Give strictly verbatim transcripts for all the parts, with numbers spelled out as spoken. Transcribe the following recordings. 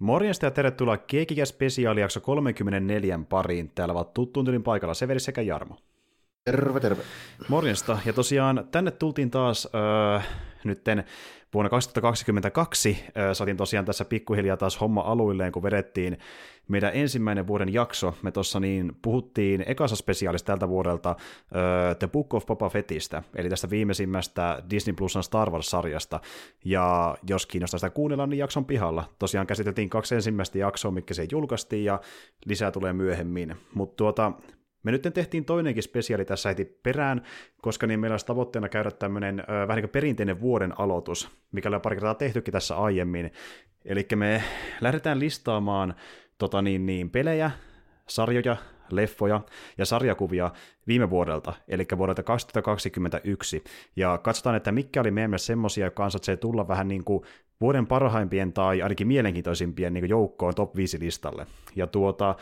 Morjesta ja tervetuloa Geekkicast-spesiaalijakso kolmekymmentäneljä pariin. Täällä ovat tuttuun tyylin paikalla Severi sekä Jarmo. Terve, terve. Morjesta. Ja tosiaan tänne tultiin taas öö, nytten vuonna kaksituhattakaksikymmentäkaksi. Öö, saatiin tosiaan tässä pikkuhiljaa taas homma aluilleen, kun vedettiin meidän ensimmäinen vuoden jakso. Me tuossa niin puhuttiin ekassa spesiaalista tältä vuodelta öö, The Book of Boba Fettistä, eli tästä viimeisimmästä Disney Plusan Star Wars-sarjasta. Ja jos kiinnostaa sitä kuunnella, niin jakson pihalla. Tosiaan käsiteltiin kaksi ensimmäistä jaksoa, mitkä se julkaistiin, ja lisää tulee myöhemmin. Mutta tuota... Me nyt tehtiin toinenkin spesiaali tässä heti perään, koska niin meillä olisi tavoitteena käydä tämmöinen ö, vähän niin kuin perinteinen vuoden aloitus, mikä on pari kertaa tehtykin tässä aiemmin. Eli me lähdetään listaamaan tota niin, niin, pelejä, sarjoja, leffoja ja sarjakuvia viime vuodelta, eli vuodelta kaksituhattakaksikymmentäyksi. Ja katsotaan, että mikä oli meidän mielestä semmoisia, jotka ansaitsee tulla vähän niin kuin vuoden parhaimpien tai ainakin mielenkiintoisimpien niin kuin joukkoon top viisi listalle. Ja tuota...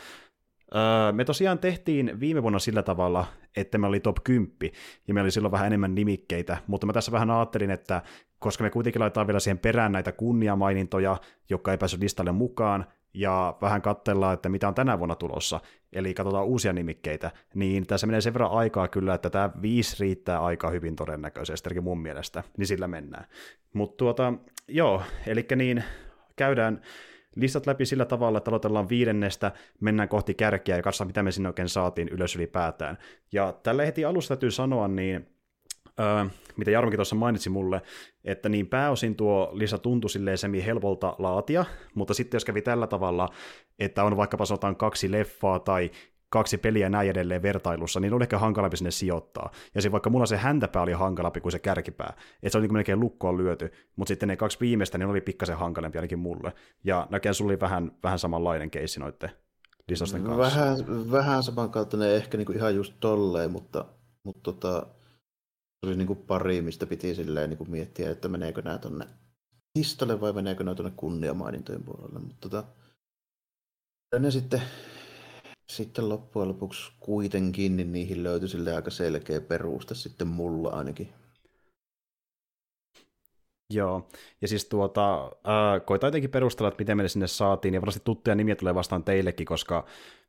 Me tosiaan tehtiin viime vuonna sillä tavalla, että me oli top kymmenen, ja meillä oli silloin vähän enemmän nimikkeitä, mutta mä tässä vähän ajattelin, että koska me kuitenkin laitetaan vielä siihen perään näitä kunniamainintoja, jotka ei päässyt listalle mukaan, ja vähän katsellaan, että mitä on tänä vuonna tulossa, eli katsotaan uusia nimikkeitä, niin tässä menee sen verran aikaa kyllä, että tämä viisi riittää aika hyvin todennäköisesti, eli mun mielestä, niin sillä mennään. Mutta tuota, joo, eli niin käydään... listat läpi sillä tavalla, että aloitellaan viidennestä, mennään kohti kärkeä ja katsotaan, mitä me sinne oikein saatiin ylös ylipäätään. Ja tällä heti alussa täytyy sanoa, niin, öö, mitä Jarmokin tuossa mainitsi mulle, että niin pääosin tuo lista tuntui silleen semi helpolta laatia, mutta sitten jos kävi tällä tavalla, että on vaikkapa sanotaan kaksi leffaa tai kaksi peliä näin edelleen vertailussa, niin oli ehkä hankalampi sinne sijoittaa. Ja se vaikka mulla se häntäpää oli hankalampi kuin se kärkipää. Että se oli niin kuin melkein lukkoon lyöty, mutta sitten ne kaksi viimeistä, niin oli pikkasen hankalampi ainakin mulle. Ja näkään sulla oli vähän, vähän samanlainen keissi noitten listausten kanssa. Vähän, vähän samankaltainen, ehkä niin kuin ihan just tolleen, mutta, mutta tota, oli niin kuin pari, mistä piti silleen niin kuin miettiä, että meneekö nämä tonne listalle vai meneekö nämä tonne kunniamainintojen puolelle. Mutta tota, ne sitten... Sitten loppujen lopuksi kuitenkin niin niihin löytyi sille aika selkeä peruste sitten mulla ainakin. Joo, ja siis tuota, äh, koitaan jotenkin perustella, että miten me sinne saatiin, ja varmasti tuttuja nimiä tulee vastaan teillekin, koska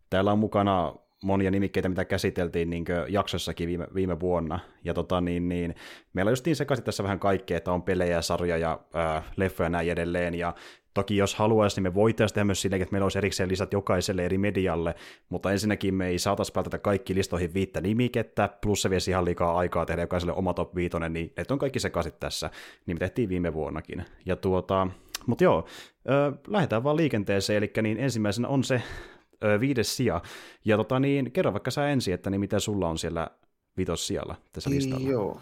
täällä on mukana monia nimikkeitä, mitä käsiteltiin niin jaksossakin viime, viime vuonna, ja tota, niin, niin, meillä on just niin sekaisin tässä vähän kaikkea, että on pelejä, sarjoja ja äh, leffoja näin edelleen, ja toki jos haluaisi, niin me voitaisiin tehdä myös silleen, että meillä olisi erikseen listat jokaiselle eri medialle, mutta ensinnäkin me ei saataisi päätetä kaikki listoihin viittä nimikettä, plus se vie ihan liikaa aikaa tehdä jokaiselle oma top viitonen, niin että on kaikki sekaisin tässä, niin me tehtiin viime vuonnakin. Ja tuota, mutta joo, äh, lähdetään vaan liikenteeseen, eli niin ensimmäisenä on se äh, viides sija, ja tota niin, kerro vaikka sä ensin, että niin mitä sulla on siellä vitos sijalla tässä listalla. Joo,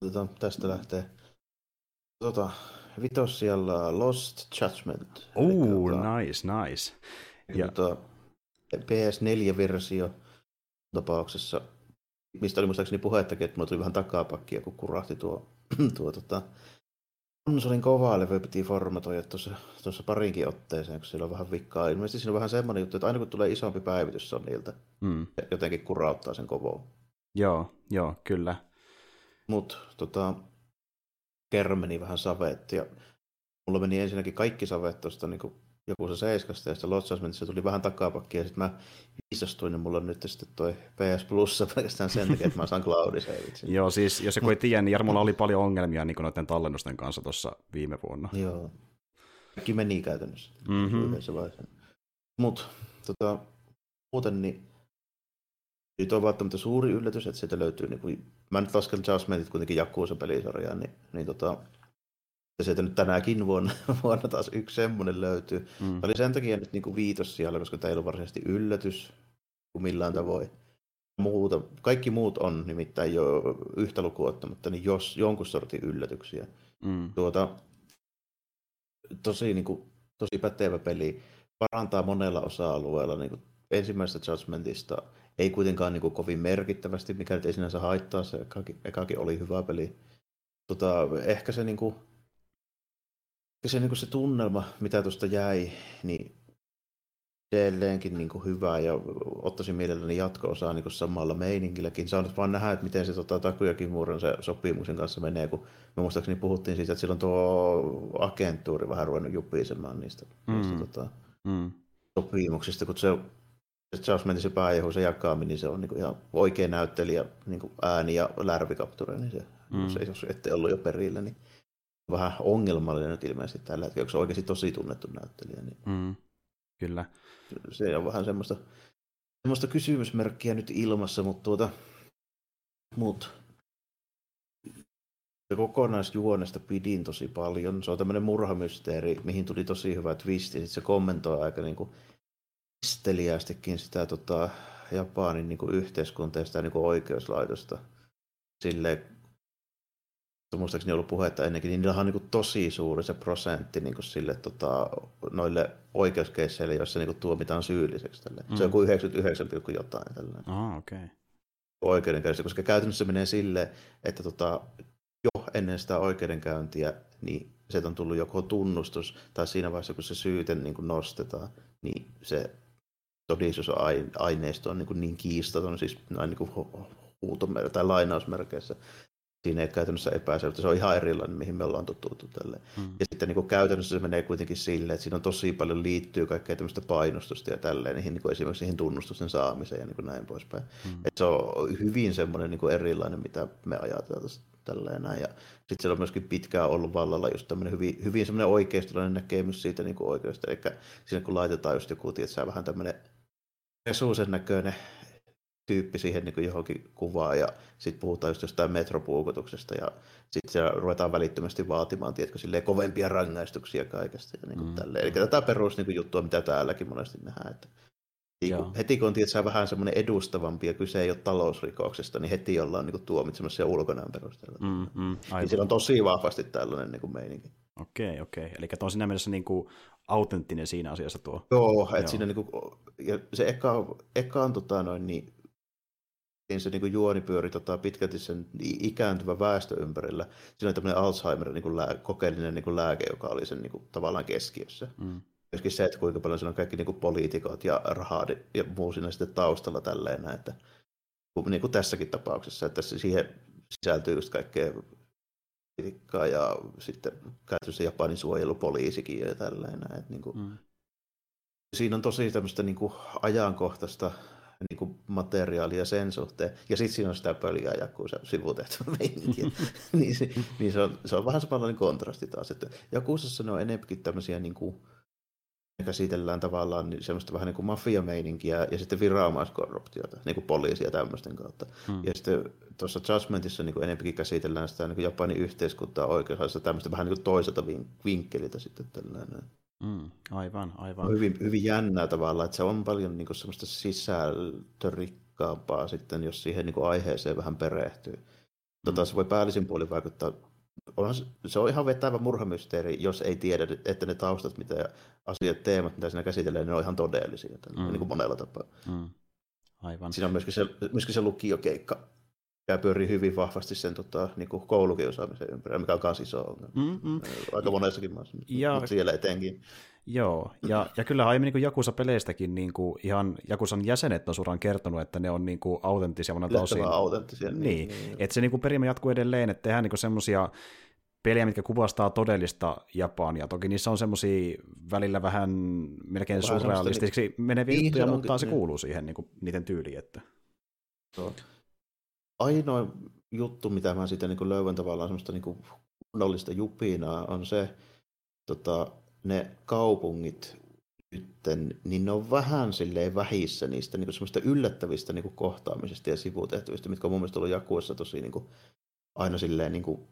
tota, tästä lähtee. Tota... Vitos siellä Lost Judgment. Ooh, tota, nice, nice. Ja tota, P S neljä-versio tapauksessa, mistä oli muistaakseni puhettakin, että mulla tuli vähän takapakkia, kun kurahti tuo, tuo tota, konsolin kovaa levy piti formatoida tuossa, tuossa parinkin otteeseen, kun siellä on vähän vikkaa. Ilmeisesti siinä on vähän semmoinen juttu, että aina kun tulee isompi päivitys Sonylta, mm. jotenkin kurauttaa sen kovaa. Joo, joo, kyllä. Mut tota... kerro meni vähän saveet, ja mulla meni ensinnäkin kaikki saveet tuosta niin joku se seiskasta, ja sitten Lost Judgmentissa tuli vähän takapakki, ja sitten mä viisastuin, ja mulla on nyt sitten toi P S Plussa pelkästään sen takia, että mä saan cloudisavitsin. Joo, siis jos joku ei tiedä, niin Jarmolla oli paljon ongelmia niin noiden tallennusten kanssa tuossa viime vuonna. Joo, kaikki meni käytännössä mm-hmm. yhdessä vaiheessa. Mutta tota, muuten niin nyt on välttämättä suuri yllätys, että sieltä löytyy, niin kuin, mä nyt lasken Judgmentit kuitenkin Jakusa-pelisarjaan, niin, niin tota, sieltä nyt tänäkin vuonna, vuonna taas yksi semmoinen löytyy. Mm. Tämä oli sen takia nyt niin kuin viitos siellä, koska tämä ei ollut varsinaisesti yllätys kuin millään tavoin. Muuta, kaikki muut on nimittäin jo yhtä lukuun ottamatta, niin jos jonkun sortin yllätyksiä. Mm. Tuota, tosi, niin kuin, tosi pätevä peli, parantaa monella osa-alueella niin kuin ensimmäisestä Judgmentista. Ei kuitenkaan niin kuin kovin merkittävästi, mikä nyt ei sinänsä haittaa, se ekakin, ekakin oli hyvä peli. Tota, ehkä se, niin kuin, se, niin kuin se tunnelma, mitä tuosta jäi, niin edelleenkin niin kuin hyvää ja ottaisin mielelläni jatko-osaa niin kuin samalla meiningilläkin. Saan nyt vaan nähdä, että miten se tota, Takuyakimuran se sopimuksen kanssa menee, kun me muistaakseni puhuttiin siitä, että silloin tuo agenttuuri vähän ruvennut jupisemaan niistä, mm. niistä tota, mm. sopimuksista, kun se että jos menisi pääjehu, se jakaaminen, niin se on niinku ihan oikea näyttelijä, niinku ääni ja lärvikapture, niin se, mm. se jos ettei ollut jo perillä, niin vähän ongelmallinen nyt ilmeisesti tällä hetkellä, koska se on oikeasti tosi tunnettu näyttelijä. Niin mm. Kyllä. Se on vähän semmoista, semmoista kysymysmerkkiä nyt ilmassa, mutta tuota, mut se kokonaisjuonesta pidin tosi paljon. Se on tämmöinen murhamysteeri, mihin tuli tosi hyvä twisti, sitten se kommentoi aika niinku pisteliästikin sitä tota, Japanin niin kuin yhteiskuntaa ja sitä niin kuin oikeuslaitosta. Silleen, muistaakseni ollut puhetta ennenkin, niin niillähän on niin kuin tosi suuri se prosentti niin kuin sille, tota, noille oikeuskeisseille, joissa niin kuin tuomitaan syylliseksi. Mm. Se on kuin yhdeksänkymmentäyhdeksän jotain. Tällainen. Oh, okay. Oikeudenkäynnistä, koska käytännössä menee silleen, että tota, jo ennen sitä oikeudenkäyntiä niin sieltä on tullut joko tunnustus tai siinä vaiheessa, kun se syyte niin kuin nostetaan, niin se todistusaineisto on niin, niin kiistaton, siis näin niin huutomerkeissä tai lainausmerkeissä. Siinä ei käytännössä epäselvyyttä, se on ihan erilainen, mihin me ollaan tututtu tälleen. Mm. Ja sitten niin käytännössä se menee kuitenkin silleen, että siinä on tosi paljon liittyy kaikkea tämmöistä painostusta ja tälleen, niihin, niin esimerkiksi niihin tunnustusten saamiseen ja niin näin poispäin. Mm. Et se on hyvin semmoinen niin erilainen, mitä me ajatellaan tälleen näin. Ja sitten siellä on myöskin pitkään ollut vallalla just tämmöinen hyvin, hyvin semmoinen oikeistolainen näkemys siitä niin oikeudesta. Eli siinä kun laitetaan just joku, tietää vähän tämmöinen resuusen näköinen tyyppi siihen niin kuin johonkin kuvaan ja sitten puhutaan just jostain metropuukotuksesta ja sitten siellä ruvetaan välittömästi vaatimaan tiedätkö, silleen kovempia rangaistuksia kaikesta. Ja niin kuin mm. tälleen. Eli tätä perus niin kuin juttua, mitä täälläkin monesti nähdään. Että heti kun on tietysti vähän semmoinen edustavampi ja kyse ei ole talousrikoksesta, niin heti ollaan niin kuin tuomitsemassa ulkonäön perusteella. Mm, mm, niin siellä on tosi vahvasti tällainen niin kuin meininki. Okei, okei. Eli on siinä mielessä niin kuin autenttinen siinä asiassa tuo. Joo, että siinä niin kuin, ja se eka, ekaan tota noin niin se niin kuin juoni pyöri tota, pitkälti sen ikääntyvän väestön ympärillä. Siinä oli tämmöinen Alzheimer niin kuin lää, kokeellinen niin kuin lääke, joka oli sen niin kuin, tavallaan keskiössä. Mm. Myöskin se, että kuinka paljon siinä on kaikki niin kuin poliitikot ja rahaa ja muu siinä sitten taustalla tälleen näin. Että, niin kuin tässäkin tapauksessa, että siihen sisältyy just kaikkea politiikkaa ja sitten käytössä Japanin suojelupoliisikin ja tälleen näin. Että, niin kuin, mm. siinä on tosi tämmöistä niin kuin, ajankohtaista niinku materiaalia sen suhteen. Ja sitten siinä on sitä pöljää Jakusa sivutehtävä meininkiä. niin se, niin se, on, se on vähän samanlainen kontrasti taas. Että Jakusassa ne on enemmänkin tämmöisiä, niin kuin, ne käsitellään tavallaan semmoista vähän niin kuin mafiameininkiä ja sitten viranomaiskorruptiota, niin kuin poliisia tämmöisten kautta. Hmm. Ja sitten tuossa Judgmentissa niin kuin enemmänkin käsitellään sitä niin kuin Japanin yhteiskuntaa oikeusasioista tämmöistä vähän niin kuin toiselta vinkkeliltä sitten tällainen. Mm, aivan, aivan. Hyvin, hyvin jännää tavallaan, että se on paljon niin kuin, semmoista sisältörikkaampaa sitten, jos siihen niin kuin, aiheeseen vähän perehtyy. Mutta mm. taas voi päällisin puolin vaikuttaa. Onhan, se on ihan vetävä murhamysteeri, jos ei tiedä, että ne taustat, mitä asiat, teemat, mitä siinä käsitellään, ne on ihan todellisia tällä, mm. niin kuin monella tapaa. Mm. Aivan. Siinä on myöskin se, myöskin se lukiokeikka. Ja pyörii hyvin vahvasti sen tota, niin kuin koulukiusaamisen ympärillä, mikä on myös iso ongelma. Mm-mm. Aika monessakin maassa, ja, mutta siellä etenkin. Joo, ja, ja kyllähän aiemmin niin Jakusa-peleistäkin niin kuin ihan Jakusan jäsenet on suoraan kertonut, että ne on niin kuin autenttisia monelta osin. autenttisia. Niin, niin, niin että se niin kuin perimä jatkuu edelleen, että tehdään niin semmoisia pelejä, mitkä kuvastaa todellista Japania. Toki niissä on semmoisia välillä vähän melkein vähän surrealistisiksi niin meneviä niin, juttuja, mutta niin. Se kuuluu siihen niin kuin, niiden tyyliin. Että. Joo. Ainoa juttu, mitä mä siitä niin löydän tavallaan semmoista niin kunnollista jupinaa, on se, tota, ne kaupungit nytten, niin ne on vähän silleen vähissä niistä niin semmoista yllättävistä niin kohtaamisista ja sivutehtävistä, mitkä on mun mielestä ollut Jakussa tosi niin kuin, aina silleen niin kuin,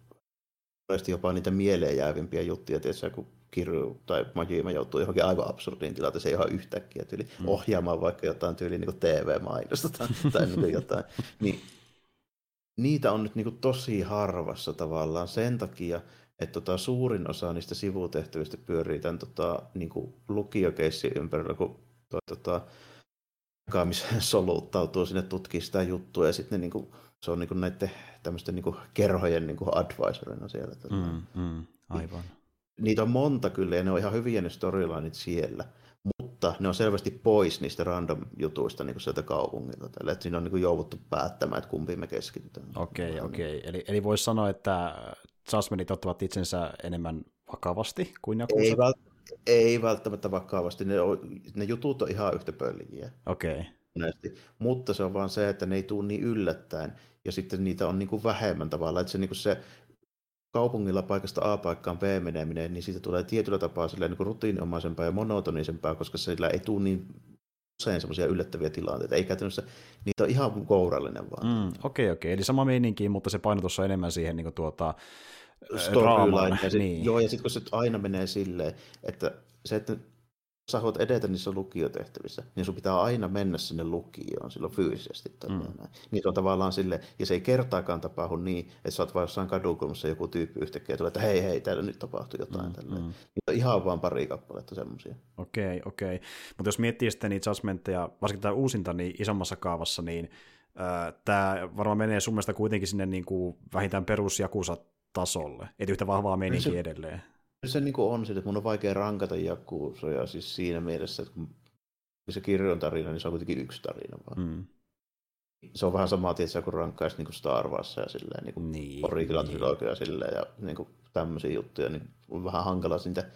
jopa niitä mieleen jäävimpiä juttuja, tietysti, kun Kiryu tai Majima joutuu johonkin aivan absurdiin tilanteeseen ihan yhtäkkiä tyyli, mm. ohjaamaan vaikka jotain tyyliin niin T V-mainosta tai, tai niin jotain. Niin, niitä on nyt niinku tosi harvassa tavallaan sen takia, että tota suurin osa niistä sivutehtävistä pyörii tämän tota, niinku lukiokeissin ympärillä, kun toi tota, jakamiseen soluttautuu sinne tutkii sitä juttua ja sitten niinku, se on niinku näiden tämmöisten niinku kerhojen niinku advisorina siellä. Mm, mm, aivan. Niitä on monta kyllä ja ne on ihan hyviä ne storylineit siellä, mutta ne on selvästi pois niistä random-jutuista niin sieltä kaupungilta. Eli siinä on niin jouduttu päättämään, että kumpiin me keskitytään. Okei, okay, okei. Okay. Eli, eli voisi sanoa, että Judgmentit ottavat itsensä enemmän vakavasti kuin Jakusa? Ei, vält- ei välttämättä vakavasti. Ne, on, ne jutut on ihan yhtä pöljiä. Okei. Okay. Näesti. Mutta se on vaan se, että ne ei tule niin yllättäen, ja sitten niitä on niin kuin vähemmän tavallaan, että se, niin kuin se kaupungilla paikasta A paikkaan B meneminen, niin siitä tulee tietyllä tapaa niin kuin rutiininomaisempaa ja monotonisempaa, koska sillä ei tule niin usein semmoisia yllättäviä tilanteita, ei käytännössä, niitä on ihan kourallinen vaan. Okei, mm, okei, okay, okay. Eli sama meininki, mutta se painotus on enemmän siihen niin kuin tuota, raamaan. Niin. Joo, ja sitten kun se aina menee silleen, että se, että sä haluat edetä niissä lukiotehtävissä, niin sun pitää aina mennä sinne lukioon silloin fyysisesti. Mm. Niin se on tavallaan silleen, ja se ei kertaakaan tapahdu niin, että sä oot vaan jossain kadukulmassa joku tyyppi yhtäkkiä, että hei hei, täällä nyt tapahtuu jotain. Mm. Mm. Niin ihan vaan pari kappaletta semmoisia. Okei, okei. Mutta jos miettii sitten niitä judgmentteja, varsinkin tämä uusinta niin isommassa kaavassa, niin äh, tämä varmaan menee sun mielestä kuitenkin sinne niin kuin vähintään perusjakusa-tasolle. Et yhtä vahvaa meininkiä se edelleen. Se niin kuin on, että mun on vaikea rankata Jakusoja siis siinä mielessä, että kun se kirjon tarina, niin se on kuitenkin yksi tarina vaan. Mm. Se on vähän samaa tietysti, kun rankkaisi niin Star Warsia ja silleen, niin kuin niin, orikilatrilogia niin. Silleen ja niin kuin tämmöisiä juttuja, niin on vähän hankalaa niitä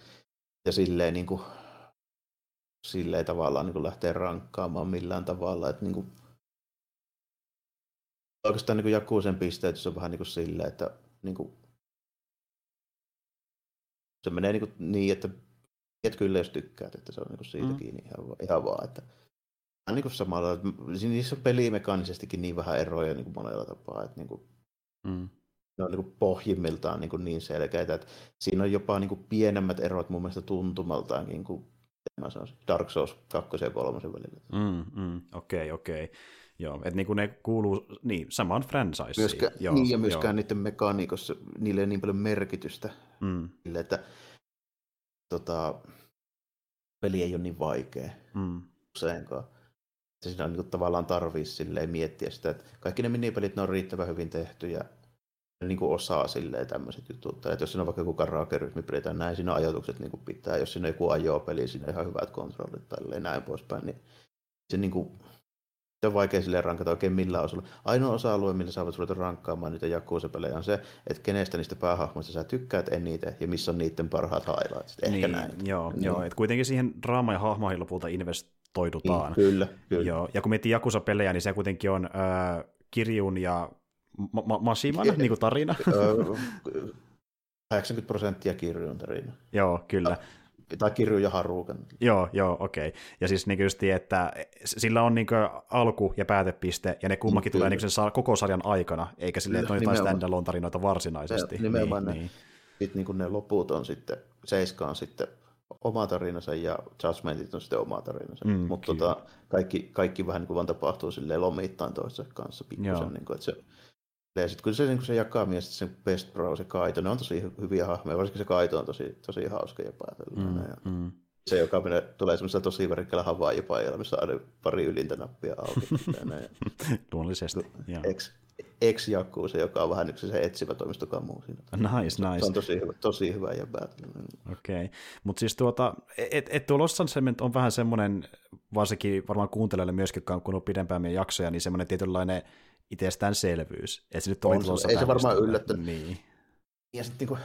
ja silleen, niin kuin, silleen tavallaan niin kuin lähtee rankkaamaan millään tavalla, että niin kuin, oikeastaan niin kuin Jakusen pisteytys on vähän niin kuin silleen, että niin kuin, se menee niin, niin että et kyllä jos tykkäät, että se on niin siitä mm. kiinni ihan, ihan vaan, että niin samalla, niissä on pelimekaanisestikin niin vähän eroja niin monella tapaa, että niin kuin, mm. ne on niin pohjimmiltaan niin, niin selkeitä, että siinä on jopa niin pienemmät erot mun mielestä tuntumaltaankin kuin Dark Souls kaksi ja kolme välillä. Mm, mm. Okei, okei. Joo, että niinku ne kuuluu niin, samaan franchiseen. Niin, ja myöskään joo. Niiden mekaniikossa, niille ei niin paljon merkitystä. Mm. Sille, että tota, peli ei ole niin vaikea mm. useinkaan. Että siinä on, niin kuin, tavallaan tarvii silleen, miettiä sitä, että kaikki ne minipelit ne on riittävän hyvin tehty ja ne niin kuin osaa silleen, tämmöiset jutut. Että jos siinä on vaikka joku karaoke-rytmi pidetään näin, siinä ajoitukset niin kuin pitää. Jos siinä on joku ajopeli, siinä on ihan hyvät kontrollit tai näin poispäin. Niin se niin kuin, se on vaikea silleen rankata oikein millään osalla. Ainoa osa-alue, millä sä voit ruveta rankkaamaan niitä Jakusa-pelejä on se, että kenestä niistä päähahmoista sä tykkäät eniten ja missä on niiden parhaat highlights. Ehkä niin, näin. Joo, niin. Joo. Et kuitenkin siihen draama- ja hahmoihin lopulta investoidutaan. Niin, kyllä, kyllä. Joo. Ja kun miettii Jakusa-pelejä, niin se kuitenkin on äh, Kiryun ja ma- ma- Majiman niin kuin tarina. kahdeksankymmentä prosenttia Kiryun tarina. Joo, kyllä. Tai Kiryu ja Harukan. Joo, joo, okei. Okay. Ja siis niin justi, että sillä on niin alku- ja päätepiste, ja ne kummakin kyllä. Tulee niin sen koko sarjan aikana, eikä silleen, että on jotain stand-alone tarinoita varsinaisesti. Ja, nimenomaan niin, ne, niin. Sitten, niin ne loput on sitten, Seiska on sitten oma tarinansa, ja Judgmentit on sitten oma tarinansa. Mm, mutta tota, kaikki, kaikki vähän niin kuin vaan tapahtuu silleen lomittain toistensa kanssa pikkusen, niin kuin, että se... Ja sitten kun se, niin se jakaminen, se best bro, se Kaito, ne on tosi hyviä hahmoja, varsinkin se Kaito on tosi, tosi hauska jopa. Mm, mm. Se, joka menee, tulee semmoisella tosi värikkäällä havaajipaajalla, missä on pari ylintä nappia auki. Luonnollisesti, joo. Ex-Jakusa, se joka on vähän yksi se etsivä toimistokamuu siinä. Nice, nice. Se on tosi hyvä, tosi hyvä jäbää. Okei, okay. Mutta siis tuota, et, et tuo Lost Judgment on vähän semmoinen, varsinkin varmaan kuuntelijalle myöskin, kun on kuunnut pidempäämiä jaksoja, niin semmoinen tietynlainen itsestäänselvyys. Et se nyt on, ei se varmaan yllättänyt. Niin. Ja sitten niin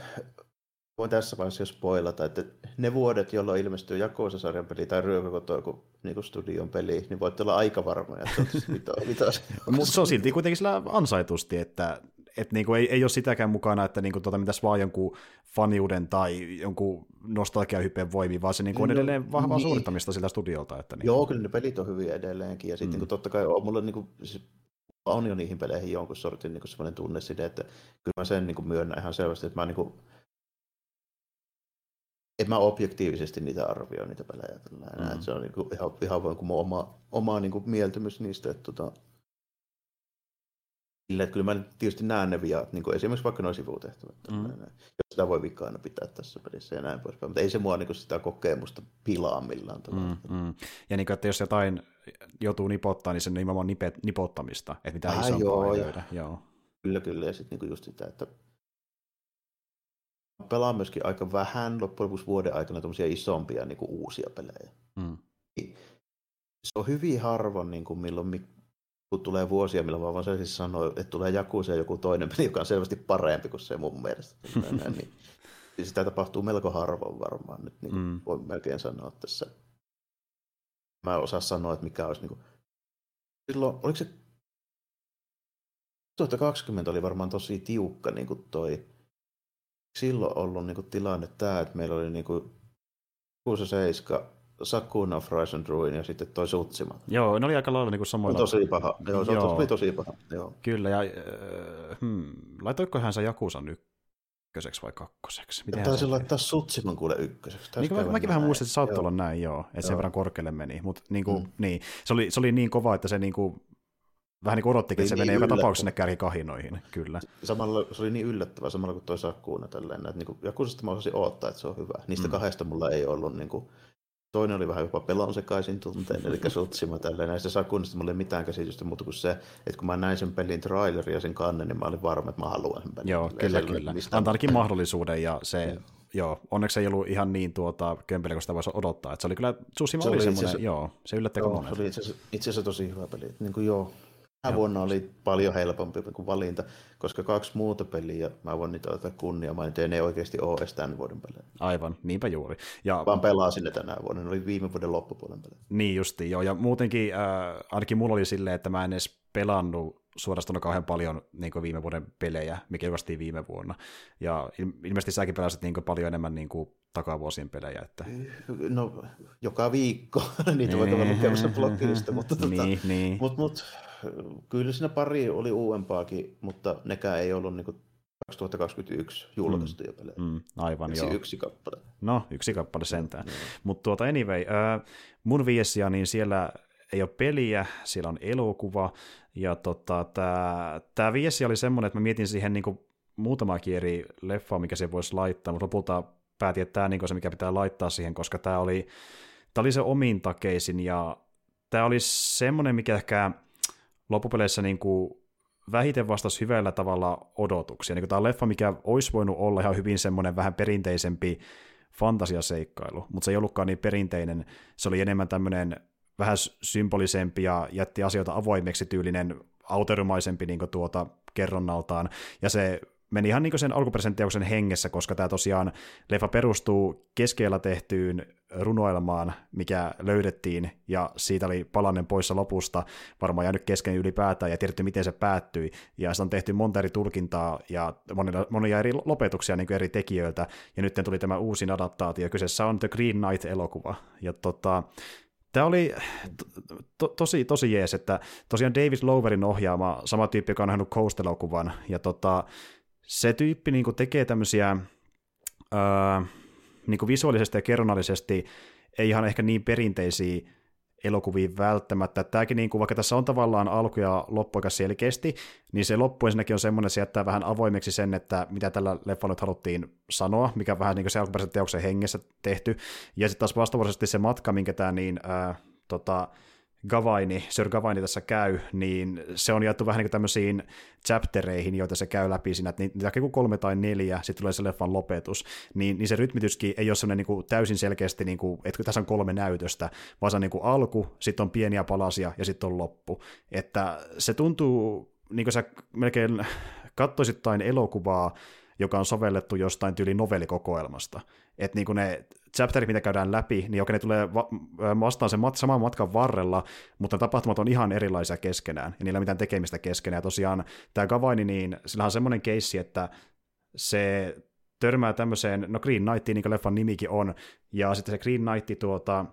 voin tässä vaiheessa jo spoilata, että ne vuodet, jolloin ilmestyy Jakusa-sarjan peli tai ryöväkotoa kuin niinku studion peli, niin voitte olla aika varmoja, että se on mutta se on silti kuitenkin sillä ansaitusti, että et niinku ei, ei ole sitäkään mukana, että niinku tota, mitäs vaan jonkun faniuden tai jonkun nostalgiahypeen voimiin, vaan se niinku on edelleen vahvaa niin. Suorittamista siltä studiolta. Että niinku. Joo, kyllä ne pelit on hyviä edelleenkin, ja sitten mm. totta kai on mulla niinku... on jo niihin peleihin jonkun sortin niin sellainen tunne siitä, että kyllä mä sen niin kuin myönnän ihan selvästi, että mä, niin kuin, että mä objektiivisesti niitä arvioin, niitä pelejä. Mm-hmm. Se on niin kuin, ihan, ihan vain kuin mun oma, oma niin kuin mieltymys niistä. Että, tota, että kyllä mä tietysti näen ne viat, niin kuin esimerkiksi vaikka noin sivutehtävät. Mm-hmm. Jos sitä voi vikaana pitää tässä pelissä ja näin poispäin, mutta ei se mua niin kuin sitä kokemusta pilaa millään tavalla. Mm-hmm. Ja niin kuin, että jos jotain... joutuu nipottaa, niin se on nimenomaan nipet, nipottamista, että mitä ah, isompaa ei löydä. Joo. Kyllä, kyllä. Ja sitten niinku just sitä, että pelaan myöskin aika vähän loppujen lopuksi vuoden aikana tuommoisia isompia niinku uusia pelejä. Mm. se on hyvin harvoin, niin kuin milloin kun tulee vuosia, milloin vaan, vaan se siis sanoo, että tulee Jakusa ja joku toinen peli, joka on selvästi parempi kuin se mun mielestä. Niin, sitä tapahtuu melko harvoin varmaan nyt, niin mm. voin melkein sanoa tässä. Mä en osaa sanoa, että mikä olisi niin kuin... Silloin, oliko se... kaksituhattakaksikymmentä oli varmaan tosi tiukka niin kuin toi. Silloin ollut niin kuin tilanne tämä, että meillä oli niin kuin kuusi seitsemän Sakuna, Fries and Ruin ja sitten toi Sutsima. Joo, ne oli aika lailla niin samoilla. Tosi paha. Joo, se joo. Oli tosi paha. Joo. Kyllä, ja äh, hmm, laitoikohan se Jakusan ykköseksi vai kakkoseksi? Taisi laittaa Sutsiman kuule ykköseksi. Niin, mä, mäkin vähän muistin, että saattoi olla näin, joo, että sen verran korkealle meni. Mutta niin mm. niin, se, oli, se oli niin kova, että se niin kuin, vähän niin kuin odottikin, että se menee niin joka tapauksessa ne kärkikahinoihin. Kyllä. Samalla, se oli niin yllättävää samalla kuin toi Sakuna. Tälleen, että, niin kuin, Jakusasta mä osasin odottaa, että se on hyvä. Niistä mm. kahdesta mulla ei ollut... Niin kuin, toinen oli vähän jopa pelonsekaisin tunteen, eli Sutsima tälleen. Näistä Sakunnista mulla ei mitään käsitystä muuta kuin se, että kun mä näin sen pelin trailerin ja sen kannen, niin mä olin varma, että mä haluan sen pelin. Joo, kyllä, kyllä. Antaa mistä... ainakin mahdollisuuden, ja se, mm. joo, onneksi ei ollut ihan niin tuota kömpelä, kun sitä voisi odottaa. Että se oli kyllä, Sutsima se oli, oli semmoinen, asiassa... joo, se yllättäkö monen. Joo, se oli itse asiassa, itse asiassa tosi hyvä peli. Niin kuin joo, tämä vuonna oli paljon helpompi kuin valinta, koska kaksi muuta peliä, mä voin niitä ottaa kunnia, mä en ne oikeasti ole edes tämän vuoden pelejä. Aivan, niinpä juuri. Ja... Vaan pelasin ne tänä vuonna, ne oli viime vuoden loppupuolen pelejä. Niin justiin, joo, ja muutenkin äh, ainakin mulla oli silleen, että mä en edes pelannut suorastaan kauhean paljon niin kuin viime vuoden pelejä, mikä julkaistiin viime vuonna. Ja ilmeisesti säkin pelasit niin kuin paljon enemmän niin kuin takavuosien pelejä. Että... No, joka viikko. Niitä voi olla lukemassa blogista, mutta tota, niin, niin. Mut, mut, kyllä siinä pari oli uudempaakin, mutta nekään ei ollut niin kuin kaksituhattakaksikymmentäyksi julkaistuja mm. pelejä. Mm, aivan yksi, joo. Yksi kappale. No, yksi kappale sentään. Mm. Mutta tuota, anyway, äh, mun viestiä, niin siellä... ei ole peliä, siellä on elokuva, ja tota, tämä viesti oli semmoinen, että mä mietin siihen niinku muutamakin eri leffaa, mikä se voisi laittaa, mutta lopulta päätin, että tämä on niinku se, mikä pitää laittaa siihen, koska tämä oli, oli se omintakeisin, ja tämä oli semmoinen, mikä ehkä loppupeleissä niinku vähiten vastasi hyvällä tavalla odotuksia. Niinku tämä on leffa, mikä olisi voinut olla ihan hyvin semmoinen vähän perinteisempi fantasiaseikkailu, mutta se ei ollutkaan niin perinteinen, se oli enemmän tämmöinen vähän symbolisempi ja jätti asioita avoimeksi tyylinen, autorumaisempi niin tuota, kerronnaltaan. Ja se meni ihan niin sen alkuperäisen teoksen hengessä, koska tämä tosiaan leffa perustuu keskellä tehtyyn runoilmaan, mikä löydettiin, ja siitä oli palanen poissa lopusta, varmaan jäänyt kesken ylipäätään, ja tiedetty, miten se päättyi. Ja se on tehty monta eri tulkintaa ja monia, monia eri lopetuksia niin eri tekijöiltä, ja nyt tuli tämä uusin adaptaatio. Kyseessä on The Green Knight-elokuva. Ja tota... Tämä oli to- to- tosi, tosi jees, että tosiaan David Lowerin ohjaama, sama tyyppi, joka on nähnyt Coast-elokuvan, ja tota, se tyyppi niinku tekee tämmöisiä öö, niinku visuaalisesti ja kerronnallisesti ei ihan ehkä niin perinteisiä elokuviin välttämättä. Tämäkin, niinku, vaikka tässä on tavallaan alku- ja loppuikas selkeästi, niin se loppu ensinnäkin on semmoinen, että se jättää vähän avoimeksi sen, että mitä tällä leffalla nyt haluttiin sanoa, mikä on vähän niin kuin se alkuperäisen teoksen hengessä tehty. Ja sitten taas vastavuoroisesti se matka, minkä tämä niin, äh, tota, Gawaini, Sir Gawaini tässä käy, niin se on jaettu vähän niin kuin tämmöisiin chaptereihin, joita se käy läpi siinä, että niitä on kolme tai neljä, sitten tulee se leffan lopetus, niin, niin se rytmityskin ei ole semmoinen niin kuin täysin selkeästi, niin kuin, että tässä on kolme näytöstä, vaan se on niin kuin alku, sitten on pieniä palasia ja sitten on loppu. Että se tuntuu, niin kuin sä melkein katsoisit jotain elokuvaa, joka on sovellettu jostain tyyli novellikokoelmasta. Että niin kuin ne chapterit, mitä käydään läpi, niin joka ne tulee va- vastaan sen mat- saman matkan varrella, mutta tapahtumat on ihan erilaisia keskenään, ja niillä ei ole mitään tekemistä keskenään. Ja tosiaan tämä Gawain, niin sillä on semmoinen keissi, että se törmää tämmöiseen, no Green Knightiin, niin kuin leffan nimikin on, ja sitten se Green Knight tuota,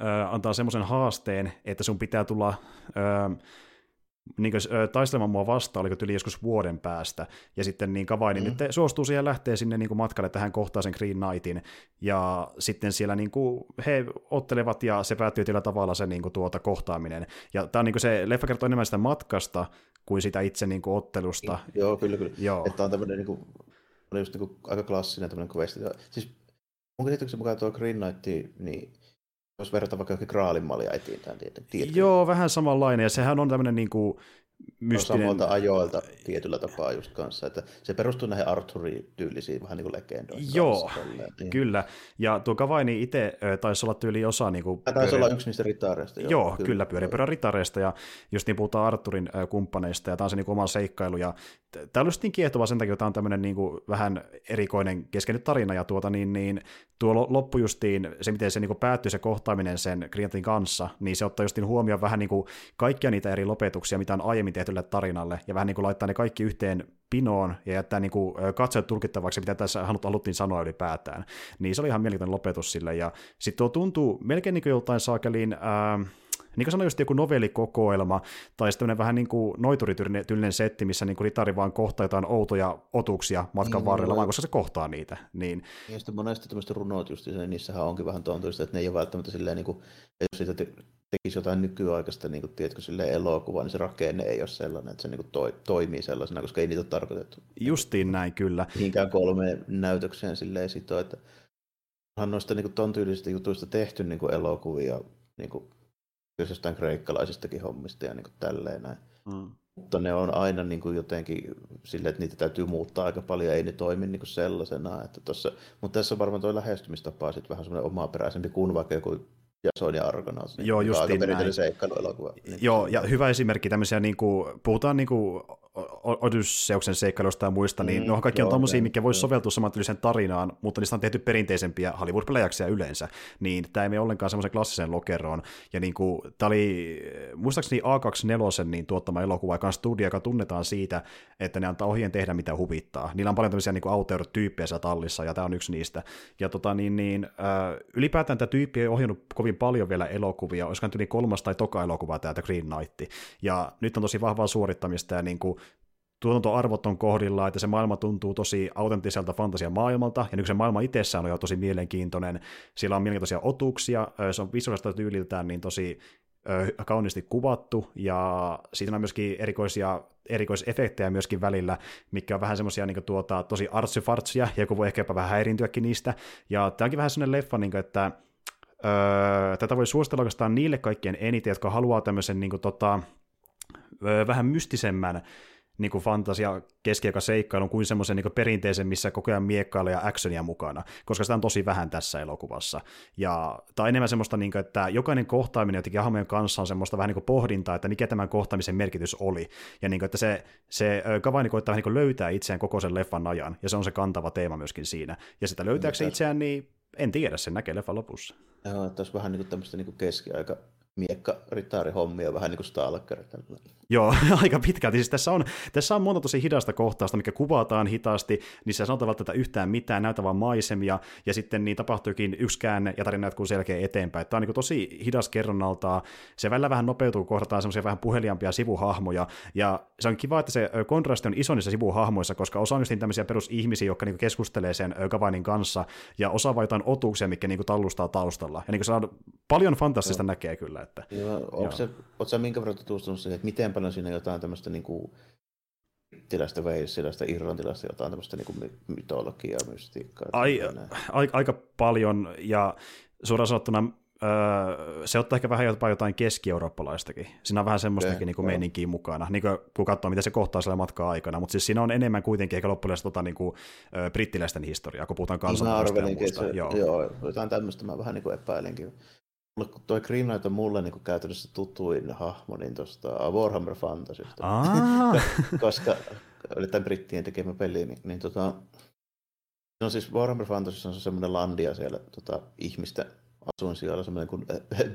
äh, antaa semmoisen haasteen, että sun pitää tulla... Äh, Niin kuin, taistelemaan mua vastaan, oliko yli joskus vuoden päästä, ja sitten niin Gawain mm. nyt suostuu siihen ja lähtee sinne niin kuin matkalle tähän kohtaan sen Green Knightin, ja sitten siellä niin kuin, he ottelevat, ja se päättyy tällä tavalla se niin kuin, tuota, kohtaaminen. Ja tämä on niin kuin se, leffa kertoo enemmän sitä matkasta kuin sitä itse niin kuin, ottelusta. Joo, kyllä, kyllä. Joo. Että on tämmöinen niin kuin, oli just niin kuin, aika klassinen tämmöinen quest. Siis mun käsityksen mukaan tuo Green Knight, niin jos verrataan vaikka johonkin Graalin maljaetiin. Joo, vähän samanlainen, ja sehän on tämmöinen niin kuin mystinen... No, samalta ajoilta tietyllä tapaa just kanssa, että se perustuu näihin Arthur-tyylisiin vähän niin kuin legendoihin. Joo, kanssa, kyllä. Ja tuo Gawaini itse taisi olla tyyli osa... Niin kuin taisi pyöri... olla yksi niistä ritaareista. Joo, joo, kyllä, kyllä pyörinpyörän ritaareista, ja just niin puhutaan Arthurin kumppaneista, ja tämä on se niin kuin oma seikkailu, ja tämä on just niin kiehtova sen takia, että tämä on tämmöinen niin kuin vähän erikoinen keskennyt tarina, ja tuota, niin, niin, tuo loppu justiin, se miten se niin kuin päättyy se kohtaaminen sen klientin kanssa, niin se ottaa justiin huomioon vähän niin kuin kaikkia niitä eri lopetuksia, mitä on aiemmin tehtylle tarinalle, ja vähän niin kuin laittaa ne kaikki yhteen pinoon, ja jättää niin kuin katsoja tulkittavaksi, mitä tässä haluttiin sanoa ylipäätään. Niin se oli ihan mielenkiintoinen lopetus sille, ja sitten tuo tuntuu melkein niin kuin joltain saakeliin... Ää, niin kuin sanoin, just joku novellikokoelma, tai sitten vähän niin kuin noiturityylinen setti, missä niin kuin ritari vaan kohtaa jotain outoja otuksia matkan niin, varrella, vaan koska se kohtaa niitä. Niin. Ja sitten monesti tämmöiset runot just, niin niissähän onkin vähän tuontoista, että ne ei ole välttämättä silleen, niin kuin, jos siitä te- tekisi jotain nykyaikaista, niin kuin, tiedätkö, silleen elokuvaa, niin se rakenne ei ole sellainen, että se niin kuin toi, toimii sellaisena, koska ei niitä ole tarkoitettu. Justiin näin, kyllä. Niinkään kolmeen näytökseen silleen sitoa, että onhan noista niin kuin ton tyylisistä jutuista tehty niin kuin elokuvia, niin kuin jos jostain kreikkalaisistakin hommista ja niin kuin tälleen näin. Mm. Mutta ne on aina niin kuin jotenkin silleen, että niitä täytyy muuttaa aika paljon, ei ne toimi niin kuin sellaisena. Että tossa, mutta tässä on varmaan tuo lähestymistapa sitten vähän semmoinen omaperäisempi kuin vaikka joku Jason ja Argonaut. Niin joo, just aika perinteinen seikkailuelokuva. Niin. Joo, ja hyvä esimerkki tämmöisiä, niin kuin, puhutaan niin kuin Odysseuksen seikkailusta ja muista, niin mm, ne on kaikki joo, on tommosia, mikä voisi soveltua samantyyliseen tarinaan, mutta niistä on tehty perinteisempiä Hollywood-pläjäksiä yleensä, niin tämä ei mene ollenkaan semmoisen klassiseen lokeroon, ja niin kuin, tämä oli muistaakseni A kaksikymmentäneljä niin tuottama elokuva, joka on studio, joka tunnetaan siitä, että ne antaa ohjeen tehdä mitä huvittaa. Niillä on paljon tämmöisiä niin auteur-tyyppejä siellä tallissa, ja tämä on yksi niistä, ja tota, niin, niin, ylipäätään tämä tyyppi ei ohjannut kovin paljon vielä elokuvia, olisikohan yli kolmas tai toka elokuva tämä The Green Knight, ja nyt on tosi vahvaa suorittamista, ja niin kuin tuotantoarvot on kohdillaan, että se maailma tuntuu tosi autenttiselta fantasiamaailmalta, ja nykyisen maailma itsessään on jo tosi mielenkiintoinen. Siellä on mielenkiintoisia otuksia, se on visuaalista tyyliltään niin tosi kauniisti kuvattu, ja siinä on myöskin erikoisia erikoisefektejä myöskin välillä, mikä on vähän semmoisia niin tuota, tosi artsifartsia, ja joku voi ehkä vähän häiriintyäkin niistä, ja tämä onkin vähän semmoinen leffa, niin kuin, että öö, tätä voi suositella oikeastaan niille kaikkien eniten, jotka haluaa tämmöisen niin kuin, tota, vähän mystisemmän niin kuin fantasia keskiaikaseikkailun kuin semmoisen niin kuin perinteisen, missä koko ajan miekkailla ja actionia mukana, koska sitä on tosi vähän tässä elokuvassa. Ja, tai enemmän semmoista, niin kuin, että jokainen kohtaaminen jotenkin hahmojen kanssa on semmoista vähän niin kuin pohdintaa, että mikä tämän kohtaamisen merkitys oli. Ja niin kuin, että se, se Gawain koittaa niin kuin löytää itseään koko sen leffan ajan, ja se on se kantava teema myöskin siinä. Ja sitä löytääkö se itseään, niin en tiedä, sen näkee leffan lopussa. Joo, että olisi vähän niin kuin tämmöistä niin kuin keskiaika miekka ritaarihommia vähän niin kuin stalkeri. Joo, aika pitkälti. Siis tässä, on, tässä on monta tosi hidasta kohtausta, mikä kuvataan hitaasti, niin se sanotaan välttämättä yhtään mitään, näytä vaan maisemia, ja sitten niin tapahtuukin yksi käänne, ja tarina jatkuu selkeä eteenpäin. Tämä on niin kuin tosi hidas kerronnaltaa. Se välillä vähän nopeutuu, kohdataan semmoisia vähän puheliampia sivuhahmoja, ja se on kiva, että se kontrasti on iso niissä sivuhahmoissa, koska osa on just niin tämmöisiä perusihmisiä, jotka niin kuin keskustelee sen Gawainin kanssa, ja osa vaan jotain otuksia, mikä niin kuin tallustaa taustalla. Ja niin kuin se on paljon fantastista näkee kyllä. Että, joo, onko se, oletko sä minkä verran tutustunut siihen, että miten paljon siinä jotain tämmöistä niinku tilästä veissilästä, irlantilaista, jotain tämmöistä niinku mytologiaa, mystiikkaa? Ai, a, aika paljon, ja suoraan sanottuna se ottaa ehkä vähän jopa jotain keski-eurooppalaistakin. Siinä on vähän semmoistakin niin meininkiä mukana, niin kuin, kun katsoo, mitä se kohtaa siellä matkaa aikana, mutta siis siinä on enemmän kuitenkin eikä loppujen tota, niin kuin, brittiläisten historiaa, kun puhutaan kansanpuolesta ja muusta. Joo. joo, jotain tämmöistä mä vähän niin kuin epäilenkin. Toi Green Knight on mulle niin käytännössä tutuin hahmo niin tuosta Warhammer Fantasysta, koska oli tämän brittien tekemä peli, niin, niin tota, no siis Warhammer Fantasyssa on semmoinen landia siellä tota, ihmistä asuin siellä, semmoinen kuin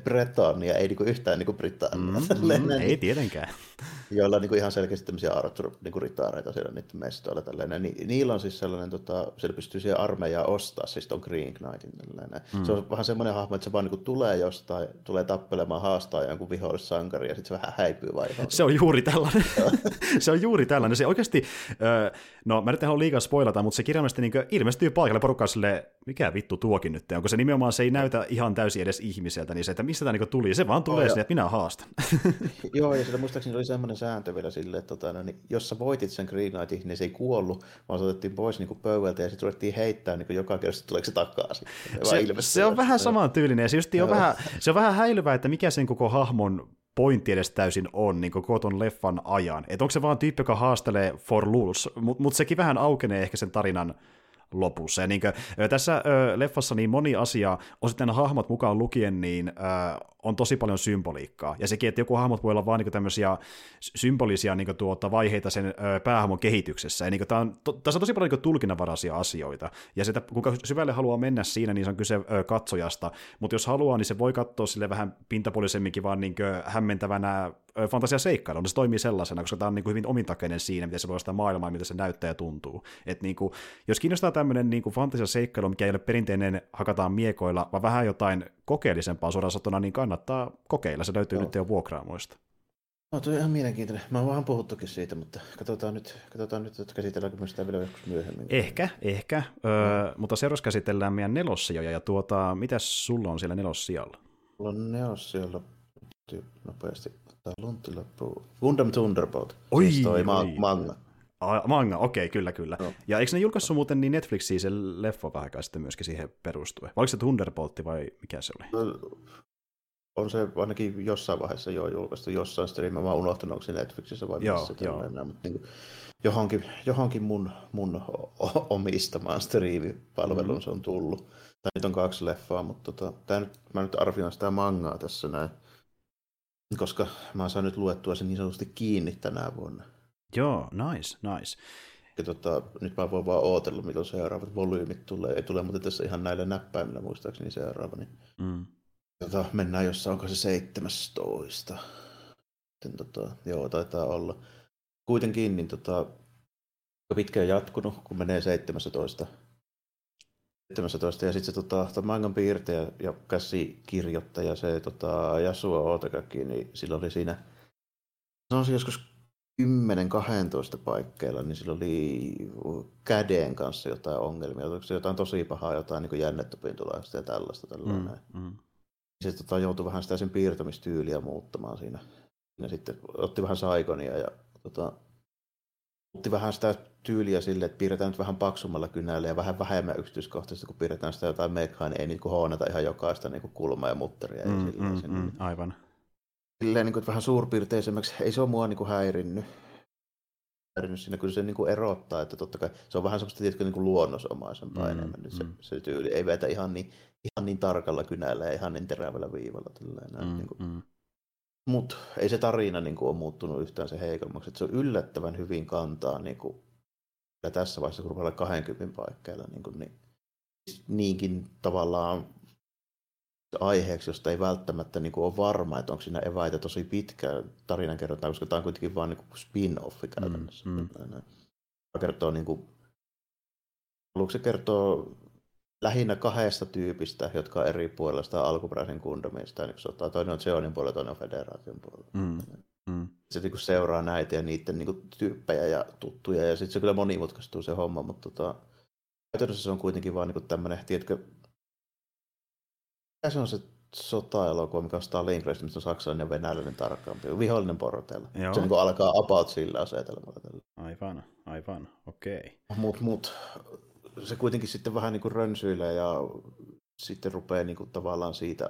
Bretonia, ei niin kuin yhtään niin kuin Britannia. Mm, ei tietenkään. Joilla on niin kuin ihan selkeästi tämmöisiä Arthur-ritaareita niin siellä niiden mestoilla. Tällainen. Ni, niillä on siis sellainen, tota, siellä pystyy siihen armeijaa ostaa, siis ton Green Knightin. Mm. Se on vähän semmoinen hahmo, että se vaan niin kuin tulee jostain, tulee tappelemaan, haastaa jonkun vihollissankari ja sitten se vähän häipyy vaihtaa. Se on juuri tällainen. se on juuri tällainen. Se oikeasti, no mä nyt en halua liikaa spoilata, mutta se kirjaimellisesti niin ilmestyy paikalle porukkaan silleen, mikä vittu tuokin nyt, onko se nimenomaan, se ei näytä ihan täysin edes ihmiseltä, niin se, että mistä tämä niinku tuli, se vaan tulee oh, sinne, että minä haastan. Joo, ja sitä muistaakseni oli semmoinen sääntö vielä silleen, että tota, no, niin, jos sä voitit sen Green Knightin, niin se ei kuollut, vaan se otettiin pois niinku pöydältä ja sitten ruvettiin heittää niinku joka kerrasta, että tuleeko se takaisin. Se, se on vähän samantyylinen, ja se, on vähän, se on vähän häilyvää, että mikä sen koko hahmon pointti edes täysin on niin koko ton leffan ajan. Että onko se vaan tyyppi, joka haastelee for lulz, mutta mut sekin vähän aukenee ehkä sen tarinan lopussa. Ja niin kuin, tässä ö, leffassa niin moni asia, osittain hahmot mukaan lukien, niin ö, on tosi paljon symboliikkaa. Ja sekin, että joku hahmot voi olla vaan niin tämmöisiä symbolisia niin kuin, tuota, vaiheita sen ö, päähahmon kehityksessä. Ja, niin tämä on, to, tässä on tosi paljon niin kuin, tulkinnanvaraisia asioita. Ja sitä, kuinka syvälle haluaa mennä siinä, niin se on kyse ö, katsojasta. Mutta jos haluaa, niin se voi katsoa sille vähän pintapuolisemminkin vaan niin kuin, hämmentävänä fantasiaseikkailua, niin se toimii sellaisena, koska tämä on niin kuin hyvin omintakeinen siinä, miten se luo sitä maailmaa, miten se näyttää ja tuntuu. Et niin kuin, jos kiinnostaa tämmöinen niin kuin fantasiaseikkailu, mikä ei ole perinteinen hakataan miekoilla, vaan vähän jotain kokeellisempaa suoraan satona, niin kannattaa kokeilla. Se löytyy Joo. nyt jo vuokraamoista. No, tuo on ihan mielenkiintoinen. Mä oon vähän puhuttukin siitä, mutta katsotaan nyt, katsotaan nyt että käsitelläänkö me sitä vielä joskus myöhemmin. Ehkä, ehkä. Öö, mutta seuraavaksi käsitellään meidän nelossijoja, ja tuota, mitäs sulla on siellä nelossijalla? Sulla on nelossijalla nopeasti. Luntti loppuu. Gundam Thunderbolt. Oi! Siis toi ma- manga. A, manga, okei, okay, kyllä, kyllä. No. Ja eikö ne julkaissut muuten niin Netflixiin se leffa vähän kai sitten myöskin siihen perustuen? Vai oliko se Thunderboltti vai mikä se oli? On se ainakin jossain vaiheessa jo julkaistu jossain streamissa. Mä oon unohtanut, onko se Netflixissä vai missä se on enää. Mutta niin johonkin, johonkin mun, mun omistamaan streamipalveluun mm-hmm. se on tullut. Tai nyt on kaksi leffaa, mutta tota, tää nyt, mä nyt arvioin sitä mangaa tässä näin. Koska mä saan nyt luettua sen niin sanotusti kiinni tänä vuonna. Joo, nice, nice. Ja tota, nyt mä voin vaan ootella, milloin seuraavat volyymit tulee. Ei tule muuten tässä ihan näillä näppäimillä muistaakseni seuraavani. Mm. Tota, mennään jossain, onko se seitsemästoista. Sitten, tota, joo, taitaa olla. Kuitenkin niin tota, pitkään jatkunut, kun menee seitsemästoista. seitsemäntoista ja sitten se tota, mangan piirtejä ja käsikirjoittaja, se tota, Yasuo Otakaki, niin sillä oli siinä, se on se joskus kymmenen kaksitoista paikkeilla, niin sillä oli käden kanssa jotain ongelmia, jotain tosi pahaa, jotain niin jännetopintulaista ja tällaista. tällainen. Mm, mm. Se tota, joutui vähän sitä sen piirtämistyyliä muuttamaan siinä. Ja sitten otti vähän saikonia ja tota, otti vähän sitä tyyliä sille, että piirretään nyt vähän paksummalla kynällä ja vähän vähemmän yksityiskohtaisesti, kun piirretään sitä jotain mekhaa, niin ei niin kuin hoonata ihan jokaista niin kuin kulmaa ja mutteria. Mm, ja silleen, mm, sinne. Mm, aivan. Silleen niin kuin, että vähän suurpiirteisemmäksi. Ei se ole mua niin kuin häirinnyt. häirinnyt siinä. Kyllä se niin kuin erottaa, että totta kai se on vähän semmoista tietysti, niin kuin luonnosomaisempaa mm, enemmän. Mm. Se, se tyyli ei vetä ihan niin, ihan niin tarkalla kynällä ja ihan niin terävällä viivalla. Tällainen, mm, niin kuin. Mm. Mutta ei se tarina niin kuin, ole muuttunut yhtään se heikommaksi. Että se on yllättävän hyvin kantaa niin kuin, ja tässä vaiheessa, kun rupeaa kaksikymmentä paikkeilla, niin kuin, niin, niinkin tavallaan aiheeksi, josta ei välttämättä niin kuin, ole varma, että onko siinä eväitä tosi pitkään tarinan kerrotaan, koska tämä on kuitenkin vain niin spin-offi käytännössä. Mm, mm. Kertoo, niin kuin, aluksi se kertoo lähinnä kahdesta tyypistä, jotka on eri puolella sitä alkuperäisen Gundamista. Niin sotaa. Toinen on Zeonin puolella, toinen on Federaation puolella. Mm. Mm. Se niin seuraa näitä ja niiden niin tyyppejä ja tuttuja, ja sitten se kyllä monimutkaistuu se homma, mutta tota, käytännössä se on kuitenkin vaan niin tämmöinen, tiedätkö, mikä se on se sota-elokuva, mikä on Stalingrad, mistä on saksalainen ja venäläinen tarkkaampi, vihollinen porteilla. Joo. Se niin alkaa about sillä asetelmalla. Aivan, aivan, okei. Okay. Mut, mut se kuitenkin sitten vähän niin rönsyilee ja sitten rupeaa niin tavallaan siitä...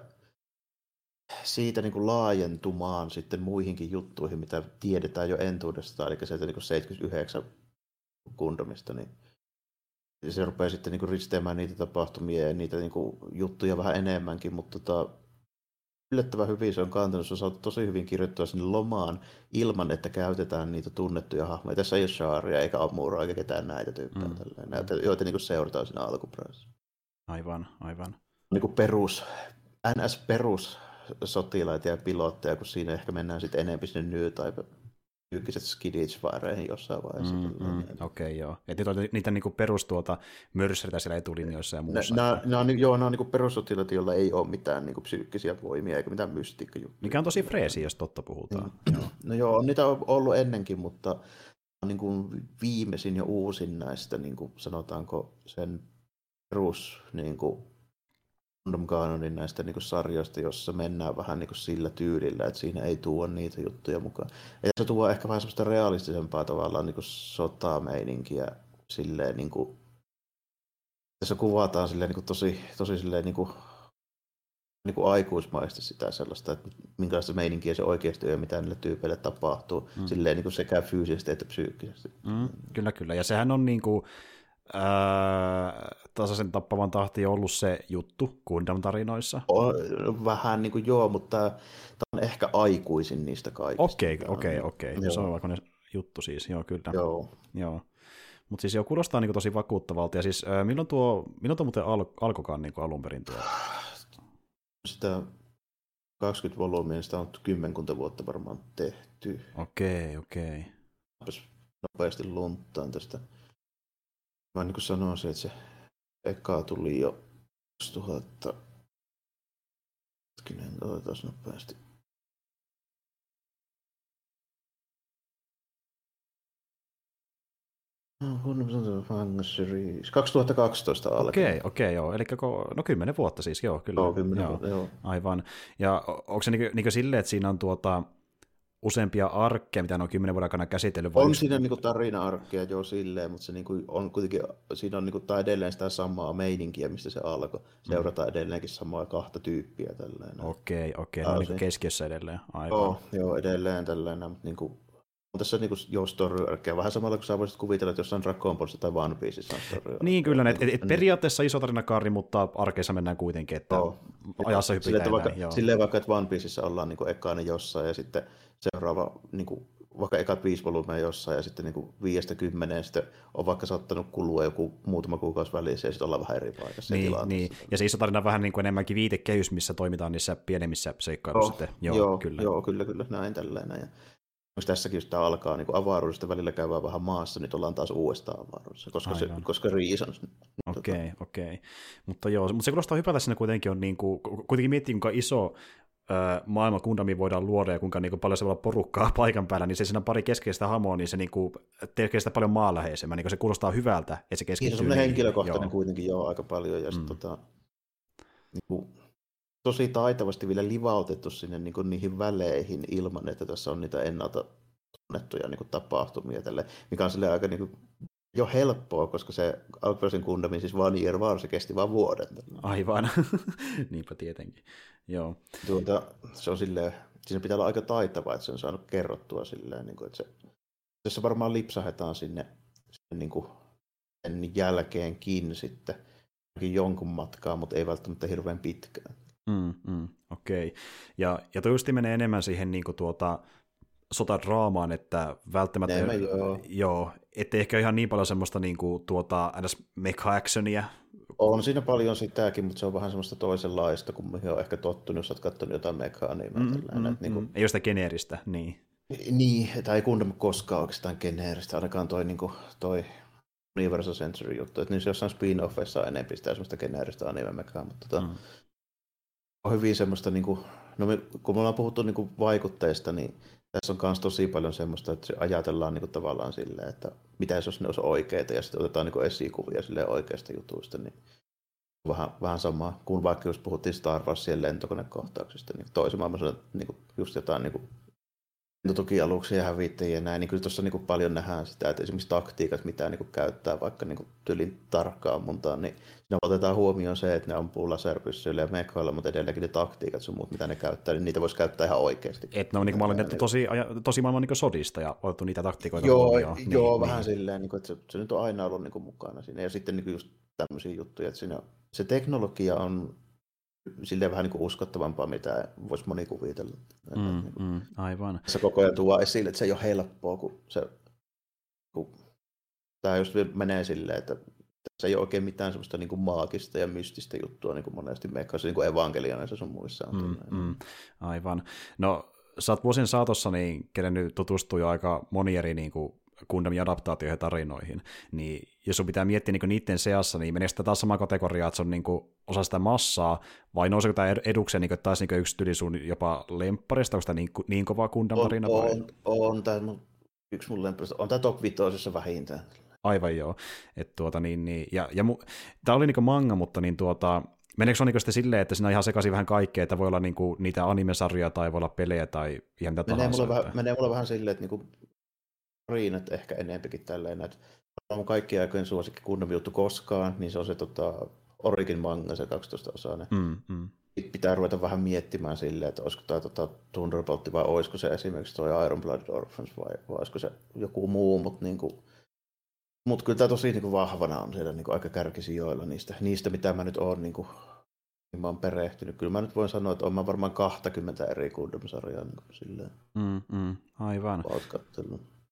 siitä niin kuin laajentumaan sitten muihinkin juttuihin, mitä tiedetään jo entuudestaan, eli sieltä niin kuin seitsemänkymmentäyhdeksän Gundamista, niin se rupeaa sitten niin kuin risteämään niitä tapahtumia ja niitä niin kuin juttuja vähän enemmänkin, mutta tota, yllättävän hyvin se on kantanut, se on saatu tosi hyvin kirjoittua sinne lomaan ilman, että käytetään niitä tunnettuja hahmoja. Tässä ei ole Shaaria eikä Amuraa eikä ketään näitä tyyppejä, mm. näitä, joita niin kuin seurataan siinä alkuperäisessä. Aivan, aivan. Niin kuin perus, N S perus sotilaita ja pilotteja, kun siinä ehkä mennään sitten enemmän sinne nyy- tai ykkiset skiditsvaareihin jossain vaiheessa. Mm, mm, Okei, okay, joo. Et niitä on niitä niinku perustuota mörssäritä siellä etulinjoissa ja muussa. Nää, nää on, joo, nämä on niinku perussotilaita, joilla ei ole mitään niinku psyykkisiä voimia eikä mitään mystiikkajuttuja. Mikä on tosi freesi, jos totta puhutaan. Mm. Joo. No joo, niitä on ollut ennenkin, mutta niin kuin viimeisin ja uusin näistä, niin kuin sanotaanko sen perus... Niin kuin Gundam-kanonin näistä niin kuin sarjoista, jossa mennään vähän niin kuin sillä tyylillä, että siinä ei tuo niitä juttuja mukaan. Ja se tuo ehkä vähän semmoista realistisempaa tavallaan niin kuin sotameininkiä silleen niin kuin, tässä kuvataan silleen niin kuin tosi, tosi silleen niin kuin niin kuin aikuismaista sitä sellaista, että minkälaista meininkiä se oikeasti on, mitä niille tyypeille tapahtuu, mm. silleen niin kuin sekä fyysisesti että psyykkisesti. Mm, kyllä, kyllä. Ja sehän on niin kuin, ää, tasaisen tappavan tahti ollut se juttu Gundam-tarinoissa. On, vähän niin kuin joo, mutta tämä on ehkä aikuisin niistä kaikista. Okei, okei, okei. Se on vaikka juttu siis, joo kyllä. Joo. Joo. Mutta siis joo, kuulostaa niin kuin tosi vakuuttavalta. Ja siis ää, milloin tuo, milloin tuo muuten al, alkoikaan niin kuin alun perin tuo? Sitä kaksikymmentä volumia, sitä on kymmenkunta vuotta varmaan tehty. Okei, okei. Nopeasti lunttaan tästä. Mä niin kuin sanoin se, että se eka tuli jo kaksituhatta. Hetkinen, otetaan nopeasti. kaksituhattakaksitoista alkaa. Okei, okei, joo. Eli no kymmenen vuotta siis, joo, kyllä. Joo, kymmenen joo. Vuotta, joo. Aivan. Ja onko se niin, niin silleen, että siinä on tuota, useampia arkkeja, mitä ne on kymmenen vuoden aikana käsitellyt? On just... siinä niin tarina-arkkeja, joo, silleen, mutta se niin kuin on kuitenkin, siinä on niin kuin, edelleen sitä samaa meininkiä, mistä se alkoi. Seurataan mm. edelleenkin samaa kahta tyyppiä. Tällainen. Okei, okei. Ne on niin keskiössä edelleen. Aivan. Joo, joo, edelleen tällainen, mutta... Niin kuin, tässä niinku jo story-arkkeja, vähän samalla kuin sä voisit kuvitella, että jossain Dragon Ballissa tai One Piecessa on story-arkkeja. Niin kyllä, et, et, et periaatteessa iso tarinakaari, mutta arkeissa mennään kuitenkin, että joo. Ajassa hypitään. Vaikka, silleen vaikka, että One Piecessa ollaan niinku ekainen jossain ja sitten seuraava, niinku, vaikka ekat viisi volumea jossain ja sitten niinku viidestä kymmeneen on vaikka saattanut kulua joku muutama kuukausi välissä ja sitten ollaan vähän eri paikassa. Niin, ja, niin. ja se iso tarina on vähän niinku enemmänkin viitekehys, missä toimitaan niissä pienemmissä seikkailuissa. Oh, joo, joo, kyllä. joo, kyllä, kyllä, näin tällainen. Ja... Tässäkin, jos tämä alkaa niin avaruudesta, välillä käydään vähän maassa, nyt ollaan taas uudestaan avaruudessa, koska, se, koska reason. Okei, okay, tota. okei. Okay. Mutta joo, mutta se kuulostaa hyvältä, siinä kuitenkin on, niin kuin, kuitenkin miettii, kuinka iso ö, maailma Gundamia voidaan luoda ja kuinka niin kuin, paljon se voi olla porukkaa paikan päällä, niin se siinä pari keskeistä hamoa, niin se niin kuin, tekee sitä paljon maanläheisemmän, niin se kuulostaa hyvältä, että se keskittyy. Se on semmoinen henkilökohtainen joo. kuitenkin joo aika paljon, ja mm. sit, tota, niin kuin, tosi taitavasti vielä livautettu sinne niin kuin niihin väleihin ilman, että tässä on niitä ennalta tunnettuja niin kuin tapahtumia, tälle, mikä on silleen aika niin kuin, jo helppoa, koska se alkuperäisen Gundamin, siis One Year War, se kesti vaan vuoden. Aivan, niinpä tietenkin. Joo. Tuota, se on silleen, siinä pitää olla aika taitava, että se on saanut kerrottua silleen, niin kuin, että se, tässä varmaan lipsahetaan sinne, sinne niin kuin, sen jälkeenkin sitten jonkun matkaa, mutta ei välttämättä hirveän pitkään. Mm, mm, okei. Okay. Ja, ja toivottavasti menee enemmän siihen niin kuin tuota, sotadraamaan, että välttämättä... Nemme, joo. joo. Ettei ehkä ihan niin paljon semmoista niin kuin, tuota, mega-actionia. On siinä paljon sitäkin, mutta se on vähän semmoista toisenlaista, kun mihin on ehkä tottunut, jos olet katsonut jotain mega-animaa. Mm, mm, niin kuin... Ei ole sitä geneeristä, niin. Niin, tai ei Gundam koskaan oikeastaan geneeristä, ainakaan toi... Niin kuin, toi... Universal Century-juttu. Että niissä jossain spin-offissa on enemmän sitä semmoista geneeristä animemekaa, mutta... Tota... Mm. On hyvin semmoista, niin kuin, no me, kun me ollaan puhuttu niin kuin vaikutteista, niin tässä on myös tosi paljon semmoista, että se ajatellaan niin kuin tavallaan silleen, että mitä jos ne olisi oikeita, ja sitten otetaan niin kuin esikuvia silleen oikeista jutuista, niin vähän, vähän samaa kuin vaikka jos puhuttiin Star Warsien lentokonekohtauksista, niin toisen maailmansodan niin kuin just jotain niin kuin lentotukialuksia ja hävittäjiä ja näin, niin kyllä tuossa niin kuin paljon nähdään sitä, että esimerkiksi taktiikat, mitä niin kuin käyttää vaikka niin kuin tylin tarkkaan montaan, niin siinä otetaan huomioon se, että ne ampuu laserpyssyillä ja mekoilla, mutta edelleenkin ne taktiikat sun muut, mitä ne käyttää, niin niitä voisi käyttää ihan oikeasti. Että ne on niin kuin niin, tosi, tosi maailman niin kuin sodista ja otettu niitä taktiikoita joo, huomioon. Joo, joo niin, vähän niin. silleen, niin kuin, että se, se nyt on aina ollut niin kuin mukana siinä ja sitten niin kuin just tämmöisiä juttuja, että siinä, se teknologia on silleen vähän niin kuin uskottavampaa, mitä voisi moni kuvitella. Mm, niin mm, aivan. Se koko ajan tuo esille, että se ei ole helppoa, kun se... Kun, tämä just menee silleen, että tässä ei ole oikein mitään semmoista niin kuin maagista ja mystistä juttua, niin kuin monesti meikkaisin niin evankelianissa sun muissa on. Mm, mm, aivan. No, sä oot vuosien saatossa niin, kerennyt tutustua jo aika moni eri niin kuin Gundamin adaptaatioihin ja tarinoihin, niin jos sun pitää miettiä niin niiden seassa, niin meneekö sitä taas samaan kategoriaan, että se on niin osa sitä massaa, vai nouseeko tämä edukseen niin taas niin yksi tyli sun jopa lempparista, onko tämä niin, niin kovaa Gundam-tarina? On, on, on tämä yksi mun lempparista, on tämä top vitosessa vähintään. Aivan joo. Et tuota, niin, niin, ja, ja mu, tämä oli niin manga, mutta niin tuota, meneekö se on niin sitten silleen, että siinä on ihan sekaisin vähän kaikkea, että voi olla niin niitä animesarjoja tai voi olla pelejä tai ihan mitä menee tahansa. Mulle vähän, menee mulle vähän silleen, että niin tarinat ehkä enempikin tälleen, että on kaikkien aikojen suosikki Gundam juttu koskaan, niin se on se tota, Origin manga, se kaksitoista-osainen. Mm, mm. pitää ruveta vähän miettimään silleen, että olisiko tämä tota, Thunderbolt vai olisiko se esimerkiksi tuo Iron Blooded Orphans vai, vai olisiko se joku muu, mutta niinku, mut kyllä tämä tosi niinku vahvana on siellä niinku aika kärkisijoilla niistä, niistä, mitä mä nyt oon niinku, niin mä oon perehtynyt. Kyllä mä nyt voin sanoa, että oon mä varmaan kaksikymmentä eri Gundam-sarjaa niinku, silleen. Mm, mm, aivan.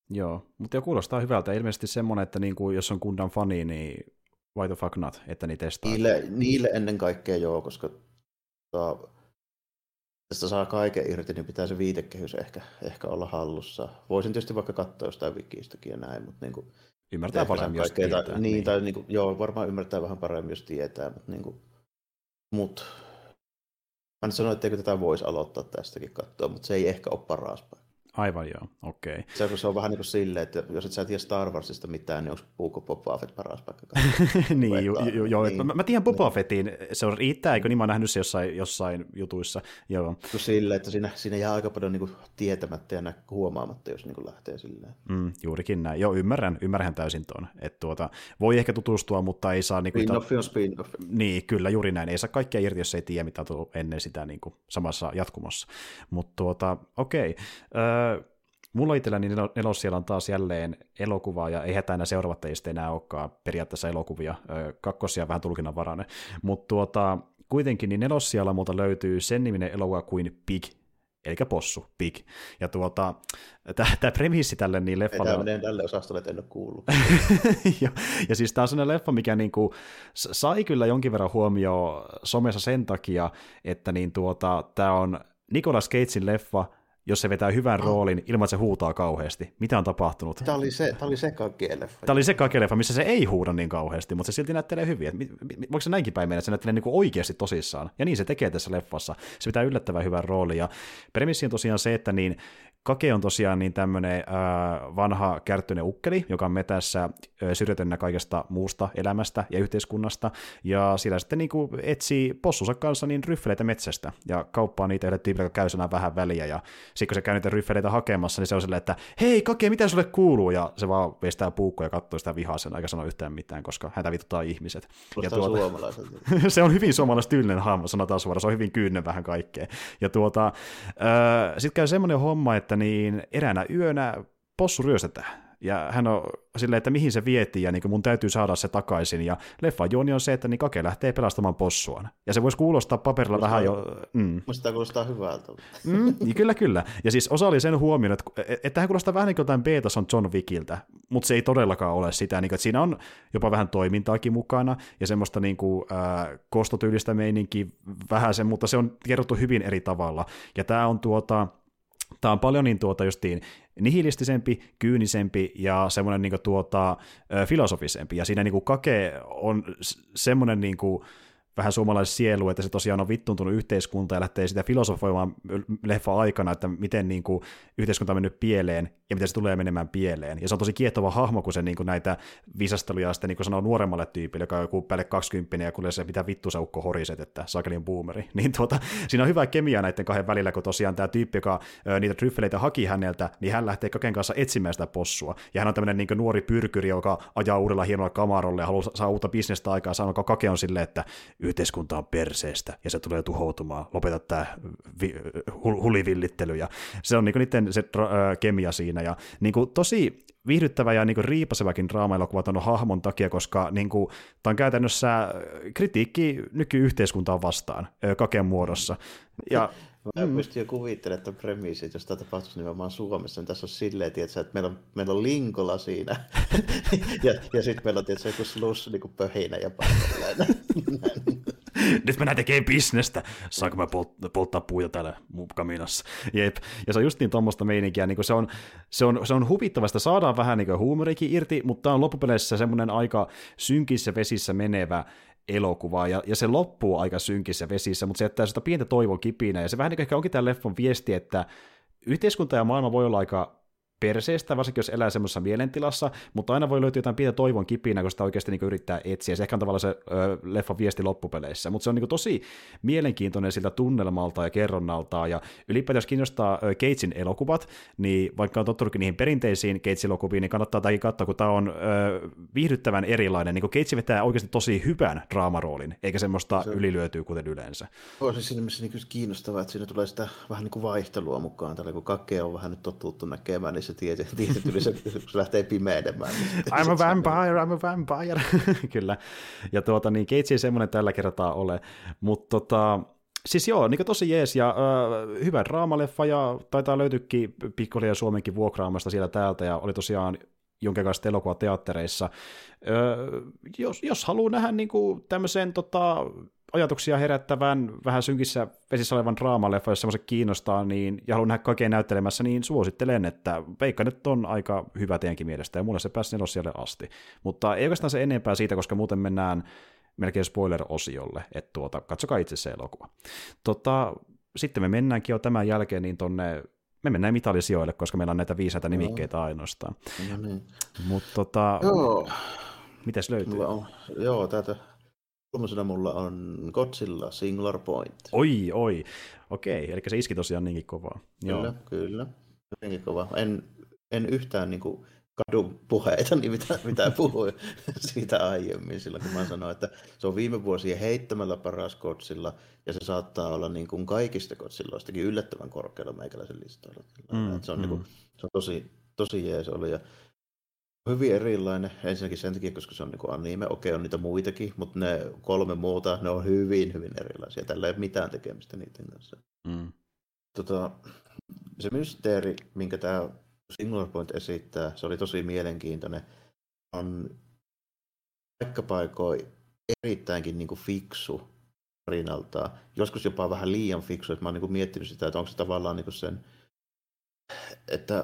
Joo, mutta jo kuulostaa hyvältä. Ilmeisesti semmoinen, että niinku, jos on Gundam-fani, niin why the fuck not, että niitä testaa. Niille, niille ennen kaikkea joo, koska tästä saa kaiken irti, niin pitää se viitekehys ehkä, ehkä olla hallussa. Voisin tietysti vaikka katsoa jostain wikistäkin ja näin, mutta niin kuin, ymmärtää paremmin, jos tietää. Tai, niin, tai niin kuin, joo, varmaan ymmärtää vähän paremmin, jos tietää, mutta niin kuin, mut, mä nyt sanoin, etteikö tätä voisi aloittaa tästäkin katsoa, mutta se ei ehkä ole paras paikka. Aivan joo, okei. Okay. Se on vähän niin kuin silleen, että jos et sä tiedä Star Warsista mitään, niin onko Book of Boba Fett paras paikka? niin, joo. Jo, jo, niin. Mä, mä tiedän Boba Fettin, se on riittää, eikö niin? Mä oon nähnyt se jossain, jossain jutuissa. Joo. Silleen, että siinä, siinä jää aika paljon niin kuin tietämättä ja nä- huomaamatta, jos niin kuin lähtee silleen. Mm, juurikin näin. Joo, ymmärrän, ymmärrän täysin tuon. Että tuota, voi ehkä tutustua, mutta ei saa... Niin kuin spin-off ta- on spin-off. Niin, kyllä, juuri näin. Ei saa kaikkea irti, jos ei tiedä, mitä on tullut ennen sitä niin kuin samassa jatkumossa. Mutta tuota, okei. Okay. Öö, Mulla itselläni nelos siellä on taas jälleen elokuvaa, ja ei hätänä seuraavat ei sitten enää olekaan periaatteessa elokuvia, kakkosia vähän tulkinnanvarainen, mutta tuota, kuitenkin niin nelos siellä multa löytyy sen niminen elokuva kuin Big, eli possu, Big. Ja tuota, tämä premissi tälle niin leffalle... Tämä menee tälle osastolle, että en ole kuullut. ja, ja siis tämä on sellainen leffa, mikä niinku sai kyllä jonkin verran huomioon somessa sen takia, että niin tuota, tämä on Nicolas Cagein leffa, jos se vetää hyvän oh. roolin ilman, että se huutaa kauheasti. Mitä on tapahtunut? Tämä oli se, tämä oli se kakeleffa. Tämä oli se kakeleffa, missä se ei huuda niin kauheasti, mutta se silti näyttelee hyvin. Voiko se näinkin päin mennä, että se näyttelee niin kuin oikeasti tosissaan? Ja niin se tekee tässä leffassa. Se pitää yllättävän hyvän roolin. Ja premissi on tosiaan se, että niin Kake on tosiaan niin tämmöinen äh, vanha kärttyinen ukkeli, joka on metässä äh, syrjäytyneenä kaikesta muusta elämästä ja yhteiskunnasta, ja siellä sitten niin kuin etsii possunsa kanssa niin ryffeleitä metsästä, ja kauppaa niitä yhdet tyypille, jotka käy sanaan vähän väliä, ja sitten kun se käy niitä ryffeleitä hakemassa, niin se on silleen, että hei Kake, mitä sulle kuuluu, ja se vaan veistää puukkoa ja katsoo sitä vihaisena, eikä sano yhtään mitään, koska häntä vituttaa ihmiset. Ja tuota, se on hyvin suomalaistyylinen hahmo, sanotaan suoraan, se on hyvin kyyninen vähän kaikkea. Ja tuota, äh, sitten käy semmoinen homma, että niin eräänä yönä possu ryöstetään. Ja hän on silleen, että mihin se vietiin, ja niin mun täytyy saada se takaisin. Ja leffan juoni on se, että niin Kake lähtee pelastamaan possuaan. Ja se voisi kuulostaa paperilla musta, vähän jo... Mm. Musta tämä kuulostaa hyvältä. Mm, kyllä, kyllä. Ja siis osa oli sen huomioon, että, että hän kuulostaa vähän niin kuin jotain B-tason John Wickiltä, mutta se ei todellakaan ole sitä. Niin kuin, että siinä on jopa vähän toimintaakin mukana, ja semmoista niin kuin, äh, kostotyylistä meininkiä vähän sen, mutta se on kerrottu hyvin eri tavalla. Ja tämä on tuota... Tämä on paljon niin tuota justiin nihilistisempi, kyynisempi ja semmoinen niin kuin tuota, filosofisempi. Ja siinä niin kuin Kake on semmoinen niin kuin vähän suomalainen sielu, että se tosiaan on vittuuntunut yhteiskunta ja lähtee sitä filosofoimaan leffan aikana, että miten niin kuin yhteiskunta on mennyt pieleen ja miten se tulee menemään pieleen. Ja se on tosi kiehtova hahmo, kun se niin kuin näitä visasteluja sitten niin kuin sanoo nuoremmalle tyypille, joka on joku päälle kaksikymppinen ja kun se pitää vittu se ukko horiset, että sakelin boomeri. Niin tuota, siinä on hyvää kemiaa näiden kahden välillä, kun tosiaan tämä tyyppi, joka niitä tryffeleitä haki häneltä, niin hän lähtee Kaken kanssa etsimään sitä possua. Ja hän on tämmöinen niin kuin nuori pyrkyri, joka ajaa uudella hienolla kamarolla ja haluaa saada uutta bisnestä aikaa, sanoa, kun Kake on silleen, että yhteiskunta on perseestä, ja se tulee tuhoutumaan, lopeta tämä vi- hulivillittely, ja se on niinku niiden se tra- kemia siinä, ja niinku tosi viihdyttävä ja niinku riipaseväkin draama-elokuva tuon hahmon takia, koska niinku, tämä on käytännössä kritiikki nykyyhteiskuntaa vastaan, Kaken muodossa. Ja, Mä en mm. pysty jo kuvittelemaan tämän premissin, että jos tämä tapahtuisi nimenomaan Suomessa, niin tässä on silleen, tietysti, että meillä on, meillä on linkola siinä, ja, ja sitten meillä on tietysti joku sluss niin kuin pöhinä ja paikalla. Nyt mennään tekemään bisnestä, saanko mä polt- polttaa puuja täällä kaminassa. Jep. Ja se on just niin tuommoista meininkiä, niin se, on, se, on, se on huvittavasta, saadaan vähän niin huumoriikin irti, mutta tämä on loppupeleissä semmoinen aika synkissä vesissä menevä elokuvaa, ja, ja se loppuu aika synkissä vesissä, mutta se jättää sitä pientä toivon kipinä, ja se vähän niin ehkä onkin tämän leffan viesti, että yhteiskunta ja maailma voi olla aika perseestä, varsinkin jos elää semmoisessa mielentilassa, mutta aina voi löytyä jotain pientä toivon kipinä, kun sitä oikeasti niin kuin yrittää etsiä. Se ehkä on tavallaan se ö, leffan viesti loppupeleissä, mutta se on niin kuin tosi mielenkiintoinen siltä tunnelmalta ja kerronnalta, ja ylipäätään jos kiinnostaa Cagein elokuvat, niin vaikka on tottunutkin niihin perinteisiin Cage-elokuviin, niin kannattaa tämäkin katsoa, kun tämä on ö, viihdyttävän erilainen. Niin Cage vetää oikeasti tosi hyvän draamaroolin, eikä semmoista se ylilyötyä kuten yleensä. On siis siinä mielessä niin kiinnostavaa, että siinä tulee sitä vähän niin kuin vaihtelua mukaan, tällä kun kakea on vähän nyt totuttu näkemään, niin se tietysti se, se lähtee pimeänemään. I'm a vampire, I'm a vampire. Kyllä. Ja tuota, niin Cage ei semmoinen tällä kertaa ole, mutta tota, siis joo, niin tosi jees ja äh, hyvä draamaleffa ja taitaa löytyykin pikkulia Suomenkin vuokraamasta siellä täältä ja oli tosiaan jonkin kanssa elokuva teattereissa. Öö, jos, jos haluaa nähdä niin tämmöisen tota, ajatuksia herättävän, vähän synkissä vesissä olevan draamaleffa, jos semmoisen kiinnostaa, niin, ja haluaa nähdä kaiken näyttelemässä, niin suosittelen, että veikkaan, että on aika hyvä teidänkin mielestä, ja mulle se pääsi nelos siellä asti. Mutta ei oikeastaan se enempää siitä, koska muuten mennään melkein spoiler-osiolle, että tuota, katsokaa itse se elokuva. Tota, sitten me mennäänkin jo tämän jälkeen niin tonne me mennään mitallisijoille, koska meillä on näitä viisaita nimikkeitä ainoastaan. No niin. Mutta tota, mitäs löytyy? On, joo, täältä kolmosena mulla on Godzilla Singular Point. Oi, oi. Okei, eli se iski tosiaan niinkin kovaa. Kyllä, joo. Kyllä. Niinkin kovaa. En, en yhtään niin kuin kadun puheita, niin mitä, mitä puhuin siitä aiemmin, sillä kun mä sanoin, että se on viime vuosien heittämällä paras Godzilla, ja se saattaa olla niin kuin kaikista Godzilloistakin yllättävän korkealla meikäläisen listoilla. Mm, se on, mm. niin kuin, se on tosi, tosi jees oli, ja hyvin erilainen, ensinnäkin sen takia, koska se on niin kuin anime, okei on niitä muitakin, mutta ne kolme muuta, ne on hyvin, hyvin erilaisia, tällä ei ole mitään tekemistä niiden kanssa. Mm. Tota, se mysteeri, minkä tämä Singular Point esittää, se oli tosi mielenkiintoinen, on paikkapaikoin erittäinkin niin kuin fiksu tarinaltaan, joskus jopa vähän liian fiksu, että mä oon niin kuin miettinyt sitä, että onko se tavallaan niin kuin sen, että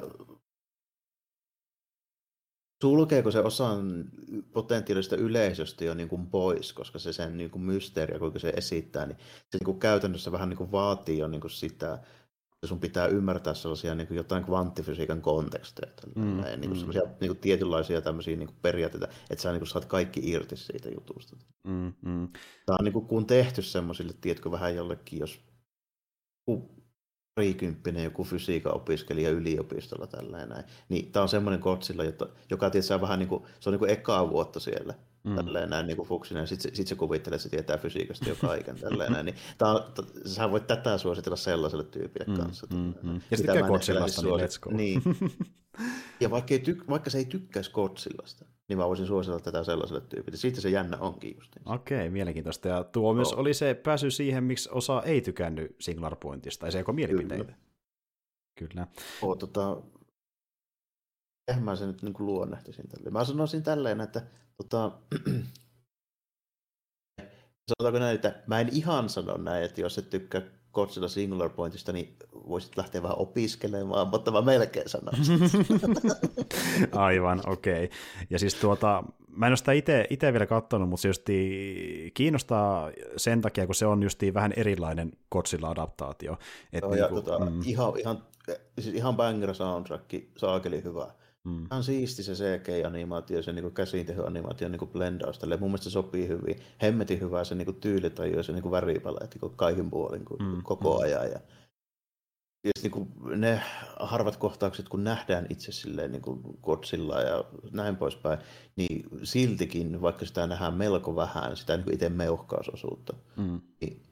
sulkeeko se osan potentiaalista yleisöstä jo niin kuin pois, koska se sen niin kuin mysteeriä, kuinka se esittää, niin se niin kuin käytännössä vähän niin kuin vaatii jo niin kuin sitä, sun pitää ymmärtää sellaisia niin kuin jotain kvanttifysiikan konteksteja, mm, niin kuin mm. sellaisia niin kuin tietynlaisia tämmöisiä niin kuin periaatteita, että sä niin kuin saat kaikki irti siitä jutusta. Mm, mm. Tämä on niin kuin, kun tehty semmoisille, tiedätkö vähän jollekin, jos parikymppinen joku fysiikan opiskelija yliopistolla tällä näin, niin tämä on semmoinen Godzilla, joka tietää vähän niin kuin, se on niin kuin ekaa vuotta siellä. Mm. Tälleen näin niin kuin fuksinen, ja sitten sit se kuvittelee, että se tietää fysiikasta jo kaiken, tälleen näin, niin tää on, t- sä voit tätä suositella sellaiselle tyypille mm, kanssa. Mm, mm. Ja sitten tykkää Godzillasta, niin let's go. Niin. Ja vaikka, tyk- vaikka se ei tykkäisi Godzillasta, niin mä voisin suositella tätä sellaiselle tyypille. Siitä se jännä onkin just. Okei, okay, mielenkiintoista. Ja tuo no. myös oli se pääsy siihen, miksi osa ei tykännyt Singular Pointista, ei se joko mielipiteitä. Kyllä. Joo, tota, eihän mä sen nyt niin kuin luonnehtisin tälleen. Mä sanoisin tälleen, että Tota, sanotaanko näin, että mä en ihan sano näin, että jos et tykkää Godzilla Singular Pointista, niin voisit lähteä vähän opiskelemaan, mutta mä melkein sanoisin. Aivan, okei. Okay. Ja siis tuota, mä en ole sitä itse vielä katsonut, mutta se justi kiinnostaa sen takia, kun se on justi vähän erilainen Godzilla-adaptaatio. Et no, niin ja, kun, tota, mm. ihan, ihan, siis ihan banger soundtrack, saakeli hyvä. Mm. Tämä on siisti se C G I-animaatio, se niinku käsintehoanimaatio niinku blendaus. Tälleen. Mun mielestä se sopii hyvin. Hemmetin hyvää se niinku tyylitaju ja se niinku väripaletti kaikin puolin kun mm. koko ajan. Ja, ja sit, niinku, ne harvat kohtaukset, kun nähdään itse silleen niinku Godzilla ja näin poispäin, niin siltikin, vaikka sitä nähdään melko vähän, sitä niinku itse meuhkausosuutta. Mm. Niin,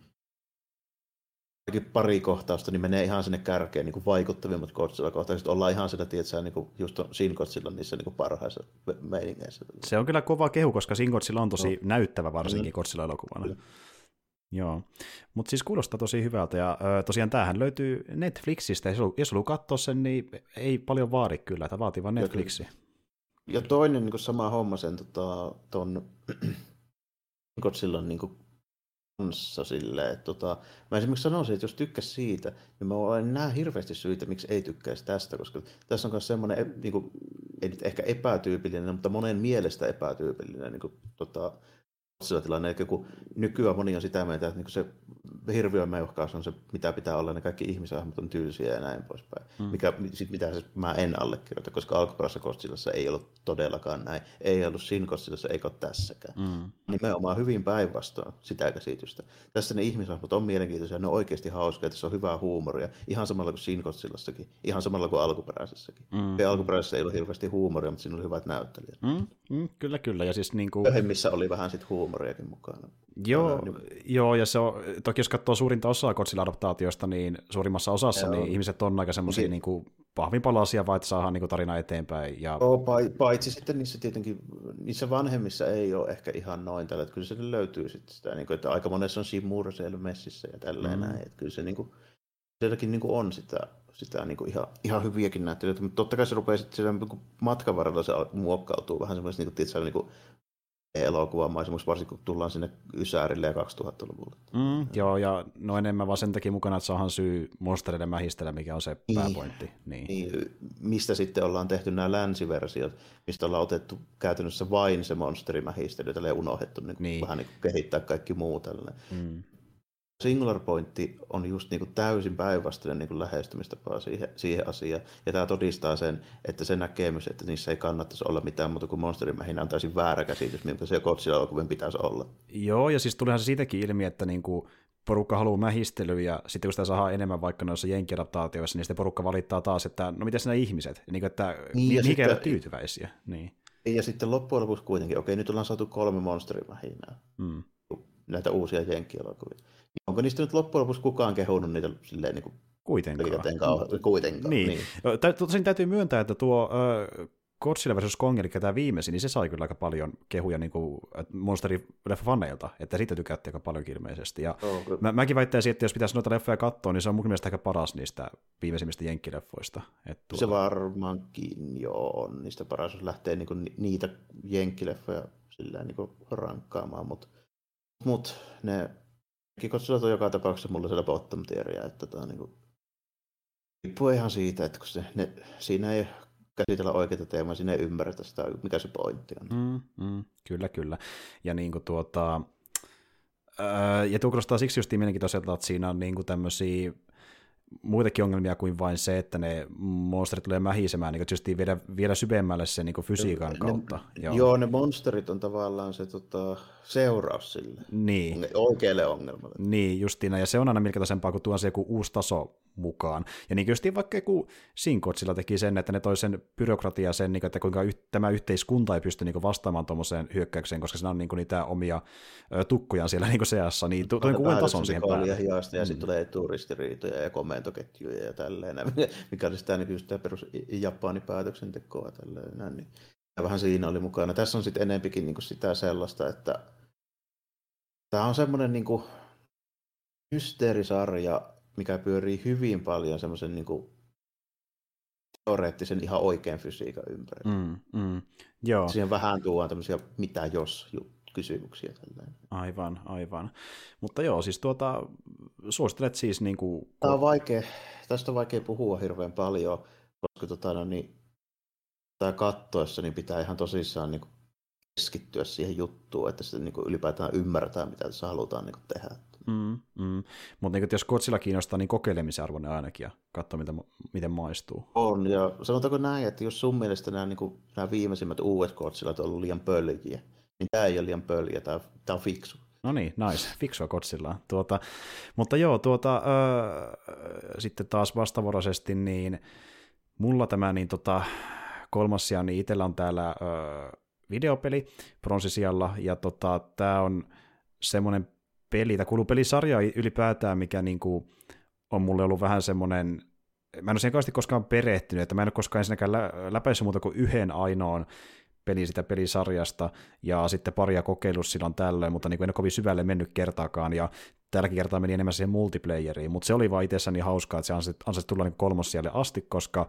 pari kohtausta, niin menee ihan sinne kärkeen, niin kuin vaikuttavimmat Godzilla-kohtaukset. Ollaan ihan sitä, tiedätkö, niin kuin just Shin Godzilla niissä niin kuin parhaissa meiningeissä. Se on kyllä kova kehu, koska Shin Godzilla on tosi no. näyttävä varsinkin Godzilla-elokuvana. Kyllä. Joo, mutta siis kuulostaa tosi hyvältä, ja ö, tosiaan tämähän löytyy Netflixistä, jos haluaa katsoa sen, niin ei paljon vaadi kyllä, tämä vaatii vaan Netflixi. Ja toinen niin kuin sama homma sen tota, ton Godzillan niin kuin Sille, että tota, mä esimerkiksi sanoisin, että jos tykkäs siitä, niin mä en näe hirveästi syitä, miksi ei tykkäisi tästä, koska tässä on myös semmoinen, niin kuin, ei nyt ehkä epätyypillinen, mutta monen mielestä epätyypillinen niin kuin, tota, tilanne. Eli kun nykyään moni on sitä mieltä, että niin kuin se hirviömeuhkaus on se, mitä pitää olla, ne kaikki ihmisahmot on tylsiä ja näin poispäin. Mm. Mikä, sit mitä siis mä en allekirjoita, koska alkuperäisessä Godzillassa ei ollut todellakaan näin. Ei ollut siinä Godzillassa, eikä ole tässäkään. Mm. Nimenomaan hyvin päinvastoin sitä käsitystä. Tässä ne ihmisahmot on mielenkiintoisia, ne on oikeasti hauskaa, tässä on hyvää huumoria. Ihan samalla kuin siinä Godzillassakin, ihan samalla kuin alkuperäisessäkin. Mm. Ja alkuperäisessä ei ollut hirveästi huumoria, mutta siinä oli hyvät näyttelijät. Mm. Mm. Kyllä, kyllä. Ja siis niin kuin... Pöhemmissä oli vähän sit huumoriakin mukana. Joo, joo, ja se on, toki jos katsoo suurinta osaa Godzilla-adaptaatioista, niin suurimmassa osassa niin ihmiset on aika semmoisia niin kuin pahvinpalaisia, vaan että saadaan niin kuin tarina eteenpäin. Ja... Joo, paitsi sitten niissä tietenkin, niissä vanhemmissa ei ole ehkä ihan noin tällä, että kyllä se löytyy sitten sitä, niin kuin, että aika monessa on siinä murseilla messissä ja tälleen näin, mm. että kyllä se niin kuin, sielläkin niin kuin on sitä, sitä niin kuin ihan, ihan hyviäkin näyttelyitä, mutta totta kai se rupeaa sitten siellä niin kuin matkan varrella se muokkautuu vähän semmoisesti niin kuin, tietysti, niin kuin elokuvaamaan, esimerkiksi varsinkin kun tullaan sinne Ysärille ja kaksituhattaluvulle. Mm, joo, ja no enemmän vaan sen takia mukana, että saadaan syy monsterille mähistellä, mikä on se niin, pääpointti. Niin. Niin, mistä sitten ollaan tehty nämä länsiversiot, mistä ollaan otettu käytännössä vain se monsterimähistely, tälle unohdettu niin niin. vähän niin kuin kehittää kaikki muu tällainen. Mm. Singular Pointti on just niin kuin täysin päinvastainen niin kuin lähestymistapa siihen, siihen asiaan, ja tämä todistaa sen, että se näkemys, että niissä ei kannattaisi olla mitään muuta kuin monsterimähinä, on täysin väärä käsitys, mitä se Godzilla-alokuvien pitäisi olla. Joo, ja siis tulihan se siitäkin ilmi, että niin kuin porukka haluaa mähistelyä, ja sitten kun sitä saadaan enemmän vaikka noissa jenkiadaptaatioissa, niin sitten porukka valittaa taas, että no mitäs nämä ihmiset, niin kuin, että niin, mikä ei ole tyytyväisiä. Niin. Ja sitten loppujen lopuksi kuitenkin, okei, nyt ollaan saatu kolme monsterimähinää, mm. näitä uusia jenkialokuvia. Onko niistä nyt loppujen lopuksi kukaan kehunut niitä silleen niin kuin... Kuitenkaan. Kuitenkaan. Niin. Niin. Tosin täytyy myöntää, että tuo äh, Godzilla versus. Kong, eli tämä viimeisin, niin se sai kyllä aika paljon kehuja niin monsterileffa-faneilta, että siitä tykätti aika paljon ilmeisesti. Ja oh, okay. mä, mäkin väittäisin, että jos pitäisi noita leffoja katsoa, niin se on mun mielestä aika paras niistä viimeisimmistä jenkkileffoista. Että tuota... Se varmaankin joo on niistä paras, jos lähtee niin kuin niitä jenkkileffoja sillä niin kuin rankkaamaan, mutta mut ne... Godzilla on joka tapauksessa mulla siellä bottom tieria, että tämä on niin kuin, riippuu ihan siitä, että kun se, ne, siinä ei käsitellä oikeita teemaa, siinä ei ymmärretä sitä, mikä se pointti on. Mm, mm, kyllä, kyllä. Ja niin kuin tuota, ää, ja tuo kuulostaa siksi just mielenkiintoiselta, että siinä on niin kuin tämmöisiä muitakin ongelmia kuin vain se, että ne monsterit tulee mähisemään, niin tietysti vielä, vielä syvemmälle sen niin fysiikan ne, kautta. Joo. joo, ne monsterit on tavallaan se tota, seuraus sille niin. oikealle ongelmalle. Niin, justiina, ja se on aina mielenkiintoisempaa, kun tuon se joku uusi taso mukaan. Ja niin justiin vaikka joku Sinkotsilla teki sen, että ne toi sen byrokratiaa sen, niin kuin, että kuinka yh- tämä yhteiskunta ei pysty niin kuin vastaamaan tuommoiseen hyökkäykseen, koska siinä on niin kuin, niitä omia ö, tukkujaan siellä niin kuin seassa, niin tuo on uuden tason siihen päälle. Ja sitten mm. tulee turistiriitoja ja komentoketjuja ja tälleen, mikä oli sitä, niin sitä perus Japanin päätöksentekoa. Tälleen, niin. Ja vähän siinä oli mukana. Tässä on sitten enempikin niin kuin sitä sellaista, että tämä on semmoinen niin kuin hysteerisarja, mikä pyörii hyvin paljon semmoisen niin kuin teoreettisen ihan oikean fysiikan ympärillä. Mm, mm, joo. Siihen vähän tuodaan tämmöisiä mitä jos kysymyksiä. Tällainen. Aivan, aivan. Mutta joo, siis tuota, suosittelet siis niin kuin... Tämä on vaikea, tästä on vaikea puhua hirveän paljon, koska tota, no, niin, tämä kattoessa niin pitää ihan tosissaan niin kuin keskittyä siihen juttuun, että sitten niin kuin ylipäätään ymmärtää, mitä tässä halutaan niin kuin tehdä. Mm, mm. Mutta niin, jos Godzilla kiinnostaa, niin kokeilemisen arvoinen ainakin ja katsoa, mitä, miten maistuu. On, ja sanotaanko näin, että jos sun mielestä nämä, niin kuin, nämä viimeisimmät uudet Godzillat on ollut liian pöljiä, niin tämä ei ole liian pöljiä, tämä, tämä on fiksu. No niin, nice, fiksua Godzillaa. Tuota, mutta joo, tuota, äh, sitten taas vastavuoroisesti, niin mulla tämä niin, tota, kolmas sija, niin itsellä on täällä äh, videopeli pronssisijalla, ja tota, tämä on semmoinen peli, tai kuuluu pelisarjaa ylipäätään, mikä niin kuin on mulle ollut vähän semmoinen, mä en ole siihen kauheasti koskaan perehtynyt, että mä en ole koskaan ensinnäkään lä- läpäissyt muuta kuin yhden ainoan pelin sitä pelisarjasta, ja sitten paria kokeillut silloin tällöin, mutta niin kuin en ole kovin syvälle mennyt kertaakaan, ja tälläkin kertaa meni enemmän siihen multiplayeriin, mutta se oli vaan itsessään niin hauskaa, että se ansaisi ansais tulla niin kolmossijalle asti, koska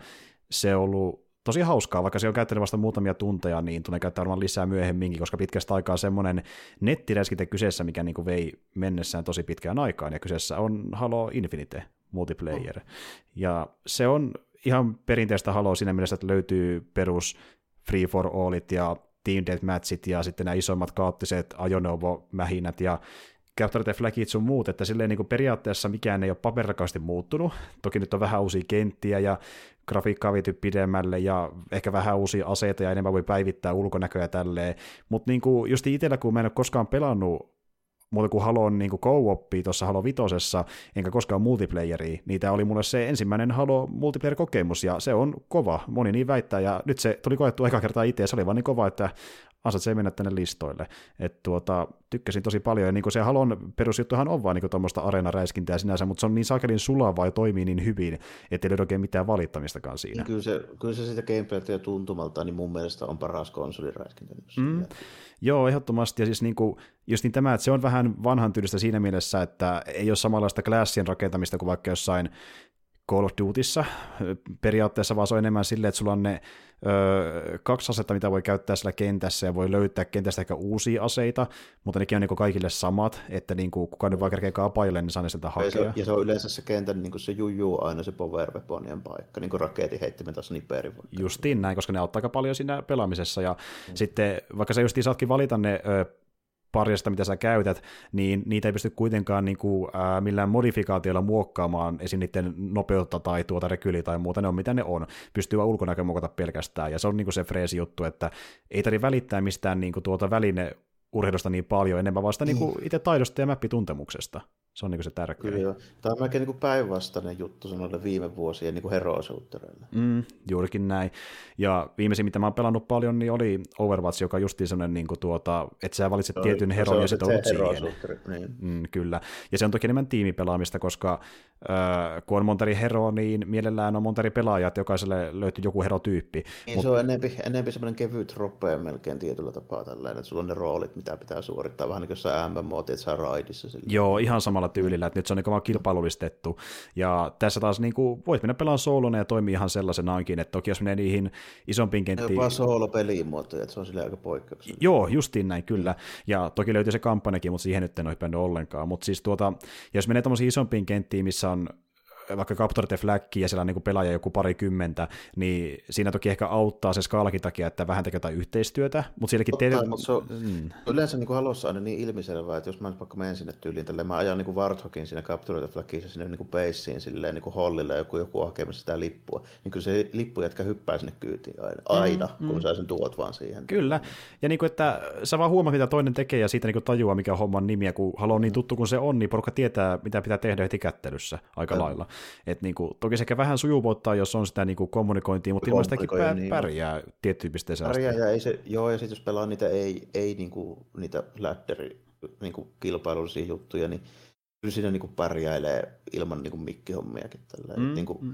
se on ollut tosi hauskaa, vaikka se on käyttänyt vasta muutamia tunteja, niin tulee käyttää varmaan lisää myöhemminkin, koska pitkästä aikaa semmoinen nettiräiskite kyseessä, mikä niin kuin vei mennessään tosi pitkään aikaan, ja kyseessä on Halo Infinite multiplayer. Oh. Ja se on ihan perinteistä Haloa siinä mielessä, että löytyy perus free for allit ja team deathmatchit ja sitten nämä isommat kaoottiset ajoneuvomähinät ja Capture the Flagit sun muut, että silleen niin kuin periaatteessa mikään ei ole paperrakaasti muuttunut. Toki nyt on vähän uusia kenttiä ja grafiikkaa viety pidemmälle ja ehkä vähän uusia aseita ja enemmän voi päivittää ulkonäköä tälleen. Mutta niin kuin just itsellä, kun mä en ole koskaan pelannut muuta kuin Halon niin kuin co-oppia tuossa Halo vitosessa, enkä koskaan multiplayeria, niin tämä oli mulle se ensimmäinen Halo multiplayer-kokemus, ja se on kova, moni niin väittää, ja nyt se tuli koettu eka kertaa itse, se oli vaan niin kova, että ansaitsee mennä tänne listoille. Et tuota, tykkäsin tosi paljon, ja niin kuin se Halon perusjuttuhan on vaan niin tuommoista areenaräiskintää sinänsä, mutta se on niin sakelin sulavaa ja toimii niin hyvin, ettei löydä oikein mitään valittamistakaan siinä. Kyllä se, kyllä se sitä gameplaytä ja tuntumalta, niin mun mielestä on paras konsoliräiskintä. Mm. Joo, ehdottomasti, ja siis niin kuin, just niin tämä, että se on vähän vanhan tyylistä siinä mielessä, että ei ole samanlaista classien rakentamista kuin vaikka jossain Call of Dutyssa periaatteessa, vaan se on enemmän silleen, että sulla on ne ö, kaksi asetta, mitä voi käyttää siellä kentässä, ja voi löytää kentästä ehkä uusia aseita, mutta nekin on niin kuin kaikille samat, että niin kuin kukaan nyt vaan kerkee kaapaille, niin saa ne sieltä hakea. Ja se on yleensä se kentän niin kuin se jujuu aina se power weaponien paikka, niin kuin raketin heittimen tai sniperin. Justiin näin, koska ne auttaa aika paljon siinä pelaamisessa, ja mm. sitten vaikka sä justiin saatkin valita ne ö, parjasta, mitä sä käytät, niin niitä ei pysty kuitenkaan niin kuin, ää, millään modifikaatioilla muokkaamaan esim. Niiden nopeutta tai tuota rekyliä tai muuta, ne on mitä ne on. Pystyy vaan ulkonäköä muokata pelkästään, ja se on niin kuin se freesi juttu, että ei tarvitse välittää mistään niin kuin, tuota välineurheilusta niin paljon, enemmän vasta niin kuin itse taidosta ja mappituntemuksesta. Se on niin kuin se tärkeä. Kyllä. Tämä on melkein niin kuin päinvastainen juttu sanoille viime vuosien niin kuin hero-shootereille. Mm, juurikin näin. Ja viimeisin, mitä mä oon pelannut paljon, niin oli Overwatch, joka on justiin sellainen, niin kuin tuota, että sä valitset Toi, tietyn heron ja sit olet siihen. Niin. Mm, kyllä. Ja se on toki enemmän tiimipelaamista, koska äh, kun on monta eri heroa, niin mielellään on monta eri pelaajaa, että jokaiselle löytyy joku herotyyppi. Niin Mut... se on enempi, enempi sellainen kevyt rope melkein tietyllä tapaa tällainen, että sulla on ne roolit, mitä pitää suorittaa, vähän niin kuin jossain M M O-t, että sä raidissa. Silleen. Joo, ihan samalla tyylillä, että nyt se on niin kilpailullistettu. Ja tässä taas niin kuin, voit mennä pelaamaan soolona ja toimii ihan sellaisenaankin, että toki jos menee niihin isompiin kenttiin... Jopa soolopeliin muotoja, että se on silleen aika poikkeuksellinen. Joo, justiin näin, kyllä. Ja toki löytyy se kampanjakin, mutta siihen nyt en ole hypännyt ollenkaan. Mutta siis tuota, jos menee tuollaisiin isompiin kenttiin, missä on vaikka Capture the Flagkin ja siellä on niin pelaaja joku parikymmentä, niin siinä toki ehkä auttaa se skaalakin takia, että vähän tekee jotain yhteistyötä, mutta sielläkin... Totta, te... mutta se on mm. yleensä niin Halossa aina niin ilmiselvää, että jos mä vaikka menen sinne tyyliin tälleen, mä ajan niin Warthogin siinä Capture the Flagissa sinne niin peissiin silleen niin hollilla joku joku hakemassa sitä lippua, niin kyllä se lippu jätkä hyppää sinne kyytiin aina, aina mm, kun mm. sä sen tuot vaan siihen. Kyllä, ja niin kuin, että sä vaan huomaat, mitä toinen tekee ja siitä niin tajuaa, mikä on homman nimi, ja kun Halo on niin tuttu kuin se on, niin porukka tietää, mitä pitää tehdä heti kättelyssä aika ja. lailla. Et niinku, toki se ehkä vähän sujuvoittaa, jos on sitä niinku kommunikointia, mutta ilman sitäkin pär, niin pärjää tiettyyn pisteeseen asti. Pärjää, ja se, joo, ja sitten jos pelaa niitä, ei, ei niinku, niitä ladder-kilpailullisia niinku, juttuja, niin kyllä siinä niinku, pärjäilee ilman niinku, mikkihommiakin. Mm, niinku, mm.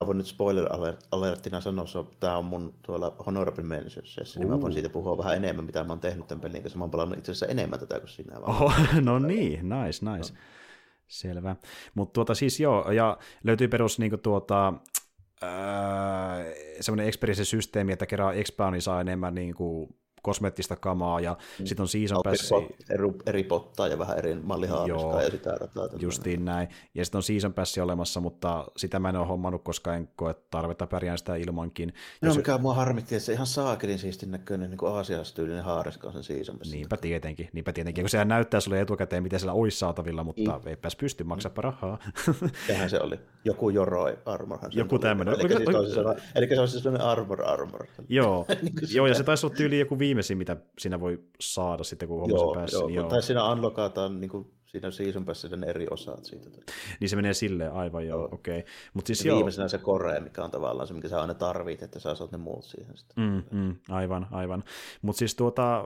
Mä voin nyt spoiler-alerttina sanoa, että tämä on mun tuolla Honorable Mentions, niin mä voin siitä puhua vähän enemmän, mitä mä oon tehnyt tämän pelin, koska mä oon pelannut itse asiassa enemmän tätä kuin sinä. Oho, no niin, nice, nice. No. Selvä. Mutta tuota siis joo, ja löytyy perus niinku tuota, ää, semmoinen experience-systeemi, että kerran X-Bouni saa enemmän niinku kosmeettista kamaa, ja mm. sitten on season passi. Eri pottaa ja vähän eri mallihaavista ja sitä rataa. Justiin näin. Ja sitten on season passi olemassa, mutta sitä mä en ole hommannut, koska en koe tarvetta pärjään sitä ilmankin. No jos... mikä mua harmitti, että se ihan saakelin siistin näköinen niin aasialaistyylinen haareskaan sen season passi. Niinpä tietenkin, niinpä tietenkin. Mm. Kun sehän näyttää sulle etukäteen, mitä siellä olisi saatavilla, mutta mm. eipäs pysty, maksapa rahaa. Tähän se oli. Joku joroi armorhan. Joku tämmöinen. Eli, Oikea... siis Oikea... Eli se on siis sellainen armor armor. Joo, niin joo ja se taisi olla tyyli joku viimeisin, mitä siinä voi saada sitten, kun hommas päässä. Joo, joo. Tai siinä unlockataan niin kuin siinä season passissa ne eri osat siitä. Niin se menee silleen, aivan joo, joo. okei. Okay. Mut siis joo. Viimeisenä se Korea, mikä on tavallaan se, mikä sä aina tarvit, että sä saat ne muut siihen sitten. Mm, mm, aivan, aivan. Mutta siis tuota,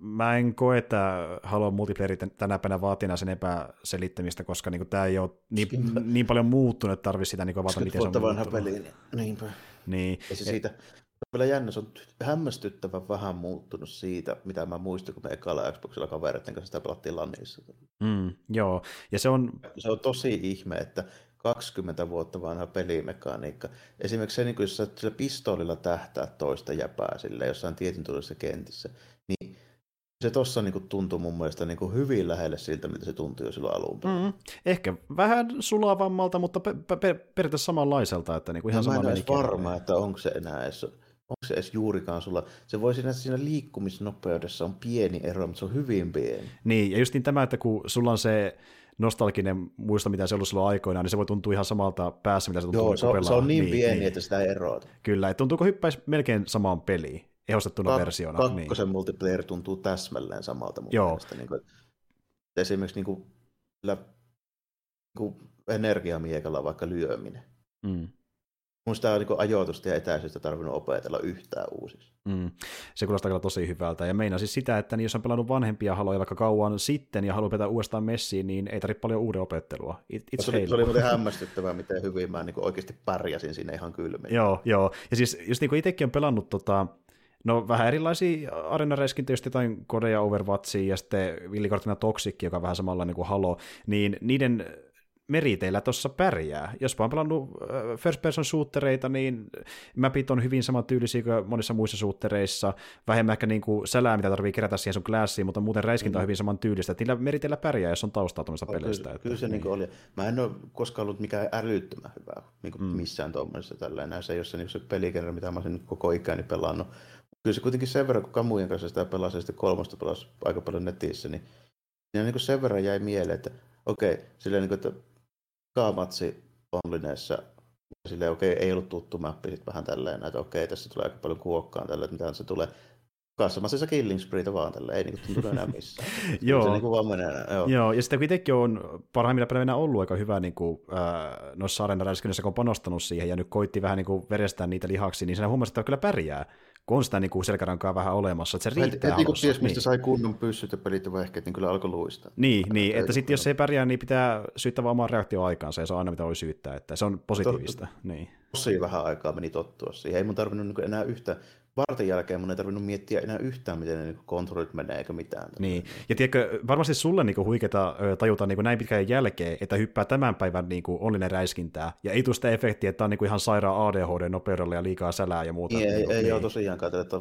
mä en koe, että Halo multiplayer tänä päivänä vaatii sen epäselittämistä, koska niinku tää ei ole niin, niin paljon muuttunut, että tarvitsisi sitä niinku avata, miten se on muuttunut. Peliin. Niinpä. Niin. Ei se siitä... Kyllä jännä, se on hämmästyttävän vähän muuttunut siitä, mitä mä muistin, kun me ekalla Xboxilla kavereiden kanssa sitä pelattiin LANissa. Mm, joo, ja se on... Se on tosi ihme, että kaksikymmentä vuotta vanha pelimekaniikka. Esimerkiksi se, jos sä sillä pistoolilla tähtää toista jäpää sillä jossain tietyn tuollaisessa kentissä, niin se tuossa niinku tuntuu mun mielestä niinku hyvin lähelle siltä, mitä se tuntui jo silloin alun perin. Mm, ehkä vähän sulavammalta, mutta periaatteessa pe- pe- pe- samanlaiselta. Että niinku ihan no, mä en ole varma, että onko se enää edes... Onko se edes juurikaan sulla? Se voi siinä, siinä liikkumisnopeudessa on pieni ero, mutta se on hyvin pieni. Niin, ja justiin tämä, että kun sulla on se nostalginen muista, mitä se ollut silloin aikoinaan, niin se voi tuntua ihan samalta päässä, mitä se tuntuu. Joo, se on, se on niin, niin pieni, niin. Että sitä eroa. Kyllä, että tuntuuko hyppäisi melkein samaan peliin, ehostettuna Kak- versiona. Kakkosen niin. Multiplayer tuntuu täsmälleen samalta mun mielestä. Niin kuin, esimerkiksi niin kuin, niin energiamiekalla vaikka lyöminen. Mm. Mun sitä on niin ajoitusta ja etäisyyttä tarvinnut opetella yhtään uusiksi. Mm. Se kuulostaa kyllä tosi hyvältä. Ja meinaa siis sitä, että jos on pelannut vanhempia haloja vaikka kauan sitten ja haluaa pitää uudestaan messiin, niin ei tarvitse paljon uuden opettelua. It, se, oli, se oli muuten hämmästyttävää, miten hyvin mä niin oikeasti pärjäsin siinä ihan kylmiin. Joo, joo. Ja siis jos niin itsekin on pelannut tota, no, vähän erilaisia areenareskintä, just jotain Kodeja Overwatchia ja sitten villikorttina Toxic, joka on vähän samalla niin kuin halo, niin niiden meriteillä tuossa pärjää. Jos mä oon pelannut first person shootereita, niin mapit on hyvin samantyylisiä kuin monissa muissa shootereissa. Vähemmän ehkä niin kuin sälää, mitä tarvii kerätä siihen sun classiin, mutta muuten räiskintä on hyvin samantyylistä. Niillä meriteillä pärjää, jos on taustaa tuommoista peleistä. Kyllä, että, kyllä se niin niin. oli. Mä en ole koskaan ollut mikään älyttömän hyvää niin mm. missään tuommoisessa tällainen. Se ei ole se, niin se pelikerro, mitä mä olisin koko ikäni pelannut. Kyllä se kuitenkin sen verran, kun Kamujen kanssa sitä pelasi ja sitten kolmosta pelasi aika paljon netissä, niin, niin, niin sen verran jäi mieleen, että okei, okay, silleen niin kuin, että matsi onlineessa silleen, okei, okay, ei ollut tuttu mappi, sitten vähän tälleen, että okei, okay, tässä tulee aika paljon kuokkaan tällä, että mitä se tulee. Kassamassa killing spreeitä vaan tällä, ei niinku tuntunut enää missään. Joo. Se niinku vaan menee enää, joo. Joo, ja sitten kun itsekin on parhaimmilla päivinä ollut aika hyvä niinku, äh, noissa areenaräiskynnöissä, kun on panostanut siihen ja nyt koitti vähän niinku verestää niitä lihaksi, niin siinä huomasi, että kyllä pärjää, kun on sitä niinku selkärankaa vähän olemassa, että se riittää heti, halossa. Heti kun ties, mistä sai kunnon pyssyt ja pelit ja vehkeet, niin kyllä alkoi luistaa. Niin, ja niin että sitten jos ei pärjää, niin pitää syyttää vaan oman reaktioaikaansa ja se on aina mitä voi syyttää, että se on positiivista. To- niin. Tosi vähän aikaa meni tottua siihen, ei mun tarvinnut niinku enää yhtä. Varten jälkeen mun ei tarvinnut miettiä enää yhtään, miten ne kontrollit menee eikä mitään. Niin, ja tiedätkö, varmasti sulle niinku huikeeta tajuta niinku näin pitkään jälkeen, että hyppää tämän päivän niinku online räiskintää, ja ei tule sitä efektiä, että on niinku ihan sairaan A D H D-nopeudella ja liikaa sälää ja muuta. Ei, niinku, ei, ei ole tosiaankaan, että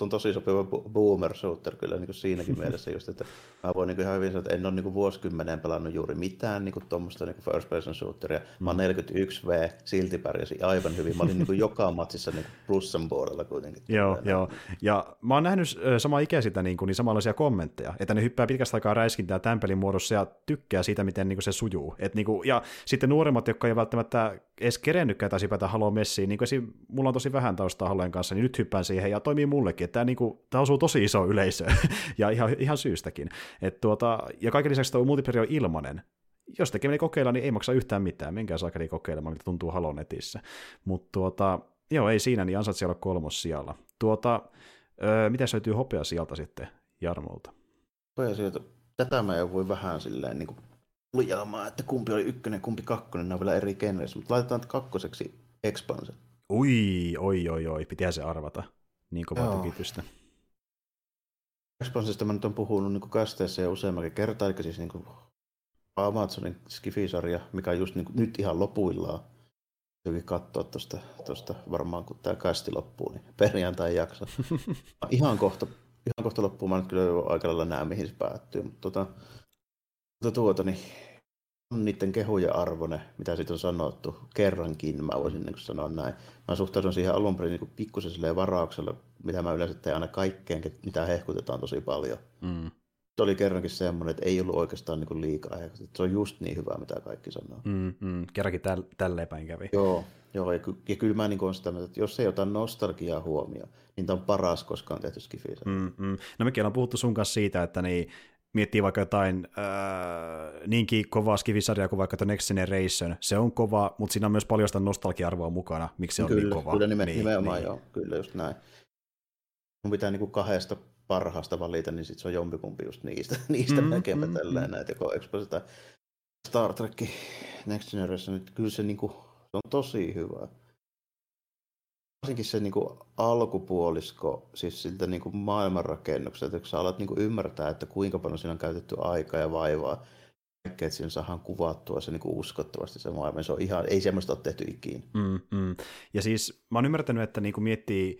on tosi sopiva boomer shooter kyllä niinku siinäkin mielessä just, että mä voin niinku ihan hyvin sanoa, että en ole niinku vuosikymmeneen pelannut juuri mitään niinku tuommoista niinku first person shooteria. Mä oon neljäkymmentäyksi vuotta, silti pärjäsin aivan hyvin. Mä olin niinku joka matsissa niinku plussan puolella kuitenkin. Joo, joo. Ja mä oon nähnyt samaa ikäisiltä niinku, niin samanlaisia kommentteja, että ne hyppää pitkästä aikaa räiskintää tämän pelin muodossa ja tykkää siitä, miten niinku se sujuu. Et niinku, ja sitten nuoremmat, jotka ei välttämättä edes kerennytkään taisi päätä Halo messiin, niin esim. Mulla on tosi vähän taustaa Halojen kanssa, niin nyt hyppään siihen ja toimii mullekin. Tämä, niin kuin, tämä osuu tosi iso yleisö, ja ihan, ihan syystäkin. Et tuota, ja kaiken lisäksi tuo multiplayer on ilmainen. Jos tekeminen kokeilla, niin ei maksa yhtään mitään. Menkää saakeli kokeilemaan, mitä tuntuu Halo netissä. Mutta tuota, joo, ei siinä, niin ansaat siellä olla kolmos sijalla. Tuota, öö, mitäs löytyy hopea sieltä sitten Jarmolta? Hopea sieltä. Tätä mä en voi vähän silleen niin kuin lujaamaan, että kumpi oli ykkönen, kumpi kakkonen, ne on vielä eri genreissä. Mutta laitetaan kakkoseksi Expanse. Ui, oi, oi, oi, pitihän se arvata. Niin kovaa tekitystä. Expansesta mä nyt on puhunut niin kasteessa ja useammankin kertaa, eli siis niin Amazonin Skifi-sarja, mikä on just niin kuin, nyt ihan lopuillaan. Jokin katsoa tuosta, tuosta varmaan, kun tämä kasti loppuu, niin perjantai jakso. ihan, kohta, ihan kohta loppuun mä nyt kyllä aika lailla näen, mihin se päättyy. Mutta tuota, tuota, tuota niin on niiden kehuja arvone, mitä siitä on sanottu, kerrankin mä voisin niin sanoa näin. Mä suhtaudun siihen alun perin niin pikkusen varauksella, mitä mä yleensä teen aina kaikkeen, mitä hehkutetaan tosi paljon. Mm. Se oli kerrankin semmoinen, että ei ollut oikeastaan niin liikaa hehkutettu. Se on just niin hyvä, mitä kaikki sanoo. Mm, mm. Kerrankin täl- tälleen päin kävi. Joo, joo ja, ky- ja kyllä mä niin olen sitä mieltä, että jos ei ota nostalgiaa huomioon, niin tämä on paras koskaan tehty Skifissä. Mm, mm. No mekin ollaan puhuttu sun kanssa siitä, että niin miettii vaikka jotain äh, niinkin kovaa skifisarjaa kuin vaikka The Next Generation. Se on kova, mutta siinä on myös paljon sitä nostalgia-arvoa mukana, miksi se on kyllä, niin kova. Kyllä, nimen, niin, nimenomaan niin. Joo, kyllä just näin. Mun pitää niinku kahdesta parhaasta valita, niin sit se on jompikumpi just niistä, niistä mm, näkemään mm, tällä näitä, joko Expo tai Star Trek Next Generation. Kyllä se, niinku, se on tosi hyvä. Varsinkin se niinku alkupuolisko, siis siltä niinku maailmanrakennuksesta, että sä alat niinku ymmärtää, että kuinka paljon siinä on käytetty aikaa ja vaivaa, että siinä saadaan kuvattua se niinku uskottavasti se maailma, se on ihan, ei semmoista ole tehty ikinä. Mm, mm. Ja siis mä oon ymmärtänyt, että niinku miettii,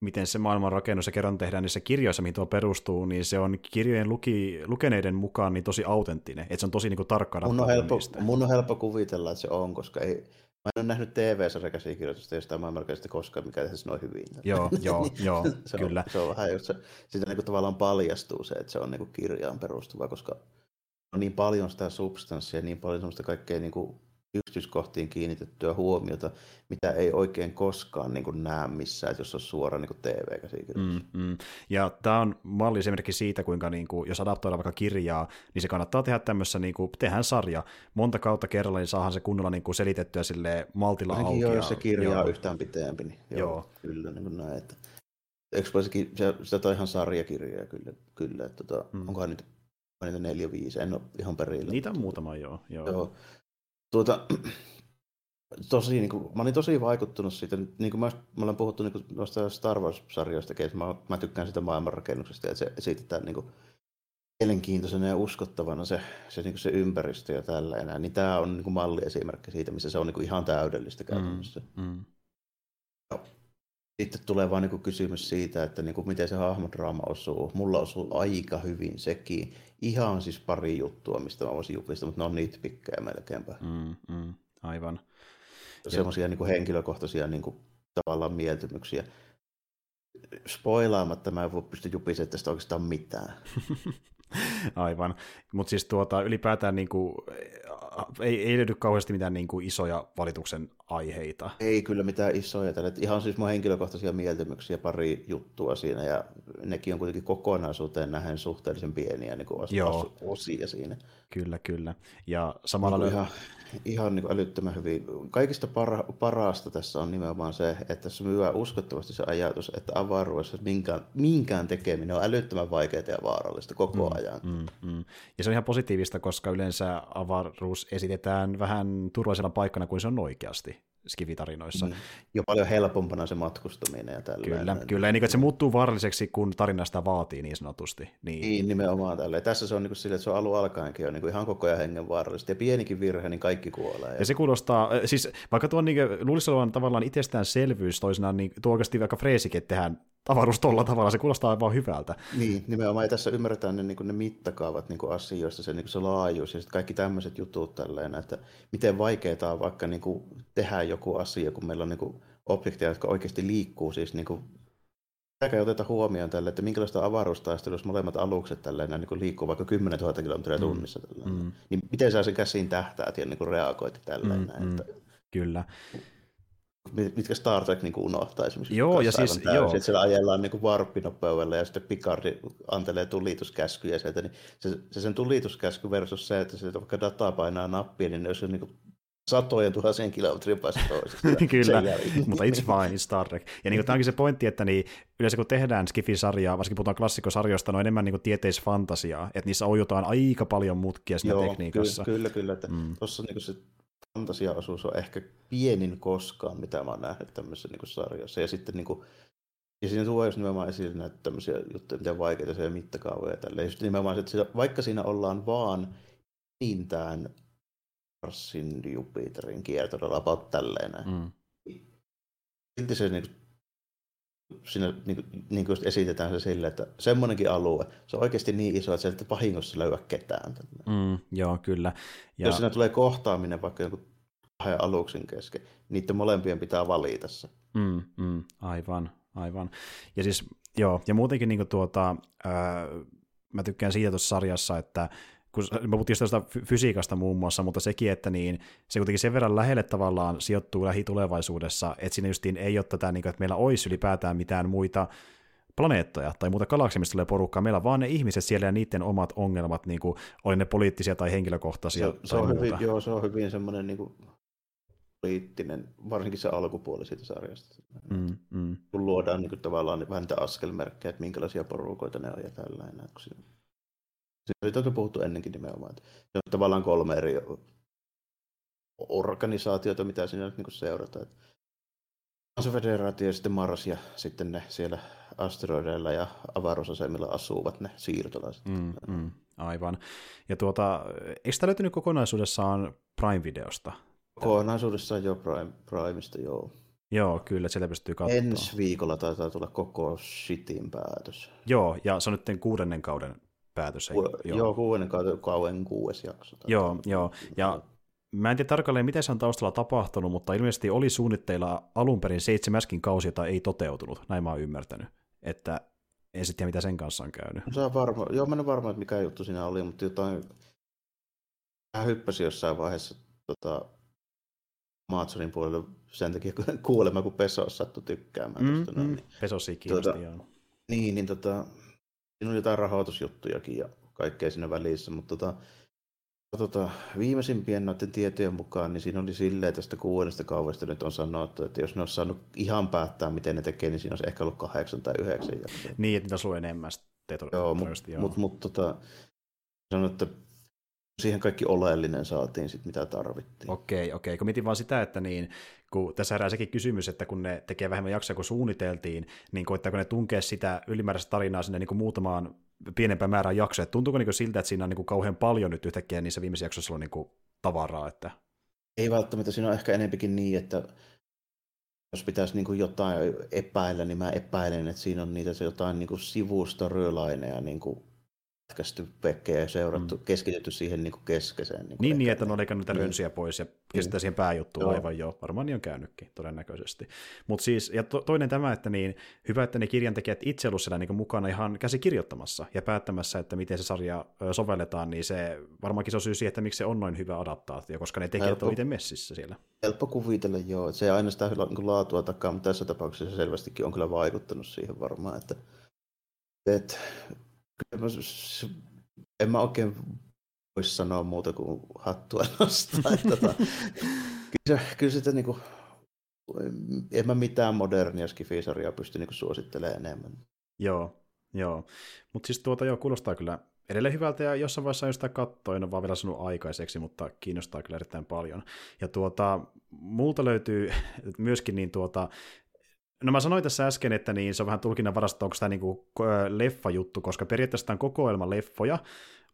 miten se maailmanrakennus ja kerran tehdään niissä kirjoissa, mihin tuo perustuu, niin se on kirjojen luki, lukeneiden mukaan niin tosi autenttinen, että se on tosi niinku tarkkaan. Mun on helppo kuvitella, että se on, koska ei Mä en ole nähnyt T V-sarjan käsikirjoitusta jostain maailmankaisesta koskaan, mikä tehtäisi noin hyvin. Joo, joo, joo, se on, kyllä. Se on vähän just se, sitä niin kuin tavallaan paljastuu se, että se on niin kuin kirjaan perustuva, koska on niin paljon sitä substanssia, niin paljon semmoista kaikkea niin kuin yksityiskohtiin kiinnitettyä huomiota, mitä ei oikein koskaan niin kuin näe missään, jos on suoraan niin T V-käsikirjoitus. Mm, mm. Ja tämä on malliesimerkki siitä, kuinka niin kuin, jos adaptoidaan vaikka kirjaa, niin se kannattaa tehdä tämmössä, niin kuin, tehdään sarja. Monta kautta kerralla niin saadaan se kunnolla niin kuin selitettyä sille maltilla ainakin auki. Joo, jos se kirjaa yhtään pitempi, niin joo, joo. Kyllä niin kuin näin. Että... Eikö sitä ole ihan sarjakirjoja kyllä? Kyllä että, tota, mm. Onkohan nyt niitä neljä, viisi? En ole ihan perillä. Niitä on muutama, joo. joo. joo. Tuota, tosi, niin kuin, mä olin tosi vaikuttunut siitä, niin kuin mä, mä olen puhuttu niin kuin noista Star Wars-sarjoistakin, että mä, mä tykkään sitä maailmanrakennuksesta ja se esitetään niin kuin mielenkiintoisena ja uskottavana se, se, niin kuin se ympäristö ja tällä enää, niin tää on niin kuin malliesimerkki siitä, missä se on niin kuin ihan täydellistä käytännössä. Mm, mm. Sitten tulee vaan niin kuin kysymys siitä, että niin kuin miten se hahmodraama osuu. Mulla osuu aika hyvin sekin. Ihan siis pari juttua, mistä mä voisin jupistaa, mutta ne on niitä pikkejä melkeinpä. Mm, mm, aivan. Semmoisia niin kuin henkilökohtaisia niin kuin, tavallaan mieltymyksiä. Spoilaamatta mä en voi pysty jupisemaan tästä oikeastaan mitään. Aivan. Mutta siis tuota, ylipäätään niin kuin, ei, ei löydy kauheasti mitään niin kuin, isoja valituksen aiheita. Ei kyllä mitään isoja. Tällä. Ihan siis mun henkilökohtaisia mieltymyksiä, pari juttua siinä ja nekin on kuitenkin kokonaisuuteen nähden suhteellisen pieniä niin kuin os- osia siinä. Kyllä, kyllä. Ja samalla niin ihan, ihan niin kuin älyttömän hyvin. Kaikista para- parasta tässä on nimenomaan se, että se myydään uskottavasti se ajatus, että avaruudessa minkään, minkään tekeminen on älyttömän vaikeaa ja vaarallista koko mm, ajan. Mm, mm. Ja se on ihan positiivista, koska yleensä avaruus esitetään vähän turvallisena paikkana kuin se on oikeasti skifitarinoissa. Mm. Jo paljon helpompana se matkustaminen ja tällainen. Kyllä, kyllä. Ja niin, että se muuttuu vaaralliseksi, kun tarina sitä vaatii niin sanotusti. Niin, niin nimenomaan tälleen. Tässä se on niin silleen, että se on alun alkaenkin on niin ihan koko ajan hengen vaarallista. Ja pienikin virhe, niin kaikki kuolee. Ja se kuulostaa, siis vaikka tuon niin, luulisi olevan tavallaan itsestäänselvyys toisinaan, niin tuo oikeasti vaikka freesikin tehdään avaruus tolla tavalla, se kuulostaa aivan hyvältä. Niin, nimenomaan. Ja tässä ymmärretään ne, niin kuin ne mittakaavat niin kuin asioista, se, niin kuin se laajuus ja kaikki tämmöiset jutut tälleen, että miten vaikeaa on vaikka niin kuin tehdä joku asia, kun meillä on niin kuin objekteja, jotka oikeasti liikkuu. Siis, niin kuin, mitäkään oteta huomioon tälle, että minkälaista avaruustaistelua, jos molemmat alukset tälleen, niin kuin liikkuu vaikka kymmenentuhatta kilometriä tunnissa, tälleen, mm. niin miten sä sen käsiin tähtäät ja niin kuin reagoit tälleen. Mm, näin, että... Kyllä. Mitkä Star Trek niin unohtaa esimerkiksi. Joo, ja siis, joo. Sitten siellä ajellaan niin warppinopeudella ja sitten Picard antelee tulituskäskyjä sieltä. Niin se, se sen tulituskäsky versus se, että sieltä vaikka dataa painaa nappia, niin ne olisi niin kuin satojen tuhansien kilometrin päästä toisesta. Kyllä, mutta it's fine, it's Star Trek. Ja niin, tämä onkin se pointti, että niin, yleensä kun tehdään skifi-sarjaa, varsinkin puhutaan klassikkosarjoista, ne on enemmän niin tieteisfantasiaa, että niissä ojutaan aika paljon mutkia siinä joo, tekniikassa. Kyllä, kyllä. Että mm. Tuossa niin se... Fantasiaosuus on ehkä pienin koskaan, mitä mä oon nähnyt tämmöisessä niin kuin sarjassa. Ja sitten niin kuin, ja siinä tulee jos nimenomaan esille näitä tämmöisiä juttuja, mitä vaikeita se ja mittakaavoja ja tälleen. Nimenomaan se, että vaikka siinä ollaan vaan niintään Marsin Jupiterin kiertorilla about tälleen näin. Mm. Silti se niin kuin, siinä niin, niin kuin esitetään se silleen, että semmoinenkin alue, se on oikeasti niin iso, että sieltä vahingossa löyä ketään. Mm, joo, kyllä. Ja... Jos siinä tulee kohtaaminen vaikka joku kahden aluksen kesken, niiden molempien pitää valita se. Mm, mm, aivan, aivan. Ja siis, joo, ja muutenkin niin kuin tuota, ää, mä tykkään siitä tuossa sarjassa, että kun mä puhuttiin sitä fysiikasta muun muassa, mutta sekin, että niin, se kuitenkin sen verran lähelle tavallaan sijoittuu lähitulevaisuudessa, että siinä justiin ei ole tätä, niin kuin, että meillä olisi ylipäätään mitään muita planeettoja tai muuta galaksia, mistä tulee porukkaa. Meillä on vaan ne ihmiset siellä ja niiden omat ongelmat, niin kuin, oli ne poliittisia tai henkilökohtaisia se, tai se on muuta. Hyvin, joo, se on hyvin semmoinen niin kuin poliittinen, varsinkin se alkupuoli siitä sarjasta. Mm, mm. Kun luodaan niin kuin, tavallaan vähän niitä askelmerkkejä, että minkälaisia porukoita ne on ja tällainen. Siitä on puhuttu ennenkin nimenomaan. Se on tavallaan kolme eri organisaatiota, mitä siinä nyt niin seurataan. Federaatio ja sitten Mars ja sitten ne siellä asteroideilla ja avaruusasemilla asuvat ne siirtolaiset. Mm, mm, aivan. Ja tuota, eikö sitä löytynyt kokonaisuudessaan Prime-videosta? Kokonaisuudessaan jo Prime, Primeista, joo. Joo, kyllä, sieltä pystyy katsomaan. Ensi viikolla taitaa tulla koko shitin päätös. Joo, ja se on nyt kuudennen kauden päätös. Ei, joo, joo kuudennen kauden kuudes jakso. Joo, joo, ja Mä en tiedä tarkalleen, miten se on taustalla tapahtunut, mutta ilmeisesti oli suunnitteilla alun perin seitsemäskin kausi, jota ei toteutunut. Näin mä oon ymmärtänyt. Että en sitten tiedä, mitä sen kanssa on käynyt. Se on varma. Joo, mä en ole varma, että mikä juttu siinä oli, mutta jotain... Mä hyppäsin jossain vaiheessa tota, Maatsonin puolelle sen takia, kun kuulemma, kun Pesos sattui tykkäämään. Mm, tuosta, mm. Niin, Pesosia kiinnosti, tuota, joo. Niin, niin tota... Siinä on jotain rahoitusjuttujakin ja kaikkea siinä välissä, mutta tota... Tota, viimeisimpien noiden tietojen mukaan, niin siinä oli silleen tästä kuudesta kaudesta nyt on sanottu, että jos ne olisi saanut ihan päättää, miten ne tekee, niin siinä olisi ehkä ollut kahdeksan tai yhdeksän. Ja... Niin, että niitä olisi ollut enemmän. Joo, mutta mut, mut, tota, sanon, että siihen kaikki oleellinen saatiin sitten, mitä tarvittiin. Okei, okei. Kun mietin vaan sitä, että niin, kun tässä herää sekin kysymys, että kun ne tekee vähemmän jaksoja kuin suunniteltiin, niin koittaako ne tunkea sitä ylimääräistä tarinaa sinne niin kuin muutamaan pienempään määrään jaksoja. Tuntuuko niin siltä, että siinä on niin kauhean paljon nyt yhtäkkiä niissä viimeisissä jaksoissa on niin tavaraa? Että... Ei välttämättä. Siinä on ehkä enempikin niin, että jos pitäisi niin jotain epäillä, niin mä epäilen, että siinä on niitä jotain niin sivustorylaineja niin lätkästy pekkejä ja seurattu, mm. keskitytty siihen niin keskeiseen. Niin, niin, niin, että ne on leikannut niitä rönsiä pois ja keskitytään mm. siihen pääjuttuun. Joo. Aivan joo. Varmaan niin on käynytkin todennäköisesti. Mut siis, ja to, toinen tämä, että niin, hyvä, että ne kirjantekijät itse ollut siellä niin mukana ihan käsikirjoittamassa ja päättämässä, että miten se sarja sovelletaan, niin se varmaankin se on syy siihen, että miksi se on noin hyvä adaptaatio, koska ne tekijät on itse messissä siellä. Helppo kuvitella, joo. Että se ei aina sitä laatua takaa, mutta tässä tapauksessa selvästikin on kyllä vaikuttanut siihen varmaan, että... että en mä oikein voi sanoa muuta kuin hattua nostaa. Tota, kyllä, kyllä sitä niinku, en mä mitään modernia skifisarjaa pysty niinku suosittelemaan enemmän. Joo, joo. Mutta siis tuota joo, kuulostaa kyllä edelleen hyvältä ja jossain vaiheessa on sitä katsoa, en ole vaan vielä sanonut aikaiseksi, mutta kiinnostaa kyllä erittäin paljon. Ja tuota, multa löytyy myöskin niin tuota, no mä sanoin tässä äsken, että niin se on vähän tulkinnanvarasta, että onko tämä niinku leffajuttu, koska periaatteessa tämä on kokoelma leffoja,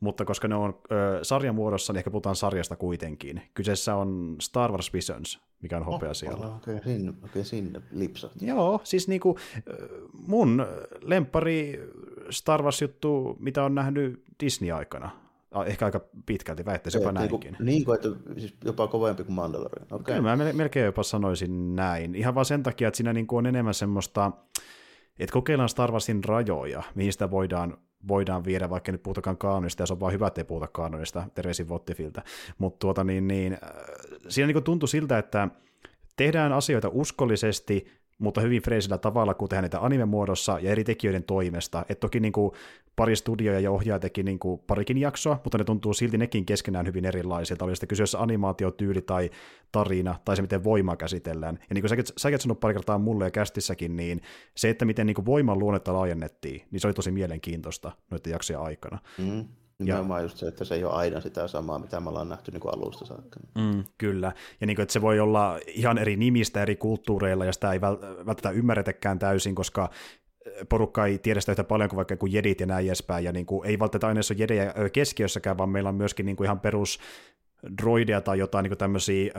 mutta koska ne on ö, sarjamuodossa, niin ehkä puhutaan sarjasta kuitenkin. Kyseessä on Star Wars Visions, mikä on hopea siellä. Okei, sinne, sinne lipsahti. Joo, siis niinku mun lemppari Star Wars-juttu, mitä on nähnyt Disney-aikana. Ehkä aika pitkälti, väittäisi jopa näinkin. Niin kuin, että siis jopa kovempi kuin Mandalorian. Okay. Kyllä, mä melkein jopa sanoisin näin. Ihan vaan sen takia, että siinä on enemmän semmoista, että kokeillaan Star Warsin rajoja, mihin sitä voidaan, voidaan viedä, vaikka nyt puhutakaan kaanonista, ja se on vaan hyvä, että ei puhuta kaanonista, terveisin Vottifiltä. Mutta tuota, niin, niin, siinä niin tuntui siltä, että tehdään asioita uskollisesti, mutta hyvin freesillä tavalla, kun tehdään niitä anime-muodossa ja eri tekijöiden toimesta. Et toki niin kuin, pari studioja ja ohjaa teki niin kuin, parikin jaksoa, mutta ne tuntuu silti nekin keskenään hyvin erilaisilta. Oli sitten kyseessä animaatiotyyli tai tarina tai se, miten voimaa käsitellään. Ja niin kuin säkin sä sanonut pari kertaa mulle ja kästissäkin, niin se, että miten niin kuin, voiman luonnetta laajennettiin, niin se oli tosi mielenkiintoista noiden jaksojen aikana. Mm. Nimenomaan ja, just se, että se ei ole aina sitä samaa, mitä me ollaan nähty niin kuin alusta saakka. Mm, kyllä, ja niin kuin, että se voi olla ihan eri nimistä, eri kulttuureilla, ja sitä ei välttämättä ymmärretäkään täysin, koska porukka ei tiedä sitä yhtä paljon kuin vaikka joku jedit ja näin edespäin, ja niin kuin, ei välttämättä aina se ole jedejä keskiössäkään, vaan meillä on myöskin niin kuin ihan perus droideja tai jotain niin tämmöisiä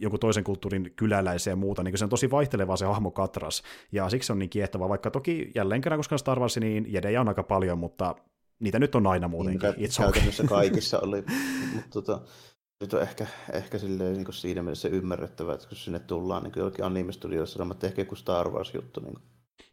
joku toisen kulttuurin kyläläisiä ja muuta, niin se on tosi vaihtelevaa se hahmokatras, ja siksi se on niin kiehtovaa, vaikka toki jälleen kerran, koska Star Wars, niin jedejä on aika paljon, mutta niitä nyt on aina muutenkin. Niin, käytännössä okay. Kaikissa oli, mutta tota, nyt on ehkä, ehkä silleen, niin siinä mielessä ymmärrettävää, että kun sinne tullaan niin jollakin anime-studioissa sanomaan, että ehkä joku Star Wars-juttu niin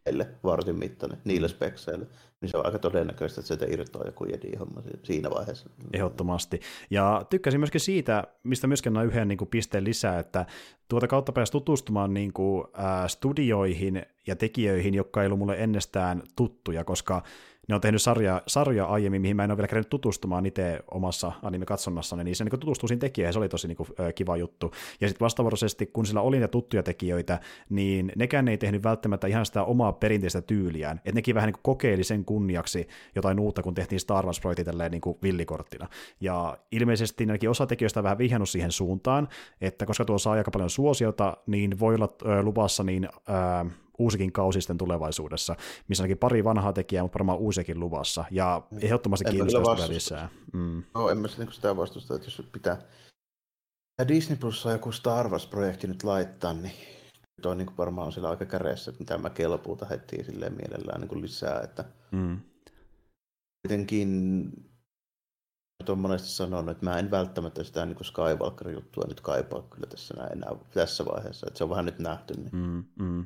heille vartin mittainen, niillä spekseillä, niin se on aika todennäköistä, että sieltä irtoaa joku jedi-homma siinä vaiheessa. Ehdottomasti. Ja tykkäsin myöskin siitä, mistä myöskin on yhden niin kuin pisteen lisää, että tuota kautta pääsi tutustumaan niin kuin, äh, studioihin ja tekijöihin, jotka ei ollut mulle ennestään tuttuja, koska ne on tehnyt sarjaa, sarjaa aiemmin, mihin mä en ole vielä käynyt tutustumaan itse omassa anime-katsonnassani, niin se niin tutustuu siinä tekijään, se oli tosi niin kuin, kiva juttu. Ja sitten vastavuoroisesti, kun sillä oli niitä tuttuja tekijöitä, niin nekään ei tehnyt välttämättä ihan sitä omaa perinteistä tyyliään, että nekin vähän niin kuin kokeili sen kunniaksi jotain uutta, kun tehtiin Star Wars-projekti tälleen niin kuin villikorttina. Ja ilmeisesti ainakin osa tekijöistä on vähän vihjannut siihen suuntaan, että koska tuo saa aika paljon suosiota, niin voi olla äh, luvassa niin... Äh, uusikin kausi sitten tulevaisuudessa, missä ainakin pari vanhaa tekijää, mutta varmaan uusiakin luvassa, ja ehdottomasti kiinnostaa lisää. Mm. No, en mä sitä vastusta, että jos pitää Disney Plussa joku Star Wars-projekti nyt laittaa, niin nyt on niin varmaan sillä aika kädessä, että mitä mä kelpuutan heti silleen mielellään niin lisää, että mm. kuitenkin on monesti sanonut, että mä en välttämättä sitä niin Skywalker-juttua nyt kaipaa kyllä tässä, enää, tässä vaiheessa, että se on vähän nyt nähty. Niin. Mm, mm.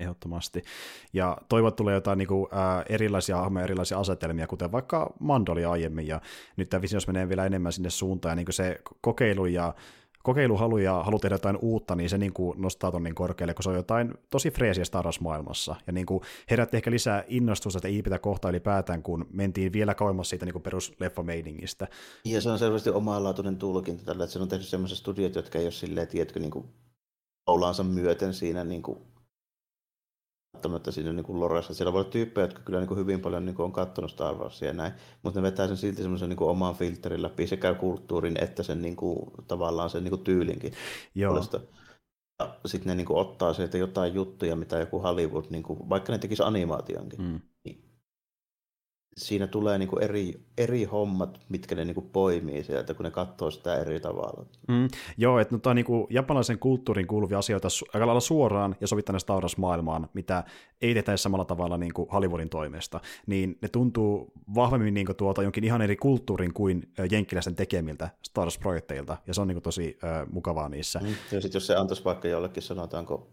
Ehdottomasti. Ja toivot tulee jotain niin kuin, ää, erilaisia erilaisia asetelmia, kuten vaikka Mandoli aiemmin, ja nyt tämä visiossa menee vielä enemmän sinne suuntaan, ja niin kuin se kokeilu ja kokeiluhalu ja halu tehdä jotain uutta, niin se niin kuin nostaa ton niin korkealle, kun se on jotain tosi freesiä Star Wars-maailmassa. Ja niin kuin herätti ehkä lisää innostusta, että iipitä kohtaa ylipäätään, kun mentiin vielä kauemmas siitä niin kuin perusleffameiningistä. Ja se on selvästi omanlaatuinen tulkinta tällä, että se on tehnyt sellaisia studiot, jotka ei ole silleen, tiedätkö, niin kuin paulaansa myöten siinä niin kuin välttämättä siinä niin loressa. Siellä voi olla tyyppejä, jotka kyllä niin hyvin paljon niin on katsonut Star Warsia ja näin, mutta ne vetää sen silti semmoisen niin oman filterin läpi sekä kulttuurin että sen niin kuin, tavallaan sen niin kuin tyylinkin. Joo. Ja sitten ne niin kuin, ottaa sieltä jotain juttuja, mitä joku Hollywood, niin kuin, vaikka ne tekisi animaationkin, mm. niin siinä tulee niin kuin, eri, eri hommat, mitkä ne niin kuin, poimii sieltä, kun ne katsoo sitä eri tavalla. Mm. Joo, että no, tämä on niin kuin, japanilaisen kulttuuriin kuuluvia asioita aika lailla suoraan ja sovittaneet Star Wars-maailmaan, mitä ei tehdä samalla tavalla niin kuin Hollywoodin toimesta, niin ne tuntuu vahvemmin niin kuin, tuota, jonkin ihan eri kulttuurin kuin jenkkiläisten tekemiltä Star Wars-projekteilta, ja se on niin kuin, tosi äh, mukavaa niissä. Mm. Ja sitten jos se antaisi vaikka jollekin, sanotaanko,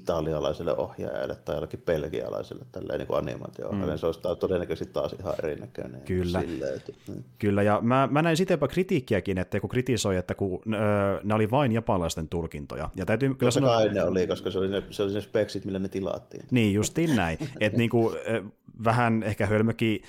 italialaiselle ohjaajalle tai jollekin belgialaiselle tälleen niin kuin animaatio-ohjaajalle, mm. se olisi todennäköisesti taas ihan erinäköinen. Kyllä, silleen, että, niin. Kyllä. Ja mä, mä näin sitä jopa kritiikkiäkin, että kun kritisoi, että kun öö, ne oli vain japanilaisten tulkintoja. Ja täytyy kyllä totta sanoa, kai ne oli, koska se oli ne, se oli ne speksit, millä ne tilattiin. Niin, justiin näin. Että niin kuin, vähän ehkä hölmökin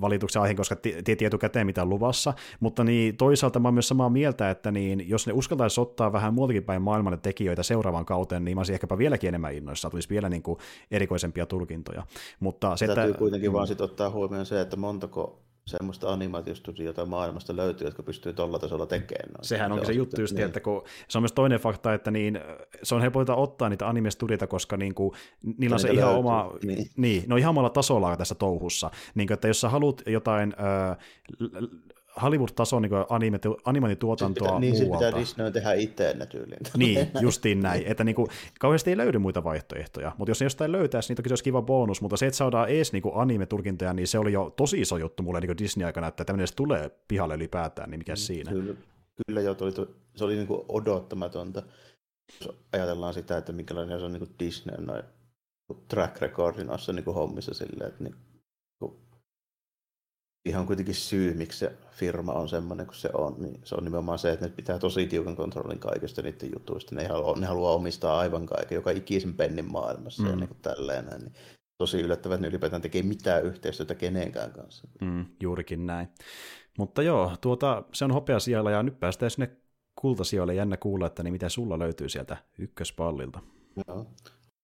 valituksen aiheen, koska tietää etukäteen mitä luvassa, mutta niin toisaalta mä oon myös samaa mieltä, että niin jos ne uskaltaisi ottaa vähän muutakin päin maailman tekijöitä seuraavaan kauteen, niin mä olisin ehkäpä vieläkin enemmän innoissa, tulisi vielä niin kuin erikoisempia tulkintoja. Mutta se, täytyy että kuitenkin mm. vaan sit ottaa huomioon se, että montako semmoista animaatiostudiota maailmasta löytyy, jotka pystyy tolla tasolla tekemään. Noin. Sehän onkin se, se juttu just, niin. Että kun se on myös toinen fakta, että niin, se on helpointa ottaa niitä anime-studioita, koska niin kuin, niillä on se ihan löytyy. Oma, niin. Niin, ne on ihan omalla tasolla tässä touhussa, niin kuin, että jos sä haluat jotain Äh, Hollywood-tason niin anime, animaatituotantoa muualta. Niin, sitten pitää Disney tehdä itse ne tyyliin. Niin, justiin näin. Että niin kuin, kauheasti ei löydy muita vaihtoehtoja, mutta jos ne jostain löytäisi, niin toki se olisi kiva bonus, mutta se, että saadaan ees niin anime-tulkintoja, niin se oli jo tosi iso juttu mulle niin Disney-aikana, että tämmöinen edes tulee pihalle ylipäätään, niin mikä siinä. Kyllä, kyllä joo, tuli, se oli niin kuin odottamatonta. Jos ajatellaan sitä, että minkälainen se on niin Disney noin track-recordin noissa niin hommissa silleen, että niin ihan kuitenkin syy, miksi se firma on semmoinen kuin se on, niin se on nimenomaan se, että ne pitää tosi tiukan kontrollin kaikista niiden jutuista. Ne haluaa, ne haluaa omistaa aivan kaiken, joka ikisen pennin maailmassa mm. ja niin kuin tälleen. Niin tosi yllättävää, että ne ylipäätään tekee mitään yhteistyötä kenenkään kanssa. Mm, juurikin näin. Mutta joo, tuota, se on hopea sijalla ja nyt päästään sinne kultasijoille. Jännä kuulla, että niin mitä sulla löytyy sieltä ykköspallilta. Joo.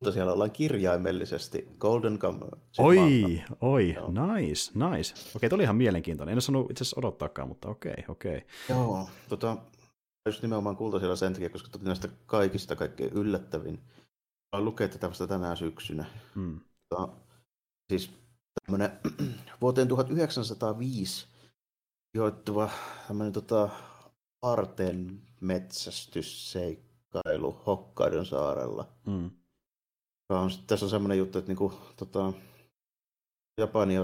Mutta siellä ollaan kirjaimellisesti Golden Kamui. Oi, manga. Oi, joo. nice, nice. Okei, toi oli ihan mielenkiintoinen. En ole sanonut itse asiassa odottaakaan, mutta okei, okei. Joo, tota, just nimenomaan kultaisella sen takia, koska totin näistä kaikista kaikkein yllättävin. Olen lukea tätä vasta tänään syksynä. Hmm. Tota, siis tämmöinen vuoteen tuhatyhdeksänsataaviisi sijoittuva tämmöinen tota, arten metsästysseikkailu Hokkaidon saarella. Hmm. On, tässä on semmoinen juttu, että niinku, tota, Japani ja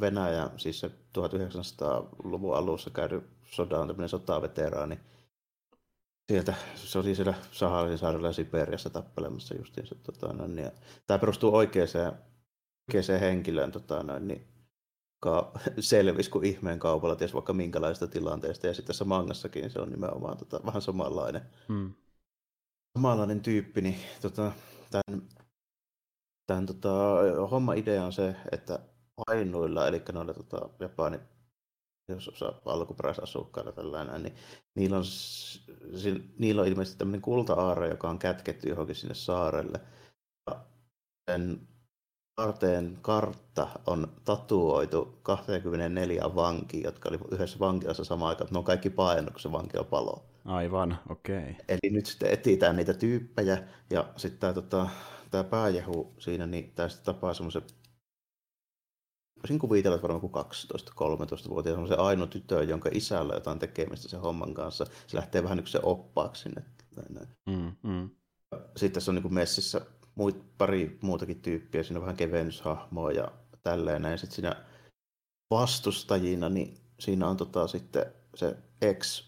Venäjä, siis se tuhatyhdeksänsataaluvun alussa käyty soda on tämmöinen sotaveteraani. Sieltä, se oli siellä Sahalin saarella ja Siperiassa tappelemassa justiinsa. Tota, noin, ja tämä perustuu oikeaan, oikeaan henkilöön, tota, noin, niin, joka selvisi kuin ihmeen kaupalla, ties vaikka minkälaista tilanteesta. Ja sitten tässä mangassakin se on nimenomaan tota, vähän samanlainen, hmm. samanlainen tyyppi. Niin, tota, tämän, Tämän tota, homman idea on se, että ainuilla, eli noilla tota, Japanin alkuperäisasukkailla tällainen, niin niillä on, niillä on ilmeisesti tämmöinen kulta-aarre, joka on kätketty johonkin sinne saarelle. Ja sen aarteen kartta on tatuoitu kaksikymmentäneljä vankia, jotka oli yhdessä vankilassa samaan aikaan, mutta ne on kaikki paennut, kun se vankila paloi. Aivan, okei. Okay. Eli nyt sitten etsitään niitä tyyppejä, ja sitten tämä tota, tämä pääjehu siinä, niin tämä sitten tapaa semmoisen, voisin kuvitella, varmaan kuin kaksitoista kolmetoista-vuotiaan semmoisen ainoa tytö, jonka isällä jotain tekemistä sen homman kanssa. Se lähtee vähän yksi se oppaaksi sinne. Mm, mm. Sitten tässä on niin kuin messissä muut, pari muutakin tyyppiä, siinä on vähän kevennyshahmoa ja tälleen. Ja sitten siinä vastustajina, niin siinä on tota, sitten se X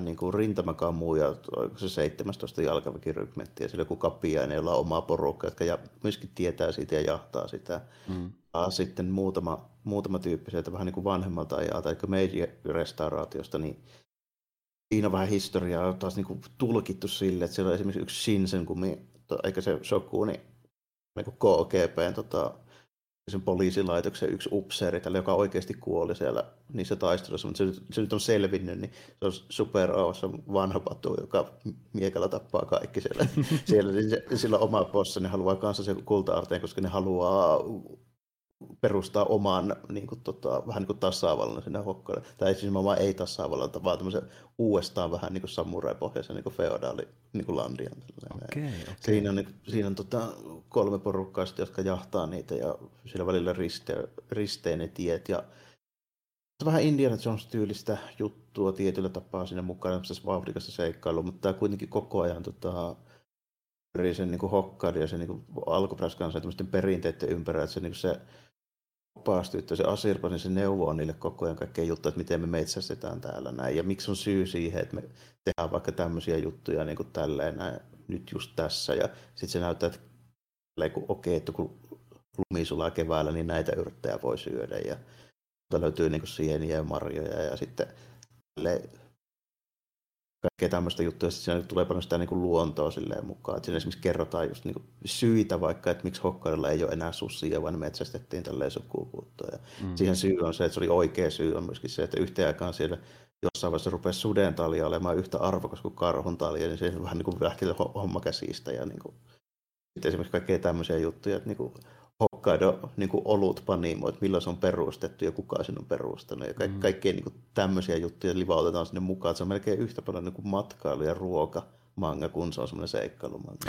niin kuin rintamakamuu ja se seitsemästoista jalkaväkirykmentti ja sillä joku kapiainen, jolla on omaa porukkaa, jotka myöskin tietää siitä ja jahtaa sitä. Mm. Ja sitten muutama, muutama tyyppi sieltä vähän niin kuin vanhemmalta ajalta, eli Meiji-restauraatiosta, niin siinä on vähän historiaa on taas niin kuin tulkittu sille, että siellä on esimerkiksi yksi Shinsen, kun me, eikä se Shoku, niin, niin kuin K G P:n tota, sen poliisilaitoksen yksi upseeri, tälle, joka oikeasti kuoli siellä niissä taistelussa, mutta se, se nyt on selvinnyt, niin se on superaavassa vanha patu, joka miekalla tappaa kaikki siellä. siellä niin sillä oma bossa, ne haluaa kanssa sen kulta-arteen, koska ne haluaa perustaa oman niin kuin, tota, vähän niin kuin tasavallan sinne Hokkaidolle. Tai siis oman ei tasavallan, vaan tämmöisen uudestaan vähän niin kuin samurai-pohjaisen niin kuin feodaali niin kuin landian. Okay, okay. Siinä on, siinä on tota, kolme porukkaa, jotka jahtaa niitä ja sillä välillä riste, ristee ne tiet. Ja vähän Indiana Jones-tyylistä juttua tietyllä tapaa siinä mukana vauhdikasta seikkailua, mutta tämä kuitenkin koko ajan tota, sen niin kuin Hokkaido ja sen niin alkuperäiskansan perinteiden ympärillä, että se, niin se opaastyttö, se Asirpa, niin se neuvoo niille koko ajan kaikkea juttuja, että miten me metsästetään täällä näin ja miksi on syy siihen, että me tehdään vaikka tämmöisiä juttuja niin kuin tälleen näin, nyt just tässä ja sitten se näyttää, että okei, okay, että kun lumi sulaa keväällä, niin näitä yrttejä voi syödä ja löytyy niin kuin sieniä ja marjoja ja sitten tälleen kaikkea tämmöistä juttuja, että siinä tulee paljon sitä niin kuin luontoa silleen mukaan. Siinä esimerkiksi kerrotaan just niin kuin syitä vaikka, että miksi Hokkaidolla ei ole enää susia, vaan metsästettiin tälleen sukupuuttoon. Mm-hmm. Siihen syy on se, että se oli oikea syy, on myöskin se, että yhteen aikaan siellä jossain vaiheessa rupeaa suden talia olemaan yhtä arvokas kuin karhun talia, niin se vähän niin kuin lähti homma käsistä. Ja niin kuin sitten esimerkiksi kaikkea tämmöisiä juttuja, että niin kuin Hokkaido niin kuin olut panimo, että milloin se on perustettu ja kuka sen on perustanut. Ja ka- mm. Kaikkea niin kuin tämmöisiä juttuja livautetaan sinne mukaan. Se on melkein yhtä paljon niin kuin matkailu- ja ruokamanga, kun se on semmoinen seikkailumanga.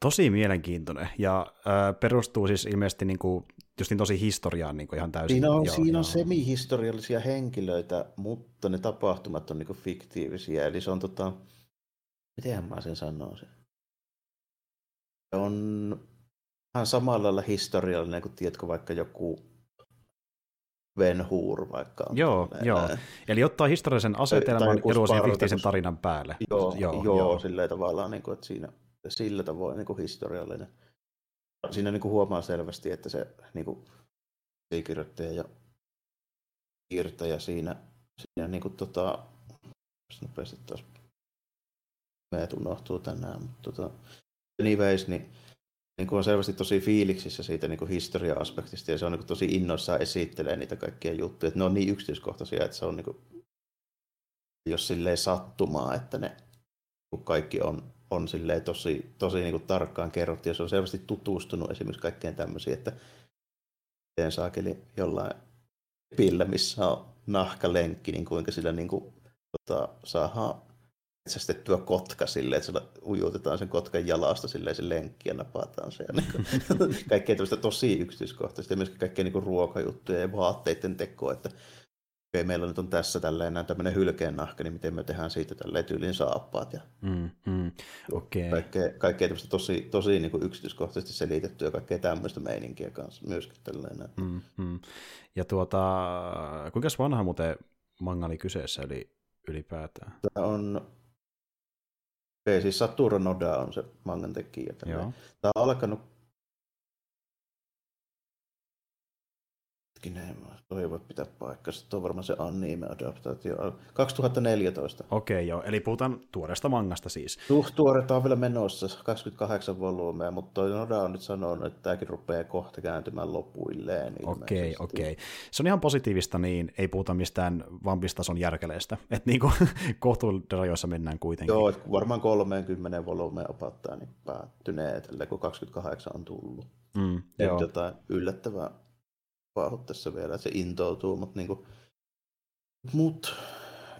Tosi mielenkiintoinen. Ja äh, perustuu siis ilmeisesti niin kuin, just niin tosi historiaan niin kuin ihan täysin. Siinä on, joo, siinä on semihistoriallisia henkilöitä, mutta ne tapahtumat on niin kuin fiktiivisiä. Eli se on, tota, mitenhän mä sen sanoisin? Se on vähän samalla lailla historiallinen, kun tiedätkö vaikka joku Ben Hur vaikka. Joo, joo. Eli ottaa historiallisen asetelman ja luo sen fiktiivisen tarinan päälle. Joo, joo, joo. Sillä tavalla, niin kuin, että siinä, sillä tavoin niin kuin historiallinen. Siinä niin kuin huomaa selvästi, että se niin kuin, kirjoittaja ja piirtäjä siinä, siinä niin kuin, tota, nopeasti taas meidät unohtuu tänään, mutta tota, anyways, niin niin kuin on selvästi tosi fiiliksissä siitä niin kuin historia-aspektista ja se on niin kuin tosi innoissaan esittelee niitä kaikkia juttuja. Että ne on niin yksityiskohtaisia, että se on niin kuin, jos silleen sattumaa, että ne kun kaikki on, on silleen tosi, tosi niin kuin tarkkaan kerrottu. Ja se on selvästi tutustunut esimerkiksi kaikkeen tämmöisiin, että miten saakeli jollain pillä, missä on nahkalenkki, niin kuinka sillä niin kuin, tota, saadaan metsästettyä kotka silleen, että ujutetaan sen kotkan jalasta silleen se lenkki ja napataan se. Kaikkea tämmöistä tosi yksityiskohtaista ja myöskin kaikkea niin ruokajuttuja ja vaatteiden tekoa, että okei, meillä nyt on tässä tällainen tämmöinen hylkeen nahka, niin miten me tehdään siitä tälleen tyylin saappaat ja mm, mm, okay. kaikkea, kaikkea tämmöistä tosi, tosi niin kuin yksityiskohtaisesti selitettyä ja kaikkea tämmöistä meininkiä kanssa myöskin tällainen. Mm, mm. Ja tuota, kuinka vanha muuten manga oli kyseessä eli ylipäätään? Tämä on Okei, siis Satoru Noda on se mangan tekijä. Tämä on alkanut hetkinen, toi voi pitää paikkansa. Tuo on varmaan se anime-adaptaatio. kaksituhattaneljätoista. Okei, joo. Eli puhutaan tuoresta mangasta siis. Tuh, tuoreta on vielä menossa, kaksikymmentäkahdeksan volyymeja, mutta toi Noda on nyt sanonut, että tämäkin rupeaa kohta kääntymään lopuilleen. Okei, okei. Se on ihan positiivista, niin ei puhuta mistään vampistason järkeleistä. Että niin kohtuullisissa rajoissa mennään kuitenkin. Joo, varmaan kolmekymmentä volyymeja opattaa niin päättyneen, kun kaksikymmentäkahdeksan on tullut. Mm, joo. Jotain yllättävää paahut tässä vielä, että se intoutuu, mutta niinku, mut.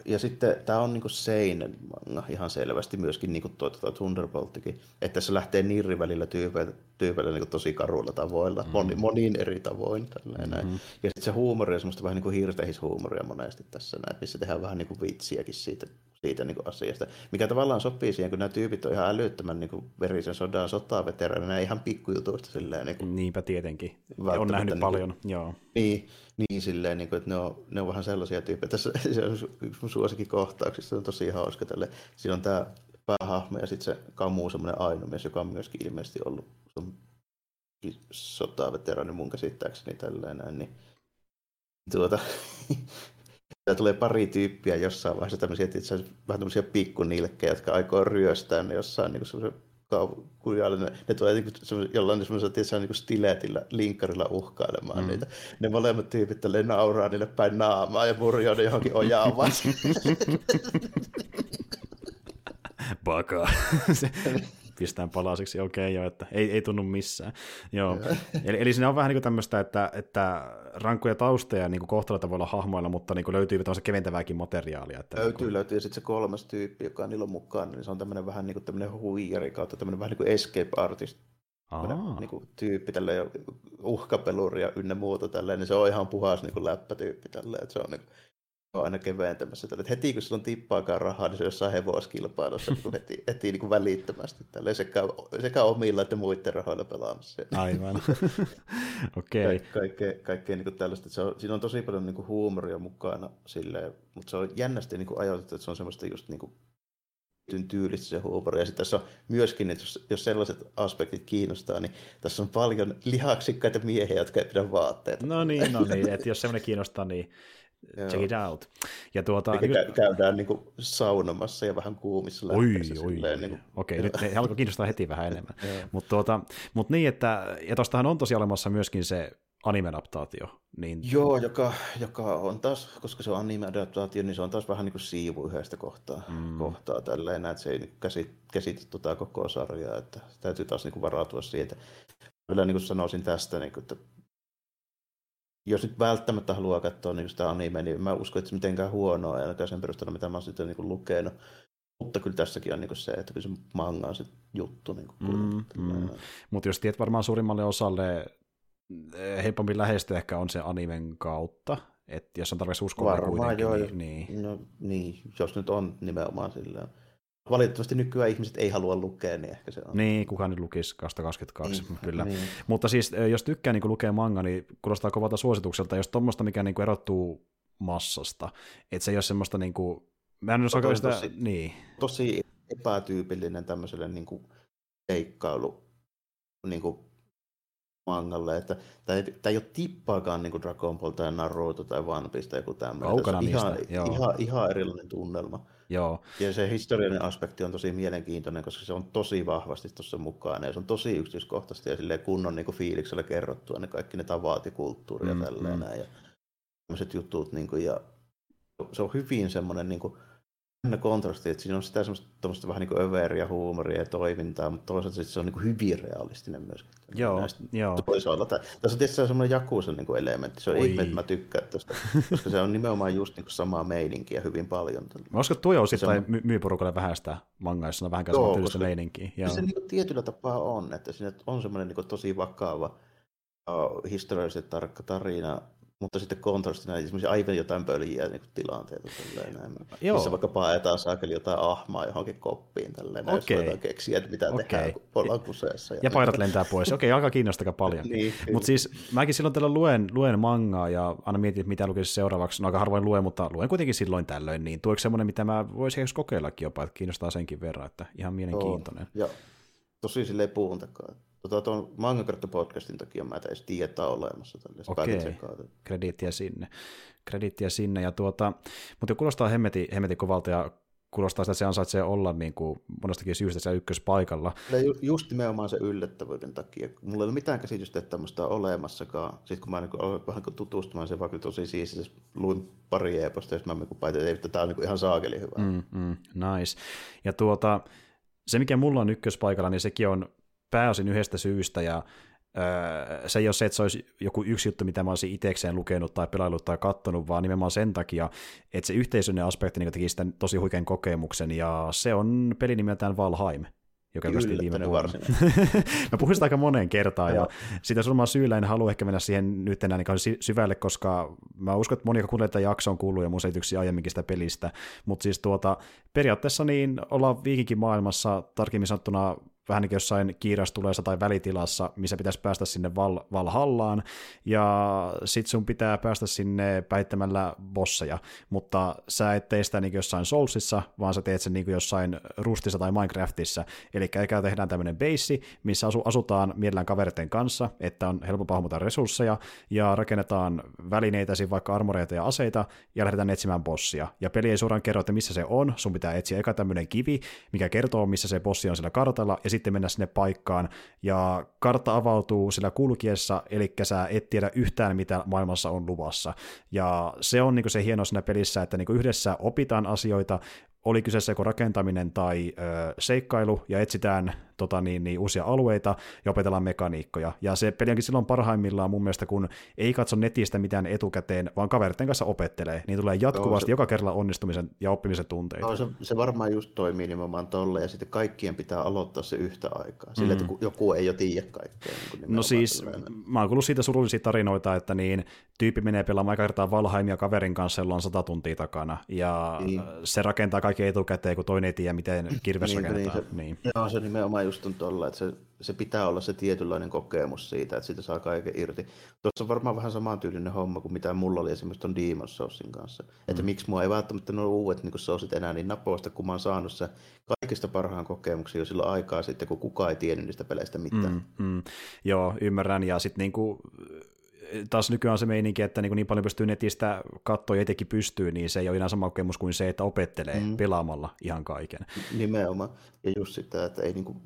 Ja sitten tää on niinku seinen manga ihan selvästi myöskin niinku toi tota Thunderboltikin, että tässä lähtee nirri välillä tyypeillä, tyypeillä niinku tosi karuilla tavoilla, mm-hmm. moni, moniin eri tavoin tälleen mm-hmm. näin. Ja sitten se huumori on semmoista vähän niinku hirtehis huumoria monesti tässä näin, missä tehdään vähän niinku vitsiäkin siitä siitä niin kuin asiasta, mikä tavallaan sopii siihen, kun nämä tyypit on ihan älyttömän niin kuin verisen sodan sotaveteraaneja, nämä ihan pikkujutuista silleen. Niin kuin, niinpä tietenkin, on nähnyt niin kuin, paljon, joo. Niin, niin silleen, niin kuin, että ne on, ne on vähän sellaisia tyyppejä. Tässä on suosikin kohtauksista, on tosi hauska tälle. Siinä on tämä päähahmo ja sitten se Kamu, semmoinen ainomies, joka on myöskin ilmeisesti ollut sotaveteraani mun käsittääkseni tälleen näin, niin tuota... Täällä tulee pari tyyppiä jossain vaiheessa tämmöisiä, vähän tämmöisiä pikkuniilkkejä, jotka aikoo ryöstää ne jossain niin semmoisen kujallinen. Ne tulee niin semmoisen, jollain semmoisella tietysti niin stiletillä, linkkarilla uhkailemaan mm. niitä. Ne molemmat tyypit tälleen nauraa niille päin naamaa ja murjoo ne johonkin ojaan vaan. Pakaa. Pistään palaseksi, okei okay, joo, että ei, ei tunnu missään. Joo. Eli, eli siinä on vähän niin kuin tämmöistä, että, että rankkoja tausteja niin kohtalla tavalla hahmoilla, mutta niin löytyy tämmöistä keventävääkin materiaalia. Että löytyy, niin kuin... löytyy. Ja sitten se kolmas tyyppi, joka on niillä mukaan, niin se on tämmöinen vähän niin kuin tämmöinen huijari kautta, tämmöinen vähän niin kuin escape artist. Niin kuin tyyppi, tälleen uhkapeluri ja ynnä muuta tälleen, niin se on ihan puhas niin kuin läppätyyppi tälleen, että se on niin kuin... on aina keventämässä. Tällä. Heti kun sillä on tippaakaan rahaa, niin se on jossain hevoskilpailussa niin heti, heti niin kuin välittömästi. Tällä. Sekä, sekä omilla että muiden rahoilla pelaamassa. Aivan. Okei. Okay. Kaikkea, kaikkea niin kuin tällaista. Se on, siinä on tosi paljon niin kuin huumoria mukana, silleen, mutta se on jännästi niin kuin ajoitettu, että se on semmoista just niin kuin tyylistä se huumori. Ja sitten tässä on myöskin, että jos, jos sellaiset aspektit kiinnostaa, niin tässä on paljon lihaksikkaita miehiä, jotka ei pidä vaatteita. No niin, no niin. Että jos semmoinen kiinnostaa, niin check it out. Ja tuota, niin, käydään niin kuin saunomassa ja vähän kuumissa lämpöissä. Oi, silleen, oi. Niin kuin, okei, nyt ne alkoi kiinnostaa heti vähän enemmän. Mutta tuota, mut niin, että, ja tuostahan on tosiaan olemassa myöskin se anime-adaptaatio. Niin... Joo, joka, joka on taas, koska se on anime-adaptaatio, niin se on taas vähän niin kuin siivu yhdestä kohtaa. Mm. kohtaa tälleen, että se ei käsitä, käsitä tota koko sarjaa, että täytyy taas niin kuin varautua siitä. Kyllä niin kuin sanoisin tästä, niin kuin, että jos nyt välttämättä haluaa katsoa niin sitä animea, niin mä uskon, että se mitenkään huonoa, ainakaan sen perusteella, mitä mä oon sitten niin lukenut. Mutta kyllä tässäkin on niin se, että kyllä se manga on se juttu. Niin mm, mm. Mutta jos tiedät varmaan suurimmalle osalle, helpommin lähestyä ehkä on se animen kautta, että jos on tarpeeksi uskoa kuitenkin. Joo, niin, niin. No, niin, jos nyt on nimenomaan silleen. Valitettavasti nykyään ihmiset ei halua lukea, niin ehkä se on. Niin, kukaan nyt lukisi kaksituhattakaksikymmentäkaksi, mm, kyllä. Niin. Mutta siis, jos tykkää niin lukea manga, niin kuulostaa kovalta suositukselta, jos tuommoista, mikä niin erottuu massasta. Että se ei ole semmoista, niin kuin... mä en osaa sitä... Tosi, niin. tosi epätyypillinen tämmöiselle niin kuin seikkailu niin kuin mangalle. Että tämä ei, tämä ei ole tippaakaan niin kuin Dragon Ball tai Naruto tai One Piece tai joku tämmöinen. Kaukana niistä, ihan, joo. Ihan, ihan erilainen tunnelma. Joo. Ja se historiallinen aspekti on tosi mielenkiintoinen, koska se on tosi vahvasti tuossa mukana ja se on tosi yksityiskohtaisesti ja kunnon niin fiiliksellä kerrottua ne kaikki ne tavat ja kulttuuri ja mm, tälleen mm. ja tämmöiset jutut. Niin kuin, ja se on hyvin semmoinen niin kontrasti, että siinä on sitä semmoista vähän niin kuin överiä, huumoria ja toimintaa, mutta toisaalta se on niin kuin hyvin realistinen myöskin. Joo, näistä, joo. Toisaalta. Tässä on tietysti semmoinen Jakusan niin kuin elementti, se on ihme, että mä tykkään tästä, koska se on nimenomaan just niin kuin samaa meininkiä hyvin paljon. Mä uskon, että tuo on sitten my- myy porukalle vähän sitä mangaa, jos on vähän käsin tyylistä meininkiä. Joo. Se niin kuin tietyllä tapaa on, että siinä on semmoinen niin kuin tosi vakava, uh, historiallisesti tarkka tarina, mutta sitten kontrastina esimerkiksi aivan jotain pöljää niin tilanteita, missä vaikka paetaan saakeli jotain ahmaa johonkin koppiin, tälleen, okay. Jos voidaan keksiä, että mitä okay. tehdään, kun ollaan kuseessa. Ja, ja paidat lentää pois. Okei, okay, alkaa kiinnostakaa paljon. Niin, mutta siis mäkin silloin tällä luen, luen mangaa ja aina mietin, mitä lukisi seuraavaksi. No aika harvoin luen, mutta luen kuitenkin silloin tällöin. Niin tuoiko semmoinen, mitä mä voisin ehkä kokeillakin jopa, että kiinnostaa senkin verran, että ihan mielenkiintoinen. Joo. Ja tosi silleen puun takaa. Tuon Mangakartta-podcastin takia mä edes tiedä, että on olemassa. Okei, krediittiä sinne. Krediittiä sinne. Ja tuota, mutta kuulostaa hemmetin hemmeti kovalta ja kuulostaa sitä, että se ansaitsee olla niin kuin monestakin syystä siellä ykköspaikalla. Ju, just nimenomaan se yllättävyyden takia. Mulla ei ole mitään käsitystä, että tämmöistä on olemassakaan. Sitten kun mä niin aloin vähän tutustumaan, se vaan kyllä tosi siis luin pari e-posta, jos mä niin päätin, että tämä on niin ihan saakeli hyvä. Mm, mm, nice. Ja tuota, se, mikä mulla on ykköspaikalla, niin sekin on pääosin yhdestä syystä, ja öö, se ei ole se, että se olisi joku yksi juttu, mitä mä olisin itsekseen lukenut tai pelaillut tai katsonut, vaan nimenomaan sen takia, että se yhteisöllinen aspekti niin teki sitä tosi huikean kokemuksen, ja se on pelinimeltään Valheim, joka julkaistiin viime vuonna. Mä puhuin sitä aika moneen kertaan, ja sitä samalla syyllä en halua ehkä mennä siihen nyt enää niin syvälle, koska mä uskon, että moni, joka kuulee tätä jaksoon, kuuluu jo mun selityksiä aiemminkin sitä pelistä, mutta siis tuota, periaatteessa niin ollaan viikinkin maailmassa tarkemmin sanottuna vähän niin kuin jossain kiirastuleessa tai välitilassa, missä pitäisi päästä sinne Val- Valhallaan, ja sit sun pitää päästä sinne päittämällä bosseja, mutta sä et tee sitä niin kuin jossain Soulsissa, vaan sä teet sen niin kuin jossain Rustissa tai Minecraftissa, eli eikä tehdään tämmöinen base, missä asu- asutaan mielellään kavereiden kanssa, että on helpompi hahmottaa resursseja, ja rakennetaan välineitä, vaikka armoreita ja aseita, ja lähdetään etsimään bossia, ja peli ei suoraan kerro, että missä se on, sun pitää etsiä eka tämmöinen kivi, mikä kertoo, missä se bossi on siellä kartalla, ja sitten mennä sinne paikkaan, ja kartta avautuu sillä kulkiessa, eli sä et tiedä yhtään, mitä maailmassa on luvassa, ja se on niinku se hieno siinä pelissä, että niinku yhdessä opitaan asioita, oli kyseessä joko rakentaminen tai ö, seikkailu, ja etsitään tota, niin, niin, uusia alueita, ja opetellaan mekaniikkoja, ja se peli onkin silloin parhaimmillaan mun mielestä, kun ei katso netistä mitään etukäteen, vaan kaveritten kanssa opettelee, niin tulee jatkuvasti se, joka kerralla onnistumisen ja oppimisen tunteita. Se, se varmaan just toimii nimenomaan tolle, ja sitten kaikkien pitää aloittaa se yhtä aikaa, sillä mm. että joku ei jo tiedä kaikkea. Niin no siis, tulleen. Mä oon kuullut siitä surullisia tarinoita, että niin, tyyppi menee pelaamaan aika kertaa Valheimia kaverin kanssa, jolla on sata tuntia takana, ja mm. se rakentaa kaikki etukäteen, kun toinen ei tiedä, miten kirves niin, rakennetaan. Niin, se, niin. Joo, se nimenomaan just on tuolla, että se, se pitää olla se tietynlainen kokemus siitä, että siitä saa kaiken irti. Tuossa on varmaan vähän samantyylinen homma kuin mitä mulla oli esimerkiksi tuon Demon's Soulsin kanssa. Mm. Että miksi mua ei välttämättä nuo uudet niin sousit enää niin napoista, kun mä oon saanut se kaikista parhaan kokemuksia jo silloin aikaa sitten, kun kukaan ei tiennyt niistä peleistä mitään. Mm, mm. Joo, ymmärrän. Ja sitten niinku taas nykyään se meininki, että niin, niin paljon pystyy netistä katsoa ja itsekin pystyy, niin se ei ole enää sama kokemus kuin se, että opettelee mm. pelaamalla ihan kaiken. Nimenomaan. Ja just sitä, että ei niinku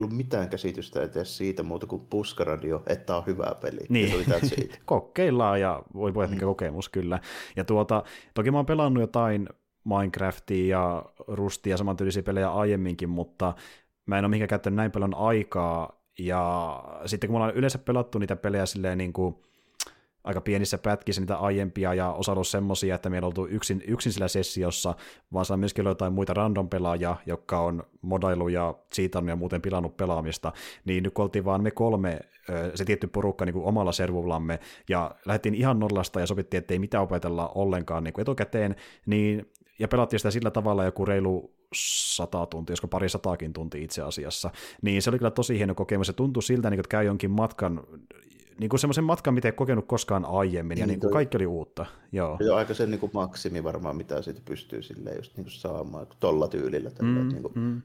ollut mitään käsitystä edes siitä muuta kuin puskaradio, että tämä on hyvä peli. Niin, siitä. Kokeillaan ja voi voi mm. kokemus kyllä. Ja tuota, toki mä oon pelannut jotain Minecraftia ja Rustia ja samantyylisiä pelejä aiemminkin, mutta mä en ole mihinkään käyttänyt näin paljon aikaa. Ja sitten kun me ollaan yleensä pelattu niitä pelejä silleen niin kuin aika pienissä pätkissä niitä aiempia ja osa ollut semmoisia, että meillä on oltu yksin, yksin sillä sessiossa, vaan siellä on myöskin ollut jotain muita random pelaajia, jotka on modailu ja cheatannut ja muuten pilannut pelaamista, niin nyt kun oltiin vaan me kolme, se tietty porukka niin kuin omalla servullamme, ja lähdettiin ihan nollasta ja sovittiin, ettei mitään opetella ollenkaan niin kuin etukäteen, niin ja pelattiin sitä sillä tavalla joku reilu sata tuntia, josko pari sataakin tuntia itse asiassa, niin se oli kyllä tosi hieno kokemus, se tuntui siltä, että käy jonkin matkan, niin kuin semmoisen matkan, mitä ei kokenut koskaan aiemmin, niin ja niin kuin kaikki oli uutta. Joo. Se on aika se niin kuin maksimi varmaan, mitä siitä pystyy silleen just niin kuin saamaan, tolla tyylillä. Tälle, mm, niin kuin mm.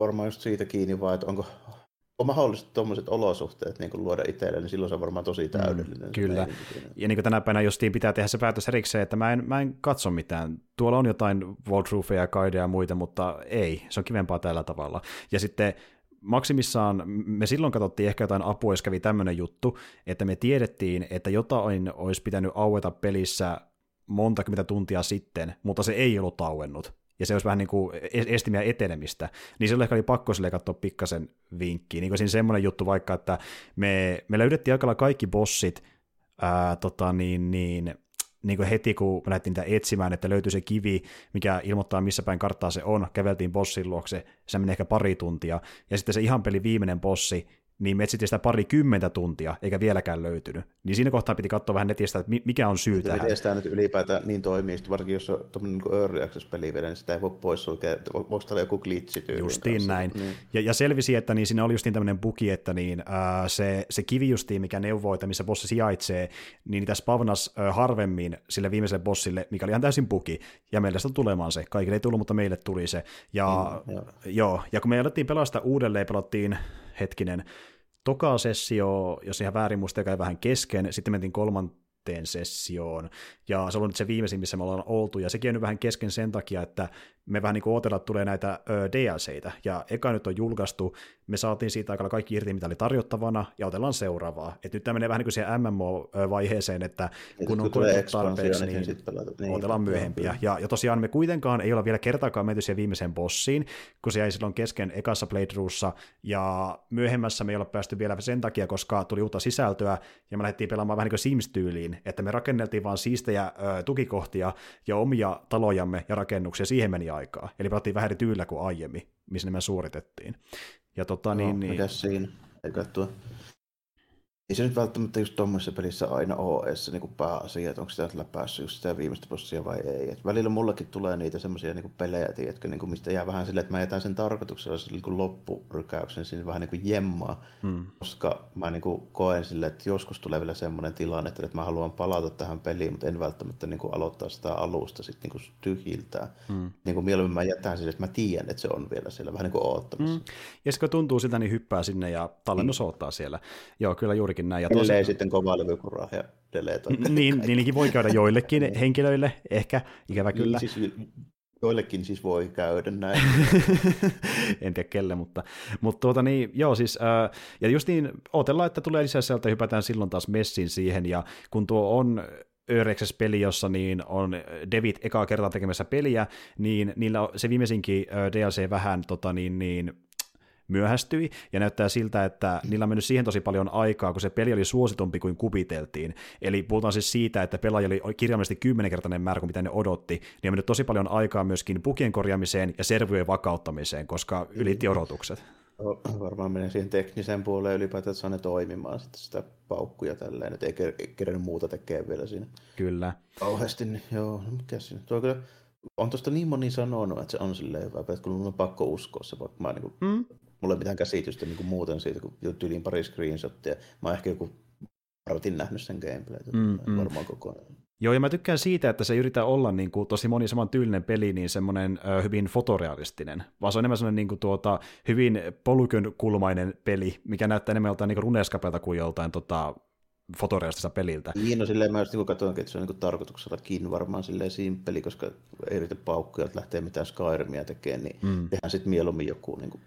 Varmaan just siitä kiinni vaan, että onko on mahdollisesti tuommoiset olosuhteet niin kun luoda itselle, niin silloin se on varmaan tosi täydellinen. Mm, kyllä. Ja niin kuin tänä päivänä justiin pitää tehdä se päätös erikseen, että mä en, mä en katso mitään. Tuolla on jotain walltruffeja, guideja ja muita, mutta ei. Se on kivempaa tällä tavalla. Ja sitten maksimissaan me silloin katsottiin ehkä jotain apua, jos kävi tämmöinen juttu, että me tiedettiin, että jotain olisi pitänyt aueta pelissä montakymmentä tuntia sitten, mutta se ei ollut auennut. Ja se olisi vähän niin kuin estimia etenemistä, niin silloin ehkä oli pakko silleen katsoa pikkasen vinkkiä. Niin kuin siinä semmoinen juttu vaikka, että me, me löydettiin aikalla kaikki bossit ää, tota niin, niin, niin kuin heti, kun me lähdettiin niitä etsimään, että löytyy se kivi, mikä ilmoittaa missä päin karttaa se on, käveltiin bossin luokse, se meni ehkä pari tuntia, ja sitten se ihan peli viimeinen bossi, niin me etsittiin sitä parikymmentä tuntia, eikä vieläkään löytynyt. Niin siinä kohtaa piti katsoa vähän netistä, että mikä on syy tähän. Miten sitä nyt ylipäätään niin toimii, varsinkin jos on tuommoinen niin early access-peli vielä, niin sitä ei voi poissulkea, voiko täällä joku glitchityyli. Justiin kanssa. Näin. Niin. Ja, ja selvisi, että niin siinä oli justiin tämmöinen bugi, että niin, ää, se, se kivi justiin, mikä neuvoo, että missä bossi sijaitsee, niin niitä spavnasi harvemmin sille viimeiselle bossille, mikä oli ihan täysin bugi, ja meille sitä tulemaan se. Kaikille ei tullut, mutta meille tuli se. Ja, mm, joo. Joo, ja kun me alettiin pelaa sitä uudelleen, pelattiin hetkinen, toka sessio, jos ihan väärin muista, käy vähän kesken, sitten mentiin kolmanteen sessioon, ja se on nyt se viimeisin, missä me ollaan oltu, ja sekin on nyt vähän kesken sen takia, että me vähän niin kuin odotellaan, että tulee näitä D L C:itä, ja eka nyt on julkaistu, me saatiin siitä aikalla kaikki irti, mitä oli tarjottavana, ja otellaan seuraavaa, että nyt tämä menee vähän niin kuin siihen M M O-vaiheeseen, että kun on koettu tarpeeksi, niin, niin otellaan myöhempiä, ja, ja tosiaan me kuitenkaan ei olla vielä kertaakaan menty siihen viimeiseen bossiin, kun se jäi silloin kesken ekassa playthroughissa, ja myöhemmässä me ei olla päästy vielä sen takia, koska tuli uutta sisältöä, ja me lähdettiin pelaamaan vähän niin kuin Sims-tyyliin, tehtiin, että me rakenneltiin vaan siistejä ö, tukikohtia ja omia talojamme ja rakennuksia, siihen meni aikaa. Eli pelattiin vähän eri tyylillä kuin aiemmin, missä nämä suoritettiin. Ja tota, no, niin, mitäs siinä? Eikö tuo? Ei se nyt välttämättä just tuommoisessa pelissä aina ole edes se niin pääasia, että onko sitä tällä päässyt just sitä viimeistä bossia vai ei. Et välillä mullakin tulee niitä semmoisia niin pelejä, tiedätkö, niin mistä jää vähän silleen, että mä jätän sen tarkoituksella sen niin loppurykäyksen siinä vähän niin jemmaa, hmm. koska mä niin koen silleen, että joskus tulee vielä semmoinen tilanne, että mä haluan palata tähän peliin, mutta en välttämättä niin aloittaa sitä alusta sit niin tyhjiltään. Hmm. Niin mieluummin mä jätän silleen, että mä tiedän, että se on vielä siellä vähän niin oottamassa. Hmm. Ja sitten kun tuntuu siltä, niin hyppää sinne ja tallennus hmm. odottaa siellä. Joo, kyllä juuri. Näin. Ja tosiaan... Delei sitten kovaa levykuraa ja deleita. Niin, niilläkin voi käydä joillekin henkilöille, ehkä ikävä kyllä. Niin, siis, joillekin siis voi käydä näin. En tiedä kelle, mutta, mutta tuota niin, joo siis, ää, ja just niin, odotellaan, että tulee lisää sieltä, hypätään silloin taas messiin siihen, ja kun tuo on Örekses-peli, jossa niin on David ekaa kertaa tekemässä peliä, niin niillä se viimeisinkin D L C vähän tota niin, niin myöhästyi, ja näyttää siltä, että niillä on mennyt siihen tosi paljon aikaa, kun se peli oli suositumpi kuin kuviteltiin. Eli puhutaan siis siitä, että pelaaja oli kirjaimellisesti kymmenkertainen määrä kuin mitä ne odotti, niin on mennyt tosi paljon aikaa myöskin bugien korjaamiseen ja servujen vakauttamiseen, koska ylitti odotukset. Varmaan menee siihen tekniseen puoleen ylipäätään, että saa ne toimimaan sitten sitä paukkuja tälleen, että ei kerennyt muuta tekee vielä siinä. Kyllä. Kauheasti, niin joo, mikä siinä, tuo kyllä... On tuosta niin moni sanonut, että se on silleen hyvä, että kun mun on pakko uskoa se, vaikka mä niin kuin, mm. mulla ei mitään käsitystä niin kuin muuten siitä, kun tyyliin pari screenshottia. Mä oon ehkä joku vartin nähnyt sen gameplaytä, mm-hmm. varmaan koko ajan. Joo, ja mä tykkään siitä, että se yrittää olla niin kuin tosi moni saman tyylinen peli, niin semmoinen ö, hyvin fotorealistinen, vaan se on enemmän semmoinen niin kuin tuota, hyvin polygynkulmainen peli, mikä näyttää enemmän joltain niin runescapelta kuin joltain tota, fotorealistista peliltä. Niin, no silleen mä just niin katsoinkin, että se on niin tarkoituksellakin varmaan silleen simppeli, koska ei yritä paukkuja, että lähtee mitään Skyrimia tekemään, niin mm. tehdään sitten mieluummin joku niin kuin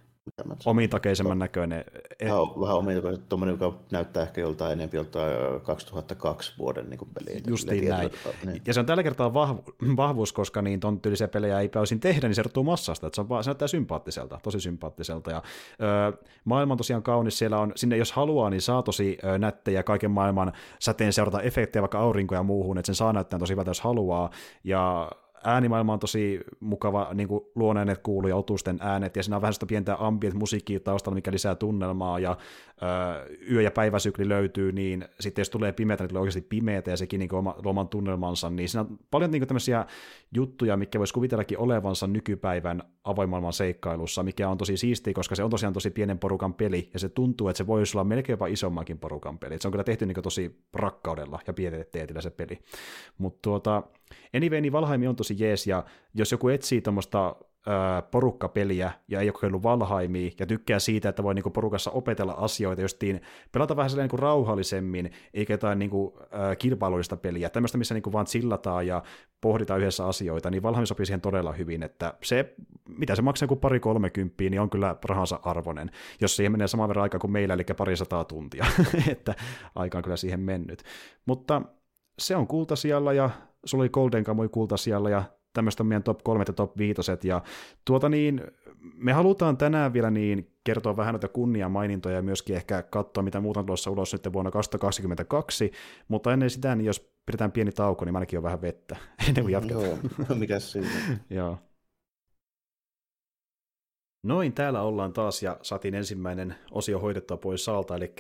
omintakeisemman näköinen. Joo, vähän omintakeisemman, tuommoinen, joka näyttää ehkä joltain enemmän joltain kaksituhattakaksi vuoden niin peliä. Justiin näin. Niin. Ja se on tällä kertaa vahvu- vahvuus, koska niin ton tyylisiä pelejä ei pääosin tehdä, niin se erottuu massasta. Että se, on vaan, se näyttää sympaattiselta, tosi sympaattiselta. Ja, ö, maailma on tosiaan kaunis, siellä on, sinne jos haluaa, niin saa tosi ö, nättejä kaiken maailman säteen seurata efektejä, vaikka aurinkoja ja muuhun, että sen saa näyttää tosi hyvältä, jos haluaa. Ja äänimaailma on tosi mukava, niin kuin luonäänet kuuluu ja otusten äänet, ja siinä on vähän sitä pientä ambient-musiikkia taustalla, mikä lisää tunnelmaa, ja öö, yö- ja päiväsykli löytyy, niin sitten jos tulee pimeätä, niin tulee oikeasti pimeätä, ja sekin niin kuin oma, oman tunnelmansa, niin siinä on paljon niin kuin tämmöisiä juttuja, mikä voisi kuvitellakin olevansa nykypäivän avoimaailman seikkailussa, mikä on tosi siistiä, koska se on tosiaan tosi pienen porukan peli, ja se tuntuu, että se voisi olla melkein jopa isommankin porukan peli, että se on kyllä tehty niin kuin tosi rakkaudella ja pieteetillä se peli, mutta tuota... Anyway, niin Valheim on tosi jees, ja jos joku etsii tuommoista porukkapeliä ja ei ole kokeillut Valheimia ja tykkää siitä, että voi niinku porukassa opetella asioita, justiin pelata vähän niinku rauhallisemmin, eikä jotain niinku, ä, kilpailullista peliä, tämmöistä, missä niinku vaan chillataan ja pohditaan yhdessä asioita, niin Valheim sopii siihen todella hyvin, että se, mitä se maksaa kuin pari kolmekymppiä, niin on kyllä rahansa arvoinen, jos siihen menee saman verran aikaa kuin meillä, eli pari sataa tuntia, että aika on kyllä siihen mennyt, mutta se on kultasijalla ja sulla oli Golden Kamui kultasijalla ja tämmöistä on meidän top kolme ja top viitoset ja tuota niin, me halutaan tänään vielä niin kertoa vähän noita kunniamainintoja ja myöskin ehkä katsoa mitä muuta on tulossa ulos nyt vuonna kaksituhattakaksikymmentäkaksi, mutta ennen sitä, niin jos pidetään pieni tauko, niin mä ainakin on vähän vettä ennen kuin jatketaan. Joo, mikäs siinä? Joo. Noin, täällä ollaan taas ja saatiin ensimmäinen osio hoidettua pois saalta, eli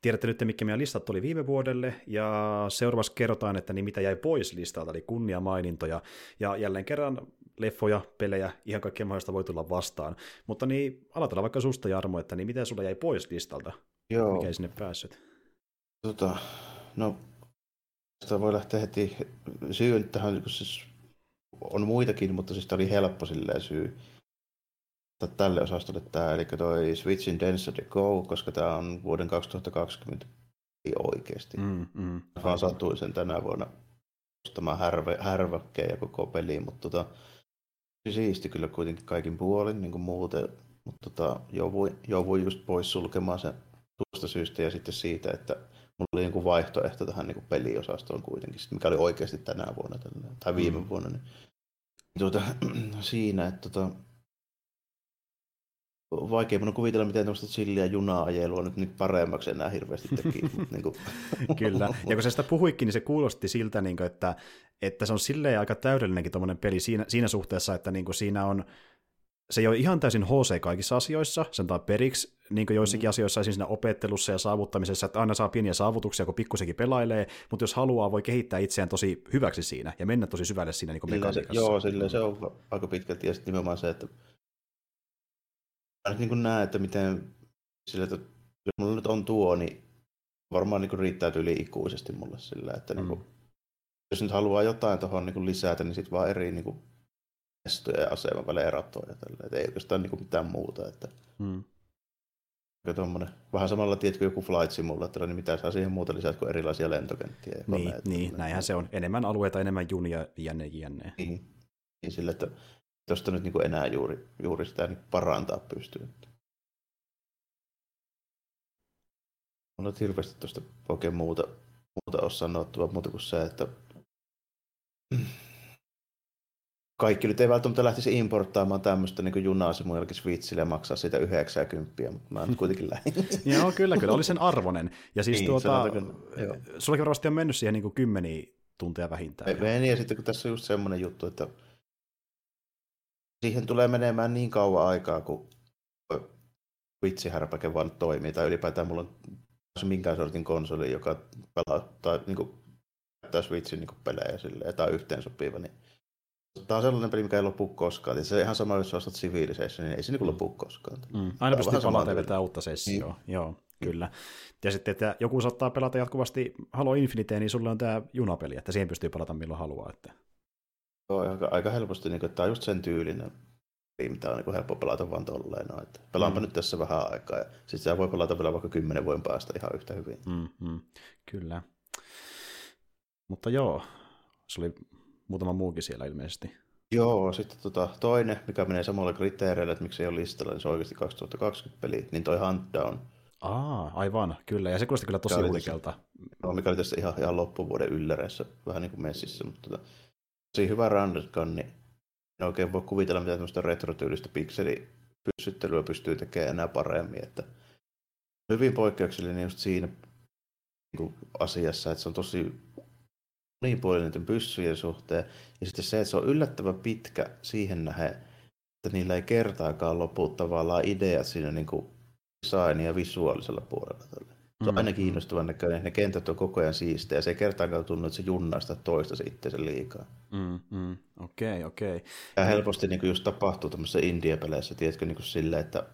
tiedätte nyt, mitkä meidän listat oli viime vuodelle, ja seuraavaksi kerrotaan, että niin mitä jäi pois listalta, eli kunniamainintoja, ja jälleen kerran leffoja, pelejä, ihan kaikkea mahdollista voi tulla vastaan. Mutta niin, aloitellaan vaikka susta, Jarmo, että niin mitä sulla jäi pois listalta, Joo. mikä ei sinne päässyt? Tota, no, sitä voi lähteä heti syyn tähän, kun siis on muitakin, mutta siis tämä oli helppo silleen syy. Tälle osastolle tämä, eli toi Switchin Dance of the Go, koska tämä on vuoden kaksituhattakaksikymmentä oikeasti. Mm, mm. Vaan satuin sen tänä vuonna ostamaan härve, härväkkeen ja koko peliin, mutta tota, siisti kyllä kuitenkin kaikin puolin, niin kuin muuten, mutta tota, jouduin, jouduin just pois sulkemaan sen tuosta syystä ja sitten siitä, että mulla oli joku vaihtoehto tähän niin kuin peliosastoon kuitenkin, mikä oli oikeasti tänä vuonna tai viime mm. vuonna. Niin, tuota, siinä, että tota, vaikea minun kuvitella, miten tämmöistä chillia juna-ajelua nyt, nyt paremmaksi enää hirveästi teki. niin kuin. Kyllä, ja kun se sitä puhuikin, niin se kuulosti siltä, niin kuin, että, että se on silleen aika täydellinenkin tuommoinen peli siinä, siinä suhteessa, että niin kuin siinä on, se ei ole ihan täysin H C kaikissa asioissa, sen tai periksi niin kuin joissakin mm. asioissa, esimerkiksi siinä opettelussa ja saavuttamisessa, että aina saa pieniä saavutuksia, kun pikkusenkin pelailee, mutta jos haluaa, voi kehittää itseään tosi hyväksi siinä ja mennä tosi syvälle siinä niin kuin mekaniikassa. Joo, silleen se on aika pitkälti, ja sitten nimenomaan se, että niin kuin näen, että miten sillä, että jos mulla nyt on tuo, niin varmaan niin kuin riittää yli ikuisesti mulle sillä, että mm. niin kuin, jos nyt haluaa jotain tuohon niin kuin lisätä, niin sitten vaan eri niin kuin testoja ja aseman välejä ratoja. Tällä. Ei oikeastaan niin kuin mitään muuta. Että mm. tommonen, vähän samalla tiedät kuin joku Flight Simulator, niin mitä saa siihen muuta lisää kuin erilaisia lentokenttiä. Ja niin, niin näinhän se on. Enemmän alueita, enemmän junia, jänne, jänne. Niin, niin sillä, että tuosta nyt niin enää juuri, juuri sitä niin parantaa pystyy. Mulla on hirveästi tuosta oikein muuta, muuta ole sanottavaa, muuta kuin se, että kaikki nyt ei välttämättä lähtisi importtaamaan tämmöistä niin junasi mun jälkeen Switchille ja maksaa siitä yhdeksänkymmentä, mutta mä nyt kuitenkin lähdin. Joo, kyllä, kyllä, oli sen arvonen. Ja siis niin, tuota, sullakin varmasti on mennyt siihen niin kuin kymmeniä tunteja vähintään. Meni, ja sitten kun tässä on just semmoinen juttu, että siihen tulee menemään niin kauan aikaa, kun Switch-härpäke vaan toimii, tai ylipäätään mulla on minkään sortin konsoli, joka pelauttaa, niin kuin, käyttää Switchin niin kuin pelejä silleen, tai yhteensopiva. Niin. Tämä on sellainen peli, mikä ei lopu koskaan. Ja se on ihan sama, jos ostat Civilization, niin ei se niin kuin lopu koskaan. Mm. Aina pystyy palata ja vetää uutta sessioa. Niin. Joo, kyllä. Ja sitten, että joku saattaa pelata jatkuvasti Halo Infiniteen, niin sulle on tämä junapeli, että siihen pystyy pelata milloin haluaa. Että joo, aika, aika helposti, niin kuin, että tämä on just sen tyylinen, mitä on niin kuin helppo pelata vaan tolleen. No, että pelaanpa mm. nyt tässä vähän aikaa, ja sitten sitä voi pelata vielä vaikka kymmenen vuoden päästä ihan yhtä hyvin. Mm-hmm. Kyllä. Mutta joo, se oli muutama muukin siellä ilmeisesti. Joo, sitten tota, toinen, mikä menee samalla kriteereillä, että miksi ei ole listalla, niin se on oikeasti kaksituhattakaksikymmentä peli, niin toi Huntdown. Aa, aivan, kyllä, ja se kuulosti kyllä tosi huikealta. No, mikä oli tässä ihan, ihan loppuvuoden ylläreissä, vähän niin kuin messissä, mutta tota, tosi hyvä randerskan, niin en oikein voi kuvitella, mitä tämmöistä retrotyylistä pikselipyssyttelyä pystyy tekemään enää paremmin. Että hyvin poikkeuksellinen just siinä niin kuin asiassa, että se on tosi monipuolinen niiden pyssyjen suhteen. Ja sitten se, että se on yllättävän pitkä siihen nähden, että niillä ei kertaakaan lopu tavallaan ideat siinä niin kuin design- ja visuaalisella puolella. Se on aina kiinnostavan näköinen, ne kentät on koko ajan siistejä, se ei kertaakaan tunnu, että se junnaa sitä toista itseänsä liikaa. Mm, mm. Okei, okei. Ja helposti niin kuin just tapahtuu tämmöisissä indie-peleissä, tiedätkö, niin kuin sillä, että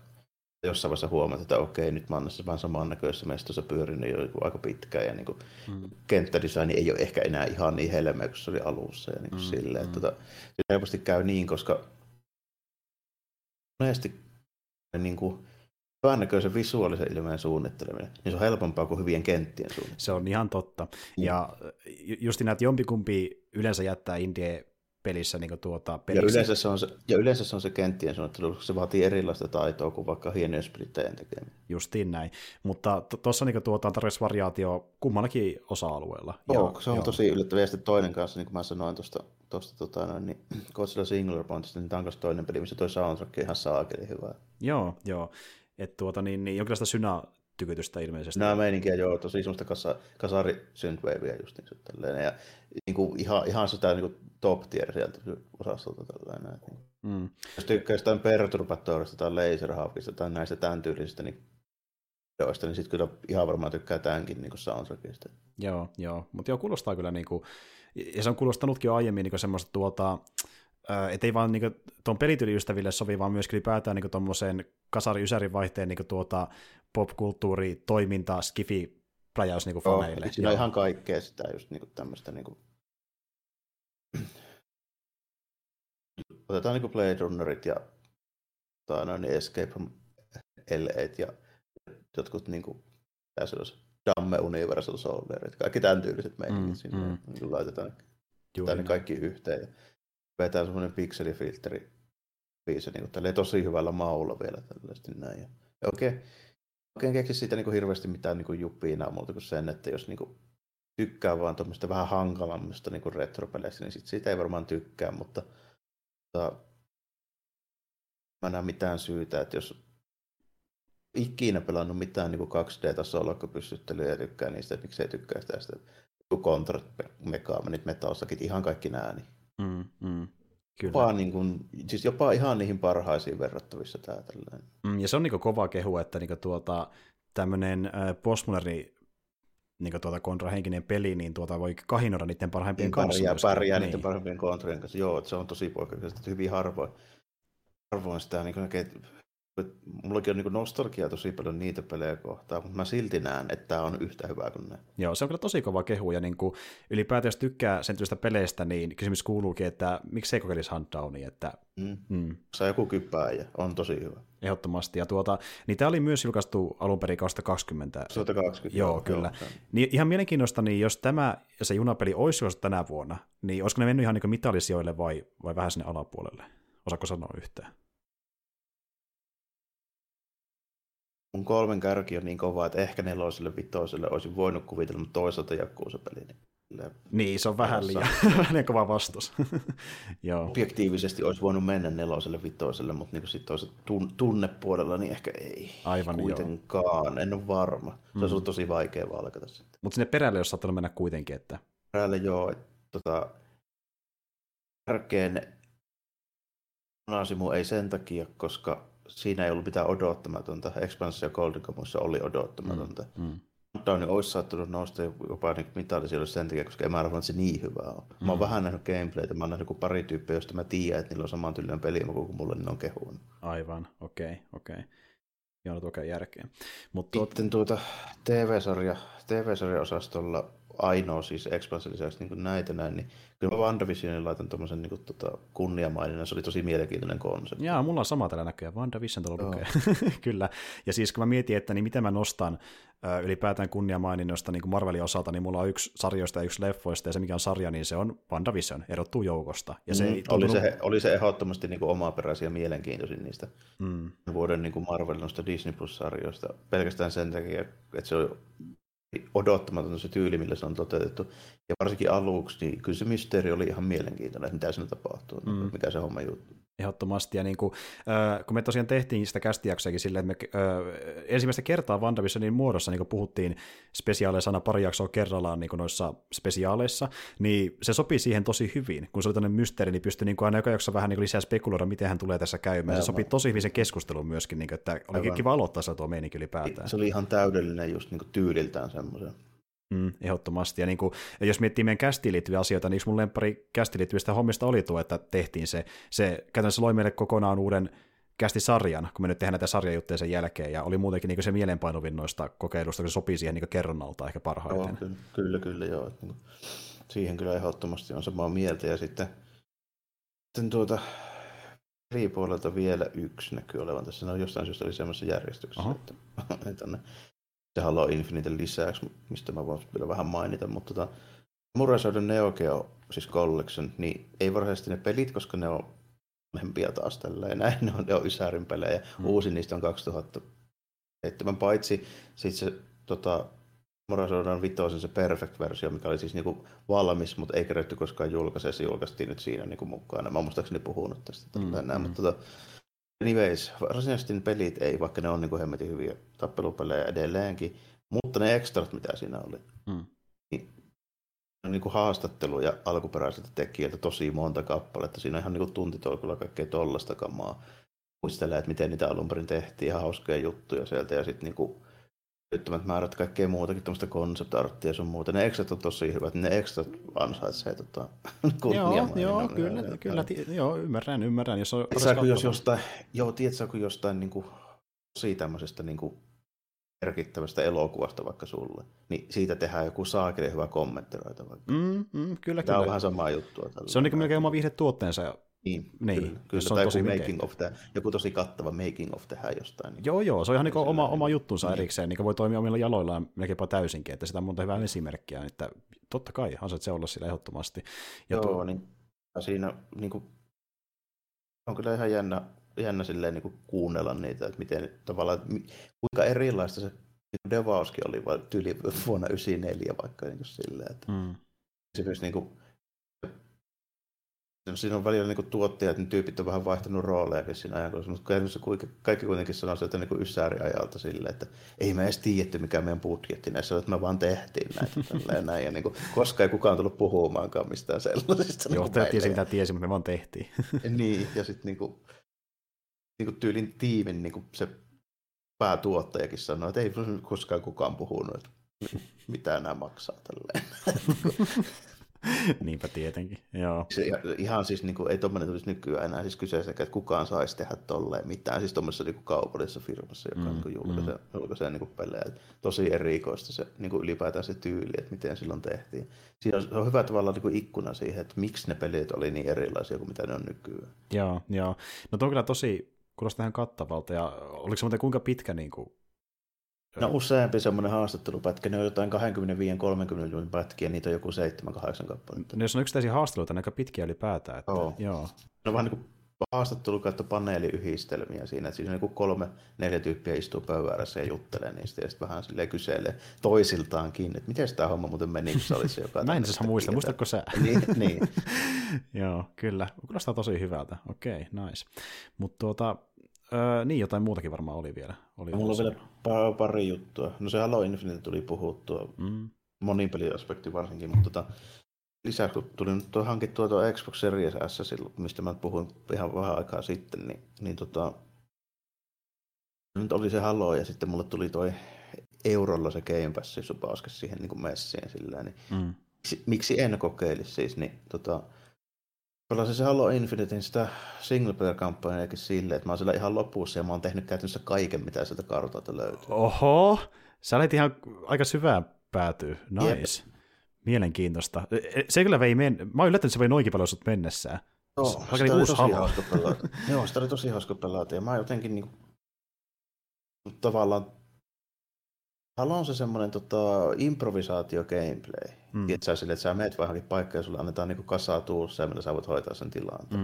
jossain vaiheessa huomaat, että okei, nyt mä annan se vähän samannäköisessä mestossa pyörinyt jo aika pitkään, ja niin kuin mm. kenttädesign ei ole ehkä enää ihan niin helmeä kuin se oli alussa, ja niin kuin mm, silleen. Mm. Tota, se helposti käy niin, koska monesti niin kuin hyvän näköisen visuaalisen ilmeen suunnitteleminen, niin se on helpompaa kuin hyvien kenttien suunnitteleminen. Se on ihan totta. Mm. Ja justi näitä jompikumpi yleensä jättää indie-pelissä niin kuin tuota peliksi. Ja yleensä se on se, ja yleensä se on se kenttien suunnittelu, koska se vaatii erilaista taitoa kuin vaikka hienojen splittäjien tekeminen. Justiin näin. Mutta tuossa to, niin tuotaan tarvitsisi variaatio kummallakin osa-alueella. Joo, ja, se on joo. tosi yllättävää. Ja sitten toinen kanssa, niin kuin mä sanoin tuosta tuosta tota, niin Godzilla Singular Pointista, niin tämä on myös toinen peli, missä tuo soundtrack on ihan saakeli hyvää. Joo, joo. Että tuota, niin, niin jonkinlaista synätykytystä ilmeisesti. Nämä meininkiä, joo, tosi semmoista kasa, kasari synthwaveja just niin se tälleen. Ja niin kuin, ihan, ihan sitä niin kuin top tier sieltä osastolta tällainen. Mm. Jos tykkää jostain perturbatorista tai laserhawkista tai näistä tämän tyylisistä niin, niin sitten kyllä ihan varmaan tykkää tämänkin niin kuin soundtrackista. Joo, joo. Mutta joo, kuulostaa kyllä niin kuin, ja se on kuulostanutkin jo aiemmin niin kuin semmoista tuota, että ei vaan niinku tuon pelityyli-ystäville sovi, vaan myöskin ylipäätään niinku tuommoiseen kasari-ysärin vaihteen niinku tuota popkulttuuritoimintaa, skifi-pläjäys niinku faneille. Siinä on ihan kaikkea sitä just niinku tämmöistä. Niinku otetaan niinku Blade Runnerit ja no, niin Escape from L A:t ja jotkut niinku Damme Universal Soldierit, kaikki tämän tyyliset meidänkin mm, sinne mm. Niin laitetaan tänne kaikki yhteen. Ja vetää semmoinen pikselifilteri biisi, niin kuin tosi hyvällä maulla vielä tällaisesti näin. Ja oikein, oikein keksi siitä niin kuin hirveästi mitään niin kuin jupinaa muuta kuin sen, että jos niin kuin tykkää vaan tuommoista vähän hankalammista niin kuin retropeleistä, niin sit siitä ei varmaan tykkää, mutta, mutta mä näen mitään syytä, että jos ikinä pelannut mitään niin kuin kaksi D-tasolokko-pystyttelyä ja tykkää niistä, että miksei tykkää sitä, sitä Contra-mekaamenit, Metalsakit, ihan kaikki nää. Niin. Mm, mm. Kyllä. Jopa, niin kuin, siis jopa ihan niihin parhaisiin verrattavissa tää tällainen. Mm, ja se on niin kuin kova kehu, että niin kuin tuota, tämmöinen äh, postmoderni niin kuin tuota kontrahenkinen peli, niin tuota voi kahinoida niiden parhaimpien niin, kanssa. Pärjää, pärjää niin. niiden parhaimpien kontrien kanssa. Joo, se on tosi poikkeuksellista, hyvin harvoin. Harvoin sitä niin kuin näkee. Mullakin on niin kuin nostalgiaa tosi paljon niitä pelejä kohtaan, mutta mä silti näen, että tämä on yhtä hyvää kuin ne. Joo, se on kyllä tosi kova kehu, ja niin kuin ylipäätään jos tykkää sen tyylistä peleistä, niin kysymys kuuluukin, että miksi ei kokeilisi Huntdownia, että... Mm. Mm. Se on joku kypää ja on tosi hyvä. Ehdottomasti, ja tuota, niin tämä oli myös julkaistu alun perin kaksituhattakaksikymmentä. kaksituhattakaksikymmentä. Joo, kyllä. Joo, niin ihan mielenkiinnosta, niin jos tämä se junapeli olisi julkaistu tänä vuonna, niin olisiko ne mennyt ihan niin kuin mitalisijoille vai, vai vähän sinne alapuolelle? Osaatko sanoa yhtään? Mun kolmen kärki on niin kovaa, että ehkä neloselle, vitoselle olisin voinut kuvitella, mutta toisaalta jakkuu se peli. Niin, niin se on vähän liian, liian kova vastus. Joo. Objektiivisesti olisi voinut mennä neloselle, vitoselle, mutta niin sitten toisaalta tunnepuolella niin ehkä ei. Aivan kuitenkaan, joo. En ole varma. Se mm. on ollut tosi vaikea valkata sitten. Mutta sinne perälle olisi saattanut mennä kuitenkin, että... Perälle joo, että tota... Kärkeen Nasimu ei sen takia, koska... Siinä ei ollut mitään odottamatonta. Expansion ja Golden Kamuissa oli odottamatonta. Downi mm, mm. olisi saattanut nousta jopa niin mitallisia sen takia, koska en mä arvan, että se niin hyvää on. Mm. Mä oon vähän nähnyt gameplaytä, mä oon nähnyt pari tyyppiä, josta mä tiedän, että niillä on saman tyylinen peli, kuin mulle ne on kehuun. Aivan, okei, okay, okei. Okay. Joo, toki järkeen. Mut tuot... Sitten tuota T V-sarja, T V-sarja-osastolla ainoa siis Expansion lisäksi niin näitä näin, niin kyllä mä Wanda Visionin laitan tuommoisen niin tota, kunniamainen, se oli tosi mielenkiintoinen konsepti. Jaa, mulla on sama tällä näköjään, Wanda Vision tuolla lukee. Kyllä, ja siis kun mä mietin, että niin mitä mä nostan ö, ylipäätään kunniamaininnosta niin kuin Marvelin osalta, niin mulla on yksi sarjoista ja yksi leffoista, ja se mikä on sarja, niin se on Wanda Vision, erottuu joukosta. Ja se mm, oli, tuntunut... se, oli se ehdottomasti niin omaperäisiä ja mielenkiintoisin niistä mm. vuoden niin Marvelin noista Disney Plus-sarjoista, pelkästään sen takia, että se on odottamaton se tyyli, millä se on toteutettu. Ja varsinkin aluksi, niin kyllä se mysteeri oli ihan mielenkiintoinen, että mitä siinä tapahtuu, mm. mikä se homma juttu. Ehdottomasti, ja niin kuin, äh, kun me tosiaan tehtiin sitä kästijaksoakin silleen, että me äh, ensimmäistä kertaa WandaVisionin muodossa niin puhuttiin spesiaaleissa aina pari jaksoa kerrallaan niin noissa spesiaaleissa, niin se sopii siihen tosi hyvin. Kun se oli tämmöinen mysteeri, niin pystyi niin aina joka jaksossa vähän niin lisää spekuloida, miten hän tulee tässä käymään. Aivan. Se sopii tosi hyvin sen keskusteluun myöskin, niin kuin, että oli kiva aloittaa se tuo meininki ylipäätään. Se oli ihan täydellinen just niin tyyliltään semmoisen. Mm, ehdottomasti. Ja niin kuin, jos miettii meidän kästiin liittyviä asioita, niin yksi mun lemppari kästiin liittyvistä hommista oli tuo, että tehtiin se. Se käytännössä loi meille kokonaan uuden kästisarjan, kun me nyt tehdään näitä sarjajuttuja sen jälkeen, ja oli muutenkin niin kuin se mielenpainuvin noista kokeilusta, kun se sopii siihen niin kuin kerronnalta ehkä parhaiten. Joo, kyllä, kyllä, kyllä joo. Siihen kyllä ehdottomasti on samaa mieltä. Ja sitten, sitten tuota, eri puolelta vielä yksi näkyy olevan tässä. No jostain syystä oli semmoisessa järjestyksessä, että se Halo Infinite lisäksi, mistä mä voin vielä vähän mainita, mutta tota, Murasauden Neo Geo, siis Collection, niin ei varsinaisesti ne pelit, koska ne on vanhempia taas tälleen, näin ne on, ne on Ysärin pelejä, mm. uusi niistä on kaksituhattaseitsemän, paitsi sit se tota, Murasauden vitosen se Perfect-versio, mikä oli siis niinku valmis, mutta ei kerätty koskaan julkaisee, se julkaistiin nyt siinä niinku mukana, mä oon muistaakseni puhunut tästä mm. näin, mm. mutta tota, anyways, varsinaisesti ne pelit ei, vaikka ne on niin kuin hemmetin hyviä tappelupelejä edelleenkin, mutta ne ekstrat, mitä siinä oli, mm. niin, niin kuin haastatteluja alkuperäisiltä tekijöiltä tosi monta kappaletta. Siinä on ihan niin kuin tuntitolkulla kaikkea tollaista kamaa. Muistellaan, että miten niitä alun perin tehtiin, ihan hauskoja juttuja sieltä ja sitten niin yttömät määrät kaikkea muutakin, tämmöistä konsept-arttia ja sun muuta. Ne ekstrat on tosi hyvät, ne ekstrat ansaitsee tota, kunniamainen. Joo, joo kyllä, ja, kyllä tii, joo, ymmärrän, ymmärrän. Jos on, tiedätkö, jos jostain, joo, tiedätkö, kun jostain niin kuin, tosi tämmöisestä niin kuin, merkittävästä elokuvasta vaikka sulle, niin siitä tehdään joku saakeli hyvä kommenttiroita vaikka. Mm, mm, kyllä, Tämä kyllä. on vähän samaa juttua. Tällä se on niin kuin melkein oma viihdetuotteensa. Niin, niin, kyllä, kyllä. Tai joku, making of the, joku tosi kattava making of tehdään jostain. Niin joo, joo, se on ihan niin kuin oma, oma juttunsa niin. erikseen, niin voi toimia omilla jaloillaan melkeinpä täysinkin, että sitä on monta hyvää esimerkkiä, että totta kai ansaitsee se olla sillä ehdottomasti. Ja joo, tuo... niin siinä niin kuin, on kyllä ihan jännä, jännä silleen, niin kuin kuunnella niitä, että miten tavallaan, kuinka erilaista se devauskin oli tyyli vuonna yhdeksänkymmentäneljä vaikka niin kuin silleen, että mm. esimerkiksi niin kuin, No, siinä on välillä niin tuottajat, niin tyypit on vähän vaihtanut rooleakin siinä ajankohdassa, mutta kaikki kuitenkin sanoo sieltä niin yssääriajalta silleen, että ei me edes tiedetty, mikä meidän budjetti näissä, että me vaan tehtiin näitä ja näin, ja niin kuin, koska ei kukaan tullut puhumaankaan mistään sellaisista. Johtaja niin tiesi, mitä tiesi, mutta me vaan tehtiin. Niin, ja sitten niin kuin, niin kuin tyylin tiimin niin kuin se päätuottajakin sanoi, että ei koskaan kukaan puhunut, että mitä nämä maksaa tälleen. Niinpä tietenkin, joo. Se, ihan siis niin kuin, ei tuommoinen tulisi nykyään enää siis kyseessä, että kukaan saisi tehdä tolleen mitään, siis tuommoisessa niin kuin kaupallisessa firmassa, joka mm, julkaisee, mm. julkaisee niin kuin pelejä. Tosi erikoista se, niin kuin ylipäätään se tyyli, että miten silloin tehtiin. Siinä on, on hyvä tavallaan niin kuin ikkuna siihen, että miksi ne pelit oli niin erilaisia kuin mitä ne on nykyään. Joo, joo. No tuo on kyllä tosi, kuulostaa ihan kattavalta, ja oliko se muuten kuinka pitkä niin kuin... No useampi semmoinen haastattelupätkä, ne on jotain kaksikymmentäviisi kolmekymmentä pätkiä, niitä on joku seitsemän kahdeksan kappaletta. No jos on yksittäisiä haastatteluita, ne aika pitkiä ylipäätään. Että, oh. Joo. No vähän niin kuin haastattelu kautta paneeliyhdistelmiä siinä, että siinä on niin kolme, neljä tyyppiä istuu pöydän ääressä ja juttelee niistä ja sitten vähän silleen kyselee toisiltaankin, että miten tämä homma muuten meni, kun se olisi joka... Mä en siis muista, muistatko sä? niin, niin. Joo, kyllä. Kuulostaa tosi hyvältä. Okei, okay, nice. Mutta tuota... Öö, niin, jotain muutakin varmaan oli vielä. Oli Mulla usein. on vielä pari juttua. No se Halo Infinite tuli puhuttua, mm. monin peliaspekti varsinkin, mutta tota, lisäksi kun tuli nyt tuo hankittua tuo Xbox Series S, mistä mä puhuin ihan vähän aikaa sitten, niin, niin tota, nyt oli se Halo ja sitten mulle tuli toi eurolla se Game Pass, siis pauske siihen niin kuin messiin sillä, niin mm. miksi en kokeilisi siis, niin tota... Pelasin se Halo Infinitein sitä singleplayer-kampanjaakin silleen, että mä oon siellä ihan lopussa ja mä oon tehnyt käytännössä kaiken, mitä sieltä kartalta löytyy. Oho! Sä olet ihan aika syvään päätyy. Nice. Jep. Mielenkiintoista. Se kyllä vei men... Mä oon yllättänyt, että se vei noinkin paljon sut mennessään. Joo, no, sitä, niin sitä oli tosi hauska pelata. Joo, sitä oli tosi hauska pelata ja mä jotenkin niinku... tavallaan... Halo on se semmoinen tota, improvisaatio-gameplay. Mm. Sä sille, että sä meet vaihankin paikkaan ja sulle annetaan niin kasaa tuussa ja millä sä voit hoitaa sen tilanteen.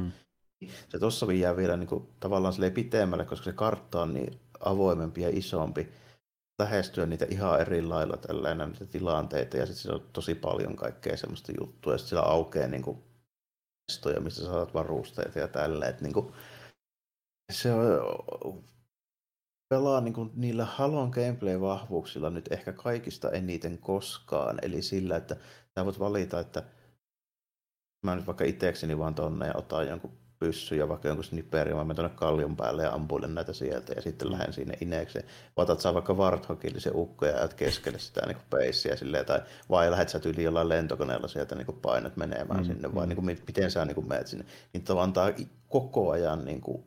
Mm. Se tossa jää vielä niin kuin, tavallaan pitemmälle, koska se kartta on niin avoimempi ja isompi. Lähestyä niitä ihan eri lailla tällainen, niitä tilanteita ja sitten siinä on tosi paljon kaikkea semmoista juttua. Ja sitten siellä aukeaa niin kuin, testoja, mistä sä saat varusteita ja tälleen. Niin se on... Pelaa niin kuin niillä Halon gameplay-vahvuuksilla nyt ehkä kaikista eniten koskaan, eli sillä, että sä voit valita, että mä nyt vaikka itsekseni vaan tonne ja otan jonkun pyssyn ja vaikka jonkun snipperin, mä menen tonne kallion päälle ja ampuilen näitä sieltä ja sitten lähden sinne inekseen. Otat sä vaikka Warthogillisen ukko ja ajat keskelle sitä niin peissiä silleen, tai vai lähdet sä yli jollain lentokoneella sieltä niin kuin painot menemään mm, sinne, mm. vai niin kuin, miten sä niin kuin menet sinne. Niin antaa koko ajan niin kuin,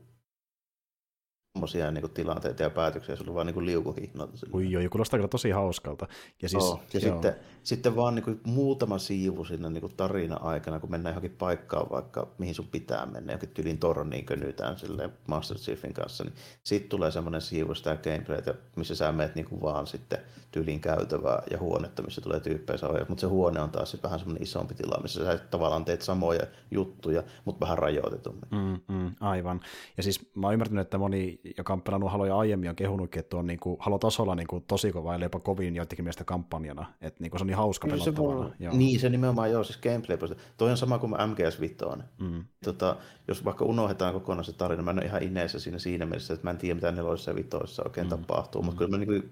semmoisia niinku tilanteita ja päätöksiä, sulla on vaan niinku liukuhihnalta. Ui joo, kuulostaa kyllä tosi hauskalta. Ja, siis, oh, ja sitten, sitten vaan niinku muutama siivu siinä niinku tarinan aikana, kun mennään johonkin paikkaan vaikka, mihin sun pitää mennä, johonkin tylin torniin könytään silleen Master Chiefin kanssa, niin sitten tulee semmoinen siivu sitä gameplaytä, missä sä menet niinku vaan sitten tylin käytävää ja huonetta, missä tulee tyyppejä sahoja, mutta se huone on taas vähän semmoinen isompi tila, missä sä tavallaan teet samoja juttuja, mutta vähän rajoitetummin. Mm, mm, aivan. Ja siis mä oon ymmärtänyt, että moni joka on pelannut Haloja aiemmin, on kehunutkin, että on niinku Halo-tasolla niinku tosi kova, eli jopa kovin joidenkin mielestä kampanjana. Et niinku se on niin hauska pelattavana. Niin, se nimenomaan joo, siis gameplay-puolesta. Toi on sama kuin M G S viisi. Mm. Tota, jos vaikka unohdetaan kokonaan se tarina, mä en ole ihan ineessä siinä, siinä mielessä, että mä en tiedä, mitä neloissa ja vitoissa oikein mm. tapahtuu, mutta mm. kyllä mä niinku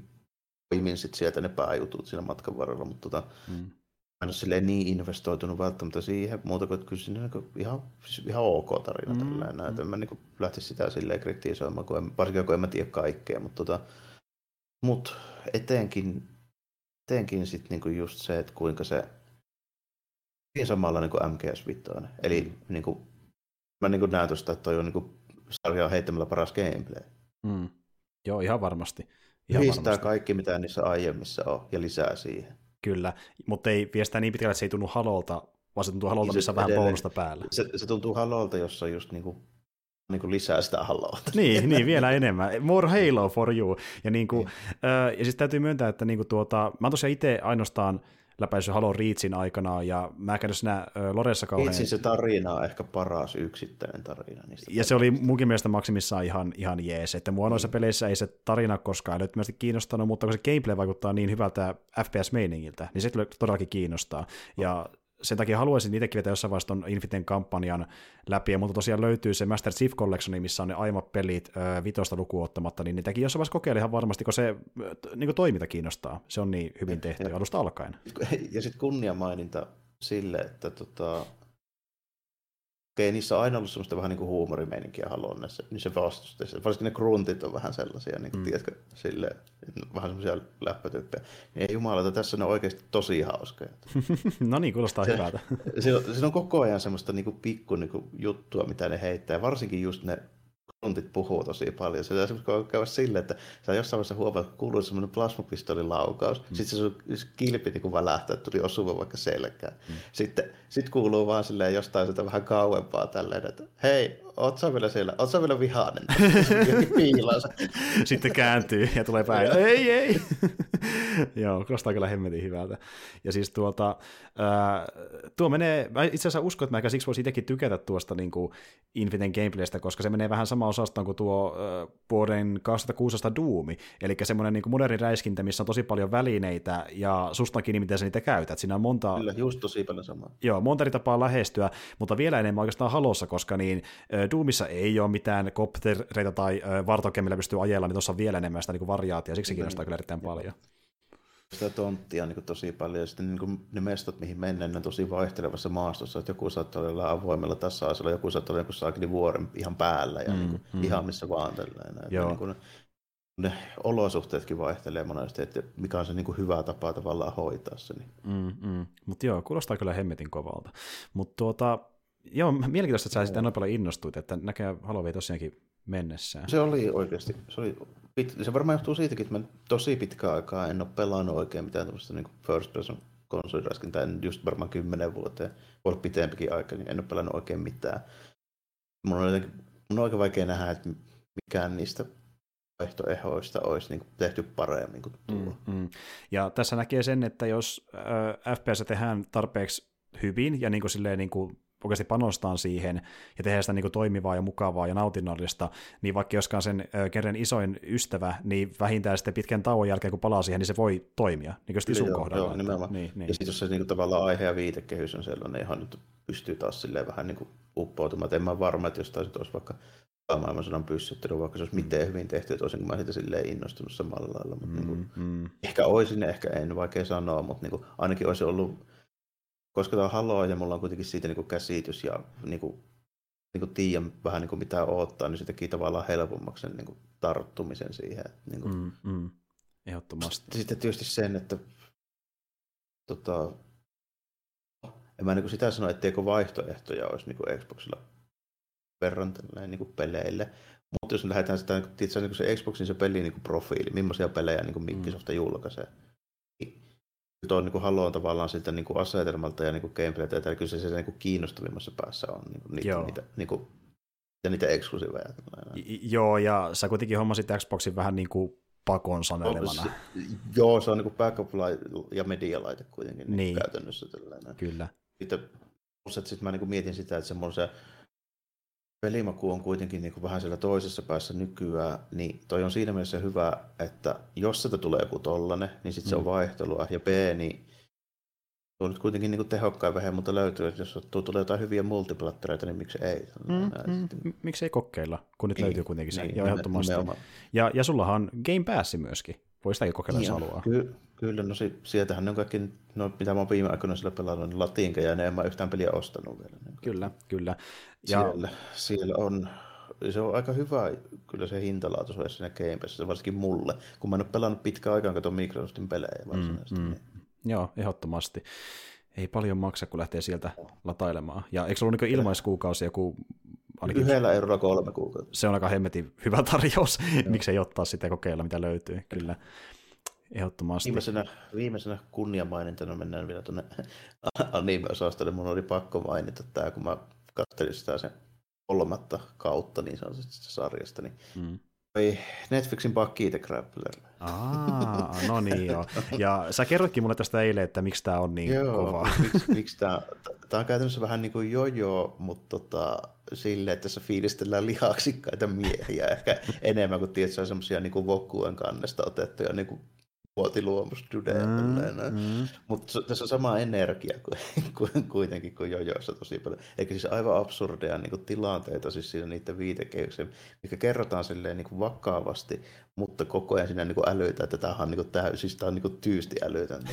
poimin sit sieltä ne pääjutut siinä matkan varrella, mutta tota, mm. mä en ole niin investoitunut välttämättä siihen, muuta kuin kyllä siinä on ihan, siis ihan ok tarina. Mm. Tällä en mä niin lähtisi sitä silleen kritisoimaan, kun en, varsinkin kun en mä tiedä kaikkea. Mutta tota, mut etenkin, etenkin sit niinku just se, että kuinka se niin samalla niinku M G S viisi. Eli niinku, mä niinku näen tuosta, että toi on niinku sarjaa heittämällä paras gameplay. Mm. Joo, ihan varmasti. Ihan Viistää varmasti. Kaikki, mitä niissä aiemmissa on ja lisää siihen. Kyllä, mutta ei viestää niin pitkälle, että se ei tunnu halolta, vaan se tuntuu halolta, missä on vähän bonusta päällä. Se, se tuntuu halolta, jossa on just niinku, niinku lisää sitä halolta. Niin, niin, vielä enemmän. More Halo for you. Ja, niinku, äh, ja siis täytyy myöntää, että niinku tuota, mä oon tosiaan itse ainoastaan läpäissyt Halo Reachin aikanaan, ja mä käyn siinä Loressa kauhean. Reachin se tarina on ehkä paras yksittäinen tarina. Niistä ja se oli munkin mielestä maksimissaan ihan, ihan jees, että mua noissa peleissä ei se tarina koskaan älyttömästi kiinnostanut, mutta kun se gameplay vaikuttaa niin hyvältä F P S-meiningiltä, niin se todellakin kiinnostaa. Ja sen takia haluaisin itsekin vetää jossain vaiheessa ton Infiniten kampanjan läpi, ja multa tosiaan löytyy se Master Chief Collection, missä on ne aiemmat pelit ö, vitosta lukuun ottamatta, niin niitäkin jossain vaiheessa kokeilla ihan varmasti, kun se niin kun toiminta kiinnostaa. Se on niin hyvin tehty ja, alusta alkaen. Ja sitten kunniamaininta sille, että tota... okei, niissä on aina ollut semmoista vähän niin kuin huumorimeininkiä halonneessa, niin se vastusteessa. Varsinkin ne gruntit on vähän sellaisia, niin kuin, mm. tiedätkö, sille, vähän semmoisia läppötyyppejä. Ei jumalata, tässä ne on oikeasti tosi hauskoja. No niin, kuulostaa se, hyvältä. Siinä on koko ajan semmoista niin kuin pikku niin kuin juttua, mitä ne heittää. Varsinkin just ne gruntit puhuu tosi paljon. Se on käydä silleen, että sä jossain vaiheessa huomaat, kun kuuluu semmoinen plasmapistolin laukaus. Mm. Sitten se sun kilpi niin välähtää, että tuli osuva vaikka selkään. Mm. Sitten sit kuuluu vaan silleen jostain sitä vähän kauempaa tälleen, että hei, oot sä vielä siellä, oot sä vielä vihainen. Sitten piilansa. Sitten kääntyy ja tulee päin. ei, ei. Joo, kuulostaa kyllä hemmetin hyvältä. Ja siis tuota, äh, tuo menee, mä itse asiassa uskon, että mä ehkä siksi voisin itsekin tykätä tuosta niin kuin Infiniten gameplaystä, koska se menee vähän samaan osastoon kuin tuo äh, vuoden kaksituhattakuusitoista Doomi, eli semmoinen niin kuin moderni räiskintä, missä on tosi paljon välineitä, ja susta on kiinni, miten sä niitä käytät. Siinä on monta... Kyllä, just tosi paljon samaa. Joo, monta eri tapaa lähestyä, mutta vielä enemmän oikeastaan halossa, koska niin äh, Doomissa ei ole mitään koptereita tai äh, vartokea, millä pystyy ajella, niin tuossa on vielä enemmän sitä niin kuin variaatiota, ja siksi se kiinnostaa kyllä erittäin paljon. Sitä tonttia niin kuin tosi paljon, ja sitten niin kuin ne mestot, mihin mennään, ne on tosi vaihtelevassa maastossa, että joku saattaa olla avoimella tasaisella, joku saattaa olla joku saakeli vuoren ihan päällä, ja mm, niin kuin, mm. ihan missä vaan tällainen. Niin kuin, ne olosuhteetkin vaihtelee monesti, että mikä on se niin kuin hyvä tapa tavallaan hoitaa se. Niin. Mm, mm. Mutta joo, kuulostaa kyllä hemmetin kovalta. Mutta tuota, joo, mielenkiintoista, että sä no. sitä noin paljon innostuit, että näköjään haluaa tosiaankin mennessään. Se oli oikeasti, se oli... Se varmaan johtuu siitäkin, että mä tosi pitkään aikaa en ole pelannut oikein mitään tämmöistä niin first person konsoliräiskintää, en just varmaan kymmenen vuoteen, voi olla pitempikin aika, niin en ole pelannut oikein mitään. Mun on, jotenkin, mun on oikein vaikea nähdä, että mikään niistä vaihtoehdoista olisi niin kuin tehty paremmin kuin tuo. Mm, mm. Ja tässä näkee sen, että jos äh, F P S tehdään tarpeeksi hyvin ja niin kuin silleen niin kuin oikeasti panostaan siihen ja tehdään sitä niin toimivaa ja mukavaa ja nautinnollista, niin vaikka joskaan sen kerran isoin ystävä, niin vähintään sitten pitkän tauon jälkeen, kun palaa siihen, niin se voi toimia, niin kuin sun kohdalla. Joo, nimenomaan. Niin, niin. Ja sitten jos se niin kuin, tavallaan aihe- ja viitekehys on sellainen, johon nyt pystyy taas silleen vähän niin kuin uppoutumaan. En mä varma, että jostain se olisi vaikka maailmansodan pyssyttely, vaikka se olisi miten hyvin tehty, toisin kuin mä siitä silleen innostunut samalla lailla. Mutta, mm, niin kuin, mm. Ehkä olisin, ehkä en, vaikea sanoa, mutta niin kuin, ainakin olisi ollut... Koska tämä on Haloa ja mulla on kuitenkin siitä niinku käsitys ja niinku, niinku tiedän vähän niinku mitä odottaa, niin se teki tavallaan helpommaksi sen niinku tarttumisen siihen. Niinku. Mm, mm. Ehdottomasti. Sitten tietysti sen, että tota, en mä niinku sitä sano, etteikö vaihtoehtoja olisi niinku Xboxilla verran niinku peleille. Mutta jos me lähdetään sitä, itse asiassa se Xboxin se peli niinku profiili, millaisia pelejä niinku Microsoft mm. julkaisee. Tuo niin haluaa tavallaan siltä niin kuin asetelmalta ja niin kuin gameplaytä, että kyllä se siellä niin kuin kiinnostavimmassa päässä on niin kuin niitä, niitä, niin kuin, ja niitä eksklusiiveja. Joo, ja sä kuitenkin hommasit Xboxin vähän niin kuin pakon sanelemana. No, joo, se on niin kuin backup ja medialaite kuitenkin niin. Niin kuin käytännössä. Tällainen. Kyllä. Sitten, sitten mä niin kuin mietin sitä, että semmoisen pelimaku on kuitenkin niin kuin vähän siellä toisessa päässä nykyään, niin toi on siinä mielessä hyvä, että jos sitä tulee joku tollanen, niin sitten mm. se on vaihtelua, ja B, niin se on nyt kuitenkin niin kuin tehokkain vähän, mutta löytyy, että jos tulee jotain hyviä multiplattereita, niin miksi ei? Mm, mm, miksi ei kokeilla, kun nyt niin, löytyy kuitenkin se, niin, ja ehdottomasti. Ja, ja sullahan on Game Pass myöskin, voi sitäkin kokeilla, jos haluaa. Ky- kyllä, no si- sieltähän ne on kaikki, no, mitä mä oon viime aikoina sillä pelannut, niin latinkeja, ja ne en mä yhtään peliä ostanut vielä. Niin. Kyllä, kyllä. Ja... Siellä, siellä on, se on aika hyvä kyllä se hintalaatuisuus siinä Game Passissa, varsinkin mulle, kun mä en ole pelannut pitkään aikaan katon Microsoftin pelejä varsinaisesti. Mm, mm. Joo, ehdottomasti. Ei paljon maksa, kun lähtee sieltä latailemaan. Ja eikö se ollut niin ilmaiskuukausi joku... Ainakin... Yhdellä eurolla kolme kuukautta. Se on aika hemmetin hyvä tarjous. Miksei ottaa sitä ja kokeilla, mitä löytyy. Kyllä, ehdottomasti. Viimeisenä, viimeisenä kunniamainintana mennään vielä tuonne anime-osastolle. Mun oli pakko mainita tämä, kun mä katselin sitä sen kolmatta kautta niin sanotusti sarjasta, niin mm. Netflixin pakki The Grapplerille. Aa, no niin joo. Ja sä kerrotkin mulle tästä eilen, että miksi tää on niin joo, kova. Miksi, miksi tää, tää on käytännössä vähän niin kuin jojo, mutta tota, silleen, että tässä fiilistellään lihaksikkaita miehiä ehkä enemmän kuin tietysti semmosia niin kuin Vokuen kannesta otettuja niin kuin vuotiluomustydeä. Mm, mm. Mutta tässä on sama energia kuin, kuitenkin kuin Jojoissa tosi paljon. Eikä siis aivan absurdeja niin kuin tilanteita siis siinä niiden viitekehyksiä, mikä kerrotaan silleen niin kuin vakavasti, mutta koko ajan siinä niin kuin älytään, että tämä on, niin kuin, tämä, siis tämä on niin kuin tyysti älytöntä.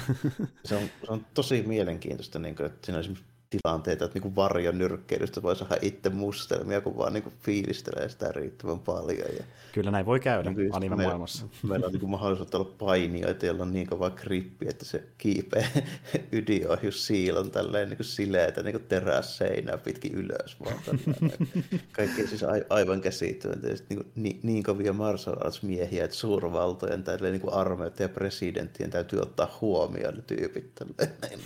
Se on, se on tosi mielenkiintoista, niin kuin, että siinä on esimerkiksi tilanteita, että niin varjonyrkkeilystä voi saada itse mustelmia, kun vaan niin fiilistelee sitä riittävän paljon. Ja kyllä näin voi käydä niin anime-maailmassa. Meillä, meillä on niin mahdollisuus olla painijoita, joilla on niin kova grippi, että se kiipee ydinohjussiilon tälleen niin sileitä niin teräs seinää pitkin ylös. Vaan kaikki siis aivan käsittämättä. Niin, niin, niin kovia martial arts miehiä, että suurvaltojen tälleen, niin armeita ja presidenttien täytyy ottaa huomioon ne tyypit. Tälleen.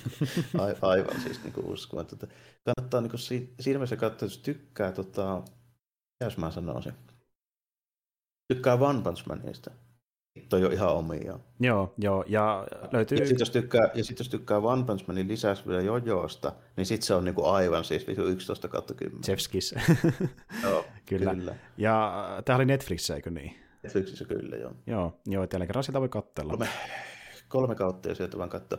Aivan siis niin uskoa. Tätä. Kannattaa niin si- siinä mielessä katsoa, jos tykkää, tota, jos mä sanoisin, tykkää One Punch Manista. Toi on ihan omia. Joo, joo, ja löytyy. Ja sitten jos tykkää, ja sit, jos tykkää One Punch Manin lisäksi vielä Jojosta, niin sitten se on niinku aivan siis yksitoista kautta kymmenen. Chefskis. Joo, kyllä. kyllä. Ja tämä oli Netflixissä, eikö niin? Netflixissä kyllä, joo. Joo, joo tällä kerran sitä voi katsella. Kolme, kolme kautta ja sieltä vaan katsoa.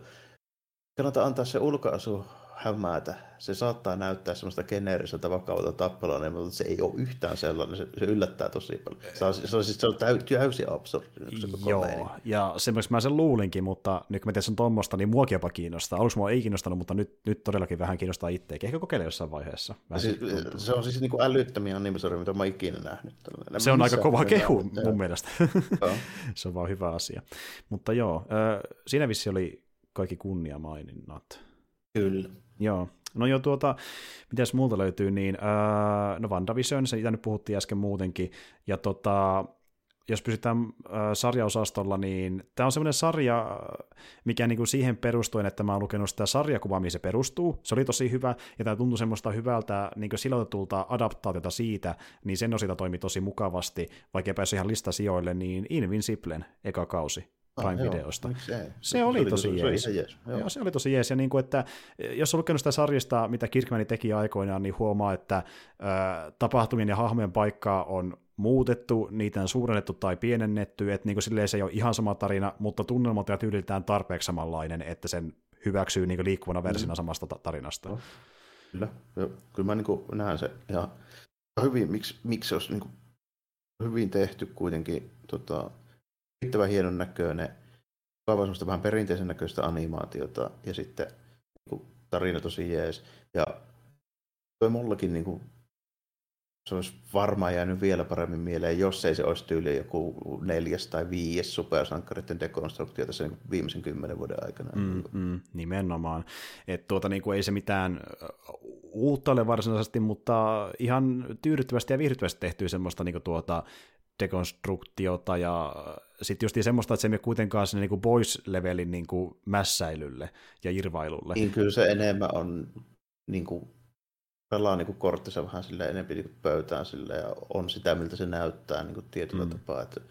Kannattaa antaa se ulkoasu hämäätä. Se saattaa näyttää semmoista geneeriseltä vakavalta tappelua, mutta se ei ole yhtään sellainen. Se, se yllättää tosi paljon. Se on, se on, se on täysin absurdi. Joo, ja semmoiksi mä sen luulinkin, mutta nyt kun mä tein sen tuommoista, niin muakin jopa kiinnostaa. Aluksi mua ei kiinnostanut, mutta nyt, nyt todellakin vähän kiinnostaa itseäkin. Ehkä kokeile jossain vaiheessa. Siis, se on siis niin kuin älyttömiä animisarjoja, mitä mä ikinä nähnyt. Tällainen. Se on aika kova kehu mun joo. mielestä. Se on vaan hyvä asia. Mutta joo, siinä vissi oli kaikki kunniamaininnat. Kyllä. Joo. No joo, tuota, mitäs multa löytyy, niin öö, no Wanda Vision, se nyt puhuttiin äsken muutenkin, ja tota, jos pysytään öö, sarjaosastolla, niin tämä on semmoinen sarja, mikä niinku siihen perustuen, että mä oon lukenut sitä sarjakuvaa, mihin se perustuu, se oli tosi hyvä, ja tämä tuntui semmoista hyvältä niinku silotetulta adaptaatiota siitä, niin sen osita toimi tosi mukavasti, vaikka ei päässyt ihan listasijoille, niin Invinciblen eka kausi. Prime Videosta. Se, se oli tosi jees. Se, jees. Joo, se oli tosi jees. Ja niin kuin, että jos on lukenut sitä sarjasta, mitä Kirkmanin teki aikoinaan, niin huomaa, että äh, tapahtumien ja hahmojen paikkaa on muutettu, niitä on suurennettu tai pienennetty, että niin kuin silleen se ei ole ihan sama tarina, mutta tunnelmat ja tyyliltään tarpeeksi samanlainen, että sen hyväksyy niin kuin liikkuvana versiona mm. samasta tarinasta. No, kyllä. Jo, kyllä mä niin kuin näen se ihan hyvin, miksi, miksi se olisi niin kuin hyvin tehty kuitenkin tota riittävän hienon näköinen, aivan semmoista vähän perinteisen näköistä animaatiota ja sitten niin kuin, tarina tosi jees. Ja toi mullakin niin kuin, se olisi varmaan jäänyt vielä paremmin mieleen, jos ei se olisi tyyliin joku neljäs tai viides supersankaritten dekonstruktio tässä niin kuin viimeisen kymmenen vuoden aikana. Mm, mm, nimenomaan. Et tuota, niin kuin, ei se mitään uutta ole varsinaisesti, mutta ihan tyydyttävästi ja viihdyttävästi tehtyä semmoista niin kuin, tuota, dekonstruktiota ja sitten justiin semmoista, että se ei mene kuitenkaan sinne niin kuin boys-levelin niin kuin mässäilylle ja irvailulle. Niin kyllä se enemmän on, niin kuin, pelaa niin kuin korttinsa vähän silleen, enemmän niin kuin pöytään silleen ja on sitä, miltä se näyttää niin kuin tietyllä mm. tapaa. Että,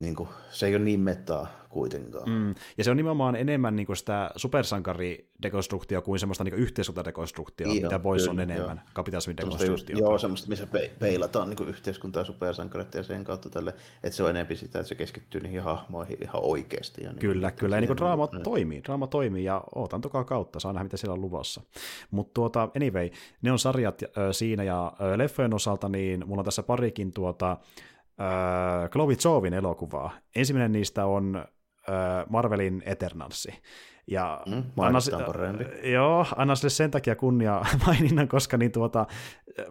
niin kuin, se ei ole niin metaa kuitenkaan. Mm. Ja se on nimenomaan enemmän niin kuin sitä supersankaridekonstruktia kuin semmoista niin kuin yhteiskuntadekonstruktiota, mitä boys on enemmän, joo. kapitalismidekonstruktiota. Joo, semmoista, missä peilataan niin kuin yhteiskuntaa supersankareita ja sen kautta tälle, että se on enemmän sitä, että se keskittyy niihin hahmoihin ihan oikeasti. Ja niin kyllä, kyllä, ja niin kuin draama toimii, draama toimii ja ootan tokaa kautta, saa nähdä, mitä siellä on luvassa. Mutta tuota, anyway, ne on sarjat äh, siinä ja äh, leffojen osalta, niin mulla on tässä parikin tuota Äh, Chloe Zhaovin elokuvaa. Ensimmäinen niistä on äh, Marvelin Eternalsi. Ja mm, annan, parempi. Joo, annan sille sen takia kunnia maininnan, koska niin tuota,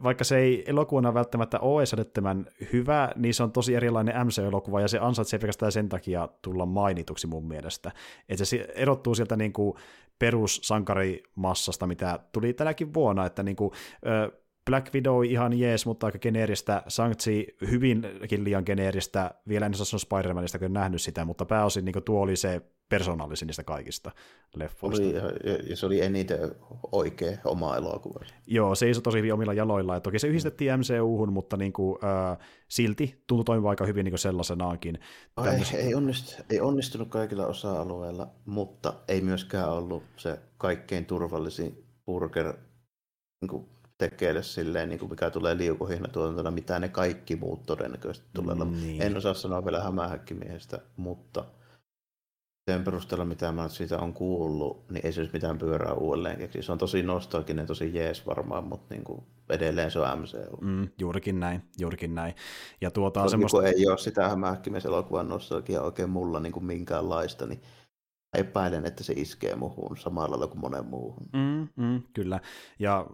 vaikka se ei elokuvana välttämättä ole sadettömän hyvä, niin se on tosi erilainen M C U-elokuva, ja se ansaitsee pelkästään sen takia tulla mainituksi mun mielestä. Että se erottuu sieltä niin kuin perussankarimassasta, mitä tuli tänäkin vuonna, että niin kuin, äh, Black Widow ihan jees, mutta aika geneeristä. Shang-Chi hyvinkin liian geneeristä. Vielä en osaa Spider-Manista, kun en nähnyt sitä, mutta pääosin niin tuo oli se persoonallisin niistä kaikista leffoista. Oli, ja se oli eniten oikea oma elokuva. Joo, se iso tosi hyvin omilla jaloillaan. Toki se yhdistettiin M C U-hun, mutta niin kuin, äh, silti tuntui toimiva aika hyvin niin sellaisenaankin. Ai, Tämmöis... ei, onnistunut, ei onnistunut kaikilla osa-alueilla, mutta ei myöskään ollut se kaikkein turvallisin burger niin kuin tekeille silleen, niin kuin mikä tulee liukuhihnatuotantona, mitä ne kaikki muut todennäköisesti tulee. Mm, niin. En osaa sanoa vielä hämähäkkimiehestä, mutta sen perusteella, mitä mä siitä on kuullut, niin ei se olisi mitään pyörää uudelleen keksiä. Se on tosi nostalginen, tosi jees varmaan, mutta niin kuin edelleen se on M C U. Mm, juurikin näin, juurikin näin. Ja tuota semmoista... Ei ole sitä hämähäkkimiselokuvan nostalgiaa oikein mulla niin kuin minkäänlaista, niin epäilen, että se iskee muuhun samalla lailla kuin monen muuhun. Mm, mm, kyllä, ja...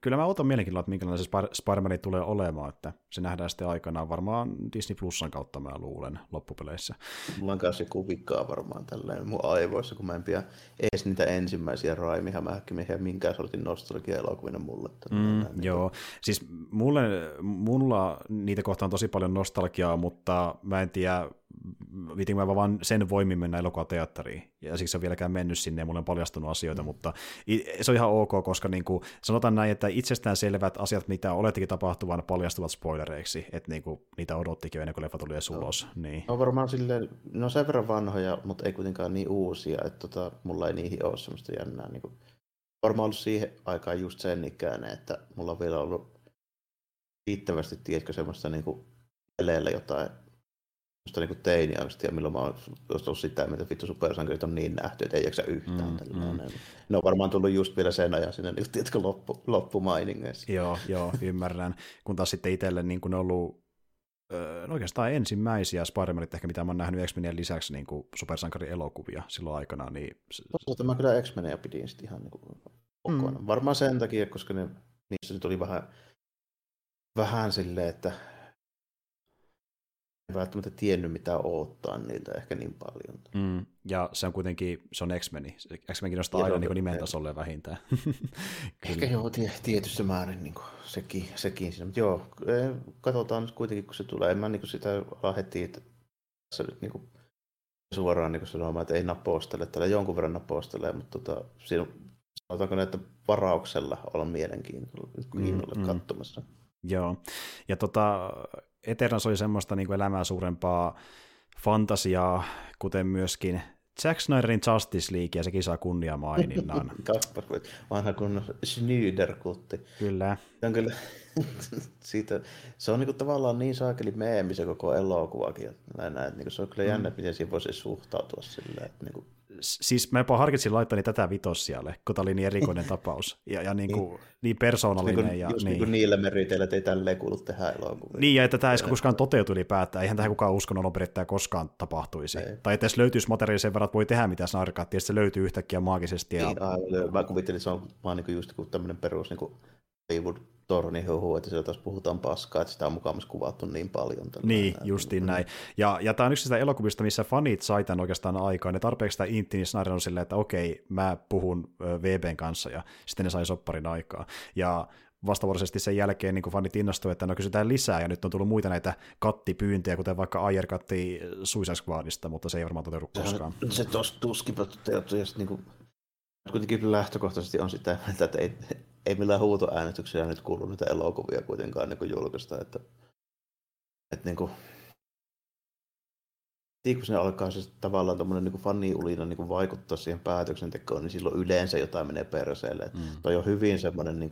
Kyllä mä otan mielenkiinnolla, että minkälainen se Spider-Man tulee olemaan, että se nähdään sitten aikanaan varmaan Disney Plusan kautta mä luulen loppupeleissä. Mulla on kanssa kuvikkaa varmaan tälleen mun aivoissa, kun mä en pidä edes niitä ensimmäisiä raimihämähäkkimiehiä minkään sortin nostalgia-elokuvina mulle. Mm, joo, siis mulle, mulla niitä kohtaan on tosi paljon nostalgiaa, mutta mä en tiedä, viitinkö mä vaan sen voimin mennä elokuvateatteriin, ja siksi on vieläkään mennyt sinne, ja mulle on paljastunut asioita, mm. mutta se on ihan ok, koska niin kuin sanotaan näin, että itsestäänselvät asiat, mitä olettikin tapahtuvan, paljastuvat spoilereiksi, että niin kuin niitä odottikin jo ennen kuin leffa tuli edes ulos. No, niin. On varmaan silleen, no sen verran vanhoja, mutta ei kuitenkaan niin uusia, että tota, mulla ei niihin ole semmoista jännää. Niin kuin, varmaan ollut siihen aikaan just sen ikäinen, että mulla on vielä ollut riittävästi, tiedätkö, semmoista niin kuin eleellä jotain, musta niinku teiniaistia, milloin mä oon ollut sitä, että vittu supersankarit on niin nähty, että ei jaksa yhtään. Mm, mm. Ne on varmaan tullut just vielä sen ajan sinne, tiedätkö, loppu, loppumainingeissa. Joo, joo, ymmärrän. Kun taas sitten itselle niin kun on ollut no oikeastaan ensimmäisiä Spider-Manit ehkä, mitä mä oon nähnyt X-Menien lisäksi niin supersankarielokuvia silloin aikanaan. Niin... Toisaalta mä kyllä X-Menia pidin sitten ihan niin kokonaan. Mm. Varmaan sen takia, koska ne, niissä nyt oli vähän, vähän silleen, että en välttämättä tiennyt, mitä odottaa niiltä ehkä niin paljon. Mm, ja se on kuitenkin, se on X-Meni. X-Menkin nostaa aina niin nimen tasolle vähintään. Ehkä joo, tietyssä määrin niin kuin, sekin, sekin siinä. Mutta joo, katsotaan nyt kuitenkin, kun se tulee. En mä niin kuin sitä ala heti tässä nyt niin kuin, suoraan niin kuin sanomaan, että ei napostele. Täällä jonkun verran napostelee, mutta tota, siinä, sanotaanko ne, että varauksella ollaan mielenkiinnolla mm, katsomassa. Mm. Joo, ja tota... Eternals oli semmoista niin kuin elämää suurempaa fantasiaa, kuten myöskin Zack Snyderin Justice League, ja sekin saa kunnia maininnan. Kaspar, vanha kunnon Snyder-kutti. Kyllä. Se on, kyllä siitä, se on niin kuin tavallaan niin saakeli meemi se koko elokuvakin. Näin, näin, niin kuin se on kyllä jännä, mm. miten siihen voisi suhtautua sillä, että niin kuin... Siis mä jopa harkitsin laittani tätä vitosialle, kun tämä oli niin erikoinen tapaus ja, ja niin, kuin, niin persoonallinen. Niin, ja, just niin. Niin kuin niillä meriteillä, että ei tälleen kuulu tehdä elokuvia. Niin, ja että tämä ei koskaan toteutu ylipäätään. Eihän tähän kukaan uskonnolon periaatteessa koskaan tapahtuisi. Ei. Tai että jos löytyisi materiaali sen verran, että voi tehdä mitään snarkaattia, ja se löytyy yhtäkkiä maagisesti. Ja... Niin, aivan. Mä kuvittelin, että se on vaan niin kuin just tämmöinen perus niin kuin Hollywood-torni huhu, että siellä taas puhutaan paskaa, että sitä on mukaan myös kuvattu niin paljon. Niin, justiin näin. Ja, ja tämä on yksi sitä elokuvista, missä fanit sai tämän oikeastaan aikaan. Ne tarpeeksi sitä intti, niin Snyder on silleen, että okei, mä puhun V B:n kanssa, ja sitten ne sai sopparin aikaa. Ja vastavuoroisesti sen jälkeen niin fanit innostuivat, että no kysytään lisää, ja nyt on tullut muita näitä kattipyyntöjä, kuten vaikka Ayer katti Suicide Squadista, mutta se ei varmaan toteudu koskaan. Se tuossa tuskipa toteutui, ja sitten niin kuin... Kuitenkin lähtökohtaisesti on sitä, että ei, ei millään huutoäänestyksellä nyt kuulu niitä elokuvia kuitenkaan niin julkaista, että, että niin kuin, kun siinä alkaa se tavallaan tommoinen niin faniulina niin vaikuttaa siihen päätöksentekoon, niin silloin yleensä jotain menee perseelle. Mm. Toi on hyvin semmoinen niin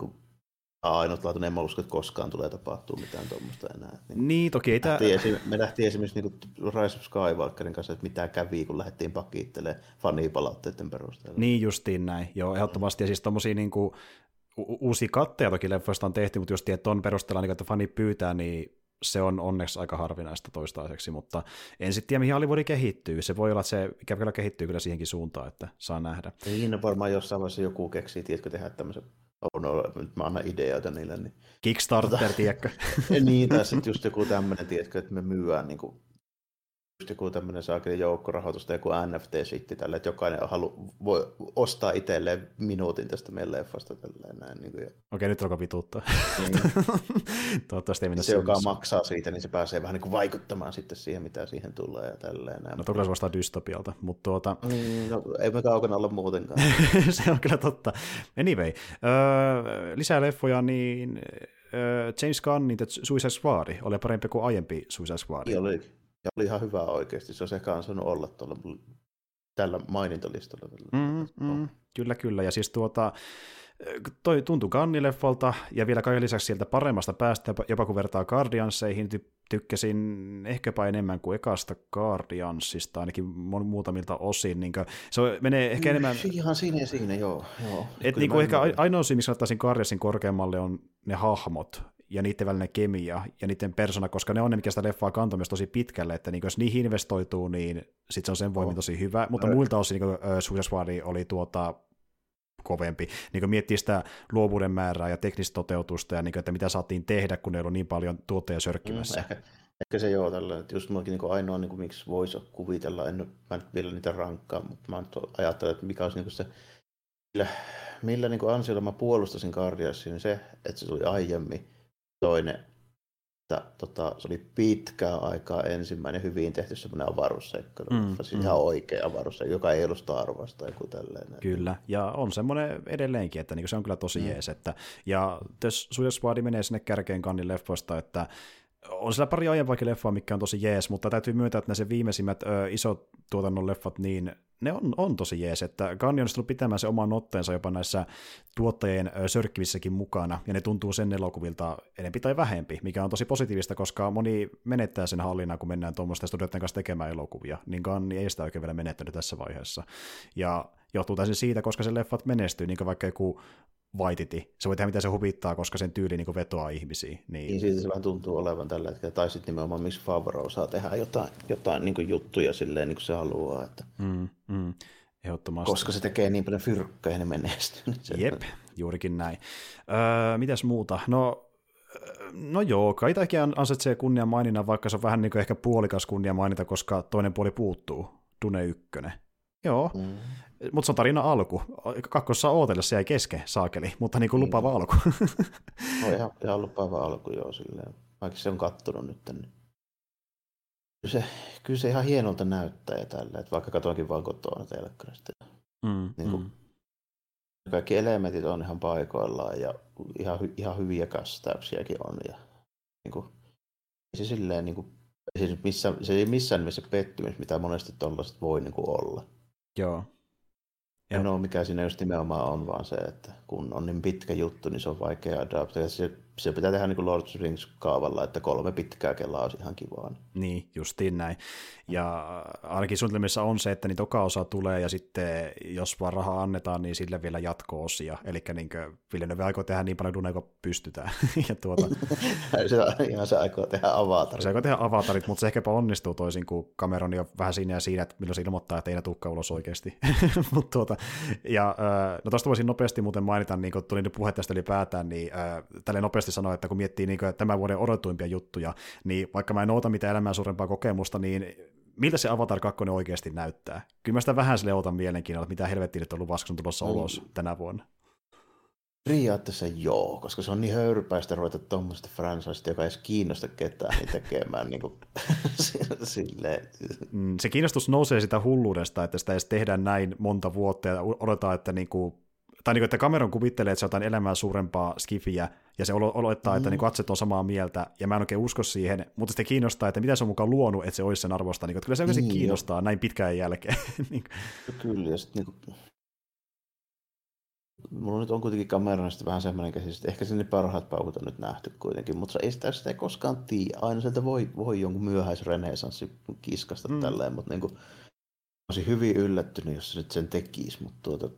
ainutlaatuinen, en mä usko, että koskaan tulee tapahtua mitään tuommoista enää. Niin, niin toki ei tämä... Me lähtiin esimerkiksi niin Rise of Skywalkerin kanssa, että mitä kävi, kun lähdettiin pakittelemaan fanipalautteiden perusteella. Niin justiin näin, joo, ehdottomasti. Ja siis tommosia niin kuin, u- uusia katteja toki leffoista on tehty, mutta just ton perusteella, niin, että fani pyytää, niin se on onneksi aika harvinaista toistaiseksi, mutta en sitten tiedä, mihin Hollywood kehittyy. Se voi olla, että se ikävällä kehittyy kyllä siihenkin suuntaan, että saa nähdä. Niin, no varmaan jossain vaiheessa joku keksii, tiedätkö, tehdä tämmöisen Oh no, nyt mä annan ideoita niille. Niin... Kickstarter, tiedätkö? Niin, tai sitten just joku tämmöinen, tiedätkö, että me myyään niin kuin, just joku tämmöinen saakeli joukkorahoitusta, joku N F T-shitti tällä, että jokainen halu, voi ostaa itselleen minuutin tästä meidän leffasta. Niin kuin... Okei, okay, nyt alkaa vituuttaa. Niin. Toivottavasti ei mennä se, joka maksaa siitä, niin se pääsee vähän niin kuin vaikuttamaan sitten siihen, mitä siihen tulee. Ja tälleen, no toki se vastaa dystopialta, mutta tuota... Mm, no, ei me kaukana olla muutenkaan. Se on kyllä totta. Anyway, öö, lisää leffoja, niin öö, James Gunnin The Suicide Squad oli parempi kuin aiempi Suicide Squad. Oli. Ja oli ihan hyvä oikeasti, se on se kanssa ollut olla tuolla tällä mainintalistalla. Mm, mm. Kyllä, kyllä. Ja siis tuota, toi tuntui kannileffalta, ja vielä kaiken lisäksi sieltä paremmasta päästä, jopa kun vertaa Guardianseihin, ty- tykkäsin ehkäpä enemmän kuin ekasta Guardiansista, ainakin muutamilta osin. Niin kuin, se menee ehkä enemmän... Ihan siinä ja siinä, joo. joo. Et niin kuin ehkä ainoa syy, miksi laittaisin Guardiansin korkeammalle, on ne hahmot ja niiden välinen kemia ja niiden persona, koska ne on ne, mikä sitä leffaa kantaa myös tosi pitkälle, että niin, jos niihin investoituu, niin sit se on sen voimin tosi hyvä, mutta muilta osin niin äh, Suicide Squad oli tuota kovempi. Niin miettii sitä luovuuden määrää ja teknistä toteutusta ja niin, että mitä saatiin tehdä, kun ei ollut niin paljon tuotteja sörkkimässä. Mm, ehkä, ehkä se joo, tällä, että just minäkin niin ainoa, niin kuin, miksi voisi kuvitella, en mä nyt vielä niitä rankkaa, mutta mä ajattelen, että mikä olisi niin se, millä, millä niin ansiolla mä puolustasin Guardiansia, niin se, että se tuli aiemmin. Toinen, että tota, se oli pitkään aikaa ensimmäinen hyvin tehty semmoinen avaruusseikkailu, mm, siis mm. ihan oikea avaruusseikka, joka ei ollut Star Wars tai joku tällainen. Kyllä, ja on semmoinen edelleenkin, että niinku se on kyllä tosi mm. jees. Että, ja Suicide Squad menee sinne kärkeen kannin leffoista, että on siellä pari aiempaakin leffaa, mikä on tosi jees, mutta täytyy myöntää, että ne sen viimeisimmät ö, isot tuotannon leffat, niin ne on, on tosi jees, että Gunn on tullut pitämään se oman otteensa jopa näissä tuottajien sörkkivissäkin mukana, ja ne tuntuu sen elokuvilta enempi tai vähempi, mikä on tosi positiivista, koska moni menettää sen hallinnan, kun mennään tuommoisten studioiden kanssa tekemään elokuvia, niin Gunn ei sitä oikein vielä menettänyt tässä vaiheessa. Ja johtuu täysin siitä, koska se leffat menestyy, niin kuin vaikka joku Vaititi. Se voi tehdä mitä se huvittaa, koska sen tyyli niin vetoaa ihmisiä. Niin, niin siitä se vähän tuntuu olevan tällä hetkellä. Tai sitten nimenomaan Miss Favreau saa tehdä jotain, jotain niin juttuja silleen, niin kuin se haluaa. Että... Mm, mm. Ehdottomasti. Koska se tekee niin paljon fyrkkää ja ne menestyy. Jep, juurikin näin. Öö, mitäs muuta? No... No joo, Kaitakin ansaitsee kunnian maininnan, vaikka se on vähän niin ehkä puolikas kunnia mainita, koska toinen puoli puuttuu. Dune ykkönen. Joo. Mm. Mutta se on tarina alku. Kakkossa ootelle se jäi kesken, saakeli, mutta niin kuin lupaava alku. No ihan, ihan lupaava alku, joo, silleen. Vaikka se on kattonut nyt. Niin. Kyllä, se, kyllä se ihan hienolta näyttää ja tällä, että vaikka katoinkin vaan kotona telkkarista. Mm, niin kuin, mm. Kaikki elementit on ihan paikoillaan ja ihan, ihan hyviä kästäyksiäkin on. Ja, niin kuin, se silleen, niin kuin, siis missä, se ei missään nimessä pettymys, mitä monesti tollaiset voi niin kuin olla. Joo. Ja no, mikä siinä just nimenomaan on vaan se, että kun on niin pitkä juttu, niin se on vaikea adaptoida. Se, se pitää tehdä niin kuin Lord of the Rings-kaavalla, että kolme pitkää kelaa olisi ihan kivaa. Niin, justiin näin. Ja ainakin suunnitelmissa on se, että niitä toka osa tulee ja sitten jos vaan rahaa annetaan, niin sille vielä jatko-osia. Eli niin Villeneuve aikoo tehdä niin paljon Dunea, kun pystytään. Ja tuota... se, ihan se aikoo tehdä avatarit. Se aikoo tehdä avatarit, mutta se ehkäpä onnistuu toisin kuin Cameron on vähän siinä ja siinä, että milloin se ilmoittaa, että ei ne tulekaan ulos oikeasti. Mut tuota, ja, no tuosta voisin nopeasti muuten mainita, niin kun tuli nyt puhe tästä ylipäätään, niin tälleen nopeasti sanoa, että kun miettii niin kun tämän vuoden odotuimpia juttuja, niin vaikka mä en oota mitään elämää suurempaa kokemusta, niin miltä se Avatar kaksi oikeasti näyttää? Kyllä mä sitä vähän sille ootan mielenkiinnolla, että mitä helvettiä nyt on luvassa, kun on tulossa ulos tänä vuonna. Periaatteessa joo, koska se on niin höyrypäistä ruveta tuommoista franchisesta, joka ei edes kiinnosta ketään niin tekemään. Niin kuin, silleen. Se kiinnostus nousee sitä hulluudesta, että sitä edes tehdään näin monta vuotta ja odotetaan, että, niin kuin, tai niin kuin, että Cameron kuvittelee, että se on jotain elämää suurempaa skifiä ja se olettaa, mm. että niin kuin, atset on samaa mieltä ja mä en oikein usko siihen, mutta sitten kiinnostaa, että mitä se on mukaan luonut, että se olisi sen arvosta. Niin kuin, että kyllä se oikeasti niin, kiinnostaa jo. Näin pitkään jälkeen. Kyllä, ja sitten... Niin kuin... Mulla nyt on kuitenkin Cameronista vähän semmoinen käsitys, että ehkä sinne parhaat paukut on nyt nähty kuitenkin, mutta ei sitä, sitä ei koskaan tiedä. Aina sieltä voi, voi jonkun myöhäisrenesanssi kiskasta mm. tälleen, mutta niin kuin, olisin hyvin yllättynyt, jos se nyt sen tekisi, mutta tuota,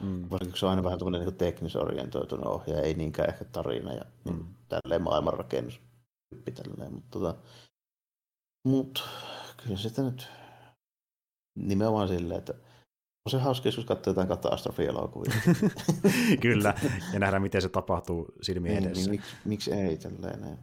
mm. varsinkin se on aina vähän tämmöinen niin teknisorientoitunut ohjaaja, ei niinkään ehkä tarina ja mm. niin, tälleen maailmanrakennus tyyppi tälleen, mutta tuota, mut, kyllä sitä nyt nimenomaan silleen, että on se hauska, jos katsoo jotain katastrofielokuvia. Kyllä, ja nähdään, miten se tapahtuu silmien edessä. Niin, niin, miksi, miksi ei tällainen?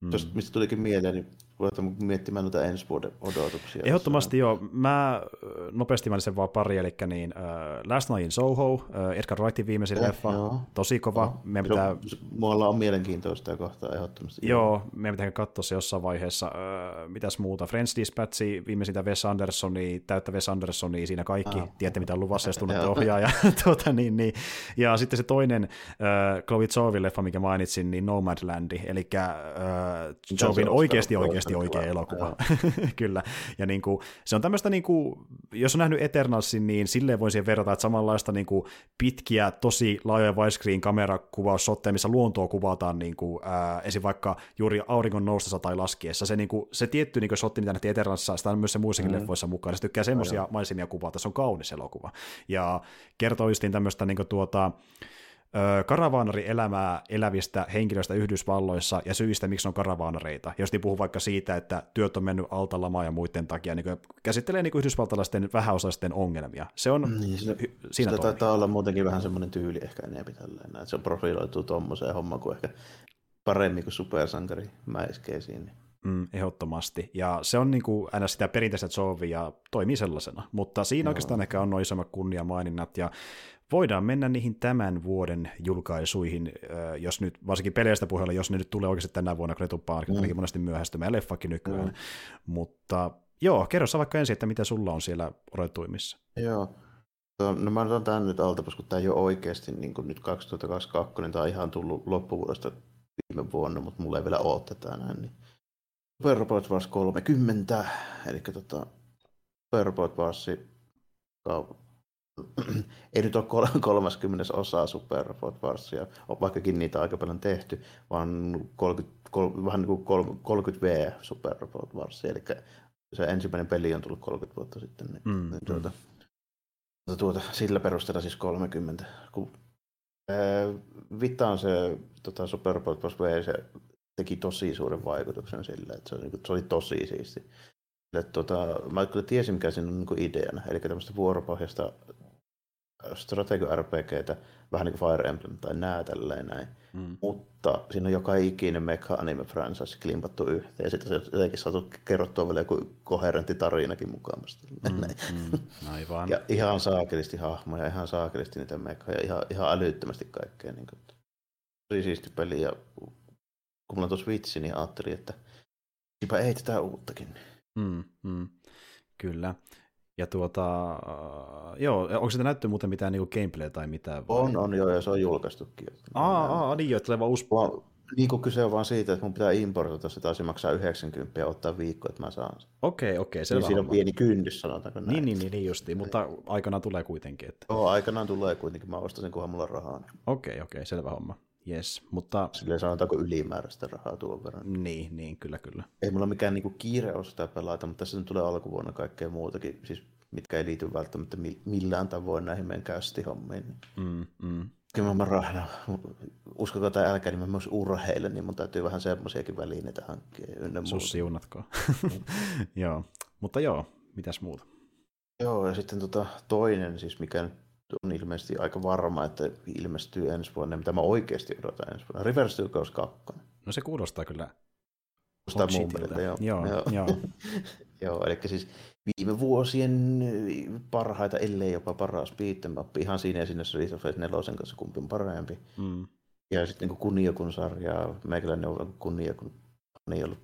Mm. Jos mistä tulikin mieleen, niin ruvetaan miettimään noita ensi vuoden odotuksia. Ehdottomasti joo. Mä nopeasti mainitsen vaan pari, eli niin, uh, Last Night in Soho, uh, Edgar Wrightin viimeisin eh, leffa, joo. Tosi kova. Oh. Meidän pitää... Mulla on mielenkiintoista kohtaa ehdottomasti. Joo, meidän pitää katsoa se jossain vaiheessa. Uh, mitäs muuta? Friends Dispatchi, viimeisintä Wes Andersonia, täyttä Wes Andersonia, siinä kaikki. Ah. Tiedätte, mitä on luvassa, jos tunnette ohjaaja. tuota, niin, niin. Ja sitten se toinen uh, Chloe Zhaovin leffa, mikä mainitsin, niin Nomadlandi, eli uh, Zhaovin oikeasti oikeasti. oikeasti. oikea elokuva. Kyllä. Ja niin kuin, se on tämmöistä niin kuin, jos on nähnyt Eternalsin, niin silleen voin siihen verrata, että samanlaista niin kuin pitkiä, tosi laajoja widescreen-kamerakuvaussotteja, missä luontoa kuvataan niin kuin, ää, esim. Vaikka juuri auringon noustessa tai laskiessa. Se, niin kuin, se tietty niin kuin shotti, mitä nähtiin Eternalsissa, sitä on myös se muissakin mm. leffoissa mukaan. Se tykkää semmoisia oh, maisemia kuvata, se on kaunis elokuva. Ja kertoo justiin tämmöistä niin kuin, tuota... karavaanarielämää elävistä henkilöistä Yhdysvalloissa ja syistä, miksi on karavaanareita. Ja jos niin puhuu vaikka siitä, että työt on mennyt alta lamaa ja muiden takia, niin käsittelee niin yhdysvaltalaisten vähäosaisten ongelmia. Se on niin, sitä, hy- siinä sitä taitaa olla muutenkin vähän semmoinen tyyli ehkä enemmän tälleen, että se on profiloitu tuommoiseen hommaan kuin ehkä paremmin kuin supersankari mäiskeisiin. Niin. Mm, ehdottomasti. Ja se on niin kuin aina sitä perinteistä zoovia ja toimii sellaisena. Mutta siinä no. oikeastaan ehkä on noin isommat kunniamaininnat ja voidaan mennä niihin tämän vuoden julkaisuihin, jos nyt, varsinkin peleistä puheella, jos ne nyt tulee oikeasti tänä vuonna, kun ne tuppaa mm. monesti myöhästymään, leffakin nykyään. Mm. Mutta joo, kerro sä vaikka ensin, että mitä sulla on siellä odotuimissa. Joo, no mä otan tämän nyt alta, koska tämä ei ole oikeasti niin kuin nyt kaksituhattakaksikymmentäkaksi, niin tämä on ihan tullut loppuvuodesta viime vuonna, mutta mulla ei vielä ole tätä näin. Niin. Super Robot Wars kolmekymmentä, eli tota, Super Robot Wars ei nyt ole kolmaskymmenes osaa Super Robot Warsia, vaikkakin niitä on aika paljon tehty, vaan kolmekymmentä, vähän niin kuin kolmekymmentä vuotta Super Robot Warsia, eli se ensimmäinen peli on tullut kolmekymmentä vuotta sitten, niin mm, tuota, mm. tuota, sillä perusteella siis kolmekymmentä. Kun, ää, vitaan se tota, Super Robot Wars V, se teki tosi suuren vaikutuksen sillä, että se oli, se oli tosi siisti. Tuota, mä kyllä tiesin, mikä siinä on niin ideana, eli tämmöistä vuoropohjasta strategio-RPGtä, vähän niin kuin Fire Emblem tai nää tälleen näin, mm. mutta siinä on joka ikinen meka-anime-franchise klimpattu yhteen, ja sitten se jotenkin saatu kerrottua vielä joku koherentti tarinakin mukaan. Mm, mm, aivan. Ja ihan saakelisti hahmoja, ihan saakelisti niitä mekaa, ja ihan, ihan älyttömästi kaikkea. Niin kuin. Tosi siisti peli, ja kun mulla on tuossa vitsi, niin ajattelin, että siipä ei tätä uuttakin. Mm, mm, kyllä. Ja tuota, äh, joo, onko sitä näytty muuten mitään niin gameplay tai mitään? On, vai? On joo, ja se on julkaistukin. Aa, aa niin joo, tulee vaan uusi. Niin kuin kyse on vaan siitä, että mun pitää importoida se taisi maksaa yhdeksänkymmentä ja ottaa viikko, että mä saan sen. Okei, okay, okei. Okay, niin siinä on pieni kynnys, sanotaanko näin. Niin, niin, niin justiin, mutta aikanaan tulee kuitenkin. Että... Joo, aikanaan tulee kuitenkin, mä ostasin kunhan mulla rahaa. Niin. Okei, okay, okei, okay, selvä homma. Yes, mutta... Silleen sanotaanko ylimääräistä rahaa tuon verran. Niin, niin, kyllä, kyllä. Ei mulla mikään niinku kiire ole sitä pelata, mutta tässä tulee alkuvuonna kaikkea muutakin, siis mitkä ei liity välttämättä millään tavoin näihin meidän kästihommiin. Mm, mm. Kyllä mä rahana, uskokaa tai älkää, niin mä myös urheilen, niin mun täytyy vähän semmosiakin välineitä hankkia ynnä muuta. Sus siunatkaa. Joo, mutta joo, mitäs muuta? Joo, ja sitten tota toinen, siis mikä... on ilmeisesti aika varma, että ilmestyy ensi vuonna, mitä mä oikeasti odotan ensi vuonna. Reverse Tycoon kaksi. No se kuulostaa kyllä. Kuulostaa mun mielestä, joo. Joo, joo. joo. joo, eli siis viime vuosien parhaita, ellei jopa paras beat'em up. Ihan siinä ja siinä se nelosen kanssa kumpi on parempi. Mm. Ja sitten niin Kunniokun sarjaa, meikäläinen on Kunniokun, niin ollut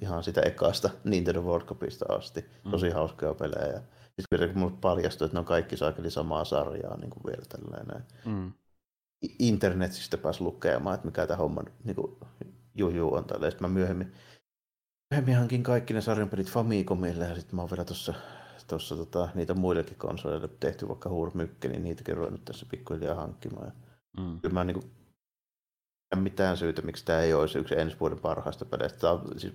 ihan sitä ekasta Nintendo World Cupista asti. Mm. Tosi hauskaa pelejä. Sitten kun minulle paljastui, että ne on kaikki saakeli samaa sarjaa niin kuin vielä tällainen. Mm. Internetistä pääsi lukemaan, että mikä tämä homma niin kuin, juju on tällainen. Sitten mä myöhemmin, myöhemmin hankin kaikki ne sarjanpelit Famicomille ja sitten mä oon vielä tuossa tossa, tota, niitä muillekin konsoleille tehty, vaikka Hurmykki, niin niitäkin ruvennut tässä pikkuhiljaa hankkimaan. Mm. Kyllä mä en niin mitään syytä, miksi tämä ei olisi yksi ensi vuoden parhaista peleistä. Tämä on, siis,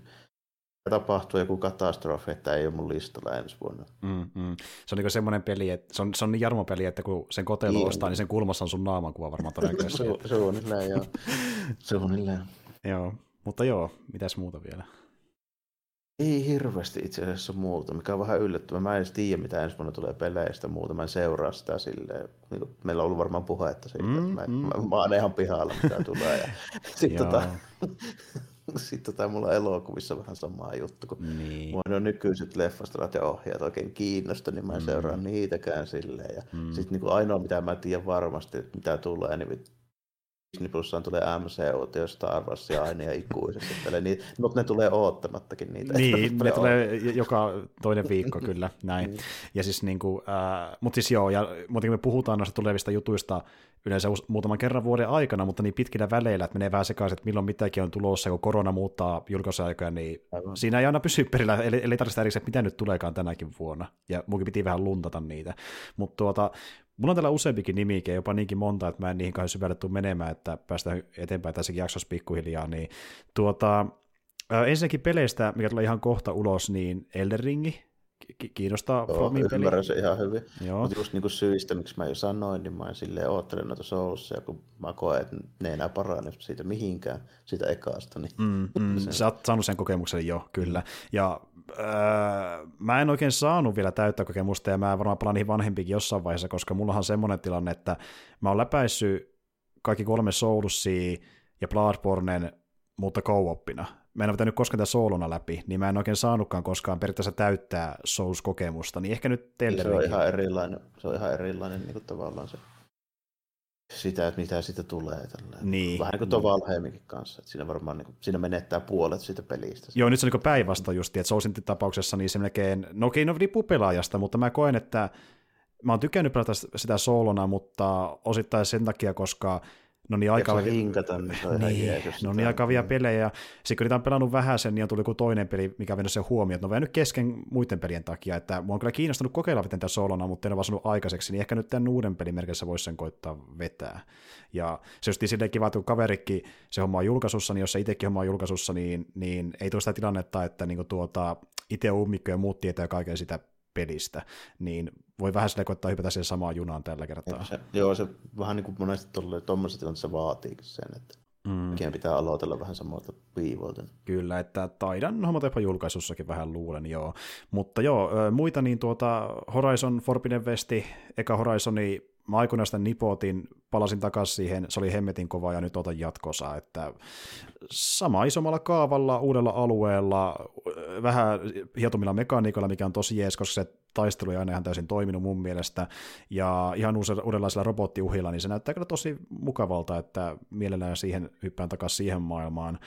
tapahtuu joku katastrofi, että ei ole mun listalla ensi vuonna. Mm, mm. Se on niin semmoinen peli, että se on, se on niin Jarmo-peli, että kun sen kotelo yeah. ostaa, niin sen kulmassa on sun naamankuva varmaan todennäköisesti. Suunnilleen, joo. Suunnilleen. Joo, mutta joo, mitäs muuta vielä? Ei hirveästi itse asiassa muuta, mikä on vähän yllättävää. Mä en edes tiedä, mitä ensi vuonna tulee peleistä muuta. Mä en seuraa sitä silleen. Meillä on ollut varmaan puhetta siitä, mm, että mä, mm. mä, mä oon ihan pihalla, mitä tulee. Ja... Sitten tota... Sitten tota, mulla on elokuvissa vähän samaa juttu, kun niin. mua ne on nykyiset leffastarat ja ohjaat oikein kiinnosta, niin mä en mm. seuraa niitäkään silleen. Ja mm. sitten niin ainoa, mitä mä tiedän varmasti, mitä tulee, niin Disney Plussaan tulee M C O:ta ja Star Warsia aina ja ikuisesti. Niin, mutta ne tulee oottamattakin niitä. Niin, ne tulee joka toinen viikko kyllä, näin. Ja siis niin kuin, äh, mutta siis joo, ja muutenkin me puhutaan noista tulevista jutuista yleensä muutaman kerran vuoden aikana, mutta niin pitkillä väleillä, että menee vähän sekaisin, että milloin mitäkin on tulossa, kun korona muuttaa julkaisuaikoja, niin aivan. Siinä ei aina pysy perillä, eli, eli tarvitse erikseen, että mitä nyt tuleekaan tänäkin vuonna. Ja muukin piti vähän luntata niitä. Mutta tuota, mulla on täällä useampikin nimikin, jopa niinkin monta, että mä en niihin kauhean syvälle tule menemään, että päästään eteenpäin tässäkin jaksossa pikkuhiljaa. Niin, tuota, ensinnäkin peleistä, mikä tulee ihan kohta ulos, niin Elden Ringi. Kiinnostaa Fromin peli. Ymmärrän se ihan hyvin. Mutta just niinku syistä, miksi mä jo sanoin, niin mä en silleen oottelen noita Soulsia, kun mä koen, että ne ei enää parane siitä mihinkään, siitä ekaasta. Niin. Mm, mm. Sä oot saanut sen kokemuksen jo, kyllä. Ja öö, mä en oikein saanut vielä täyttä kokemusta, ja mä varmaan palaan niihin vanhempikin jossain vaiheessa, koska mullahan on semmoinen tilanne, että mä oon läpäissyt kaikki kolme Soulsia ja Bloodbornen, mutta co-oppina. Mä en ole pitänyt koskaan tätä soolona läpi, niin mä en oikein saanutkaan koskaan periaatteessa täyttää Souls-kokemusta, niin ehkä nyt teille... Se on ihan erilainen, se on ihan erilainen niin kuin tavallaan se, sitä, että mitä siitä tulee. Niin. Vähän niin kuin tuo Valheiminkin kanssa, että siinä varmaan niin kuin, siinä menettää puolet siitä pelistä. Joo, nyt se on niin päinvastoin just, että Soulsin tapauksessa niin se melkein, no okei, okay, no riippuu pelaajasta, mutta mä koen, että mä oon tykännyt pelata sitä soolona, mutta osittain sen takia, koska... No niin, aika niin, kavia pelejä. Sitten kun niitä on pelannut vähän sen, niin on tullut joku toinen peli, mikä on mennyt sen huomioon, että ne on vähän nyt kesken muiden pelien takia. Että mua on kyllä kiinnostanut kokeilla vetää solona, mutta en ole vaan sanonut aikaiseksi, niin ehkä nyt tämän uuden pelin merkissä voisi sen koittaa vetää. Ja se just silleen kiva, että kun kaverikki se homma on julkaisussa, niin jos se itsekin homma on julkaisussa, niin, niin ei tule sitä tilannetta, että niin tuota, itse ummikko ja muut tietää kaiken sitä pelistä, niin voi vähän sille koittaa hypätä siihen samaan junaan tällä kertaa. Se, joo, se vähän niin kuin monesti tuollaisessa tilanteessa vaatiikin sen, että mm. pitää aloitella vähän samalta viivoilta. Kyllä, että taidan hommata jopa julkaisussakin vähän luulen, joo. Mutta joo, muita niin tuota Horizon Forbidden Westi, eka Horizoni, mä aikoinaan sitä nipotin, palasin takaisin siihen, se oli hemmetin kova ja nyt otan jatkossa, että sama isommalla kaavalla, uudella alueella, vähän hietomilla mekaniikoilla, mikä on tosi jees, koska se taistelu ei aina ihan täysin toiminut mun mielestä, ja ihan uudenlaisilla robottiuhilla, niin se näyttää kyllä tosi mukavalta, että mielellään siihen hyppään takaisin siihen maailmaan,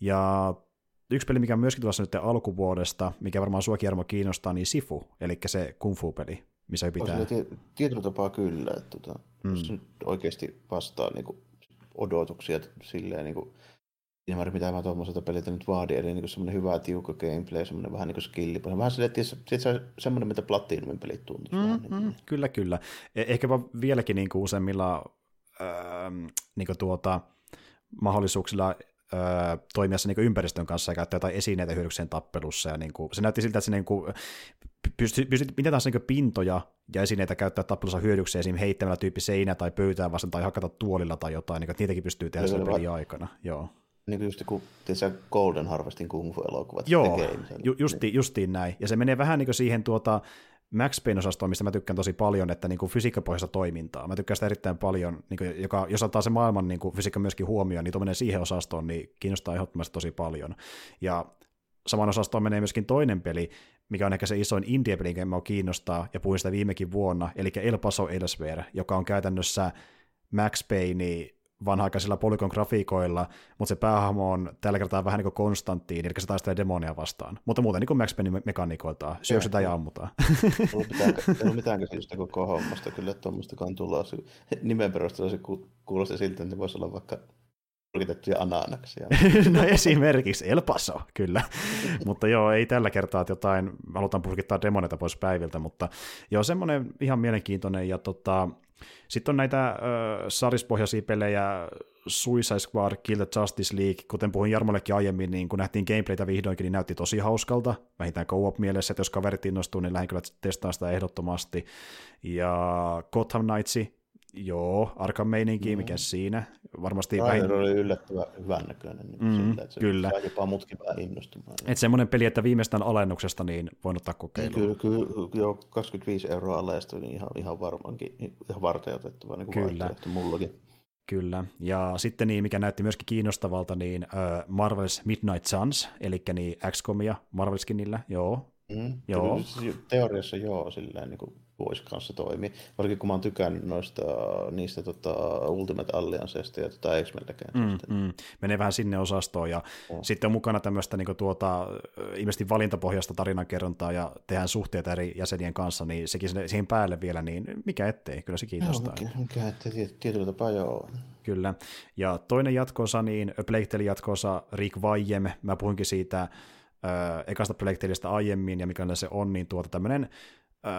ja yksi peli, mikä on myöskin tulossa nyt alkuvuodesta, mikä varmaan sua Jarmo kiinnostaa, niin Sifu, eli se kung fu peli. Missä pitää. Tietyllä tapaa kyllä, että tota, mm. se nyt oikeasti vastaa niin kuin, odotuksia silleen, niin kuin, siinä määrin mitä mä tuommoiselta peliltä nyt vaadin, eli niin semmoinen hyvä tiukka gameplay, semmoinen vähän niin kuin skillipohja, vähän silleen, että se on semmoinen, mitä Platinumin pelit tuntuu. Mm, niin, mm. Kyllä, kyllä. Ehkäpä vieläkin niin kuin useimmilla ähm, niin kuin tuota, mahdollisuuksilla Öö, toimia sen niin ympäristön kanssa ja käyttää jotain esineitä hyödykseen tappelussa. Ja niin kuin, se näytti siltä, että se niin kuin, pystyt, pystyt mitä tahansa niin pintoja ja esineitä käyttää tappelussa hyödykseen, esimerkiksi heittämällä tyyppi seinää tai pöytään vastaan tai hakata tuolilla tai jotain, niin kuin, että niitäkin pystyy tehdä sen pelin aikana. Joo. Niin kuin just kun Golden Harvestin kung fu-elokuvat. Joo, ju- justiin, justiin näin. Ja se menee vähän niin kuin siihen tuota Max Payne-osastoon, mistä mä tykkään tosi paljon, että niin kuin fysiikkapohjaista toimintaa. Mä tykkään sitä erittäin paljon, niin kuin, joka, jos ottaa se maailman niin kuin fysiikka myöskin huomioon, niin tuo menee siihen osastoon, niin kiinnostaa ehdottomasti tosi paljon. Ja saman osastoon menee myöskin toinen peli, mikä on ehkä se isoin indie-peli, mikä mä kiinnostaa, ja puhuin sitä viimekin vuonna, eli El Paso Elsewhere, joka on käytännössä Max Payne vanha-aikaisilla polygon grafiikoilla, mutta se päähahmo on tällä kertaa vähän niin kuin Konstanttiin, eli se taistelee demonia vastaan. Mutta muuten niin kuin Max Payne mekaniikoiltaan, syöksytään ja ammutaan. Ei ole mitään käsitystä koko hommasta, kyllä tuommoistakaan tuloa. Nimen perusteella se kuulosti siltä, että se voisi olla vaikka tulkitettuja ananaksia. No esimerkiksi El Paso, kyllä. Mutta joo, ei tällä kertaa, että jotain, halutaan purkittaa demoneita pois päiviltä, mutta joo, semmoinen ihan mielenkiintoinen ja tota... Sitten on näitä äh, sarjispohjaisia pelejä, Suicide Squad, Kill the Justice League, kuten puhuin Jarmollekin aiemmin, niin kun nähtiin gameplaytä vihdoinkin, niin näytti tosi hauskalta, vähintään co-op mielessä, että jos kaverit innostuu, niin lähdin kyllä testaan sitä ehdottomasti. Ja Gotham Knights, joo, Arkham-meininki, mm. mikä siinä, varmasti... Aion vähin... oli yllättävän hyvän näköinen, niin mm, sillä, että se kyllä. Saa jopa mutkin vähän innostumaan. Että semmoinen peli, että viimeistään alennuksesta niin voin ottaa kokeiluun. Niin, kyllä, kyllä joo, kaksikymmentäviisi euroa alesta, niin ihan, ihan varmaankin, ihan varten otettava niin kuin vaihtoehto mullakin. Kyllä, ja sitten niin, mikä näytti myöskin kiinnostavalta, niin uh, Marvel's Midnight Suns, eli niin X-comia Marvelskinillä, joo. Mm. Joo. Teoriassa joo, sillä niin kuin Boys kanssa toimii. Varsinkin kun mä oon tykännyt noista, niistä tota, Ultimate Allianceista ja tota, X-Menläkään. Mm, mm. Menee vähän sinne osastoon ja oh. sitten on mukana tämmöistä niin kuin tuota, ilmeisesti valintapohjaista tarinankerrontaa ja tehdään suhteita eri jäsenien kanssa, niin sekin siihen päälle vielä, niin mikä ettei, kyllä se kiinnostaa. Joo, mikä, mikä ettei, tietyllä tapaa joo. Kyllä. Ja toinen jatkoosa, niin A Plague Tale jatkoosa Rick Vajem, mä puhuinkin siitä Öö, ekasta projekteilista aiemmin, ja mikä se on, niin tuota tämmöinen öö,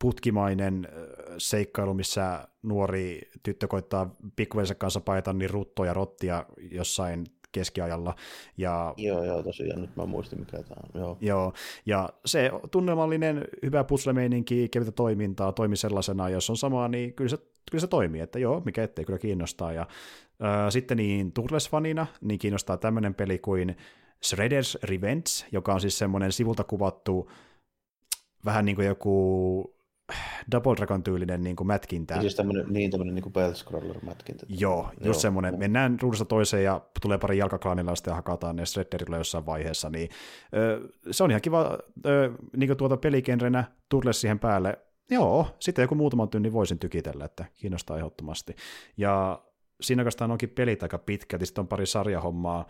putkimainen öö, seikkailu, missä nuori tyttö koittaa pikkuveljensä kanssa paeta niin ruttoja rottia jossain keskiajalla. Ja, joo, joo, tosiaan, nyt mä muistin, mikä tämä on. Joo. joo, ja se tunnelmallinen, hyvä puzzle-meininki, kevyttä toimintaa, toimi sellaisena, jos on samaa, niin kyllä se, kyllä se toimii, että joo, mikä ettei, kyllä kiinnostaa. Ja, öö, sitten niin Turles-fanina, niin kiinnostaa tämmöinen peli kuin Shredder's Revenge, joka on siis semmoinen sivulta kuvattu vähän niin kuin joku Double Dragon-tyylinen niin kuin mätkintä. Ja siis tämmöinen, niin tämmöinen niin kuin belt-scroller-mätkintä. Joo, just Joo. semmoinen. Mennään ruudusta toiseen ja tulee pari jalkaklaanilaista ja hakataan ne Shredderillä jossain vaiheessa. Niin, ö, se on ihan kiva ö, niin kuin tuota peligenrenä, Turles siihen päälle. Joo, sitten joku muutaman tunnin voisin tykitellä, että kiinnostaa ehdottomasti. Ja siinä oikeastaan onkin pelit aika pitkälti, sitten on pari sarjahommaa.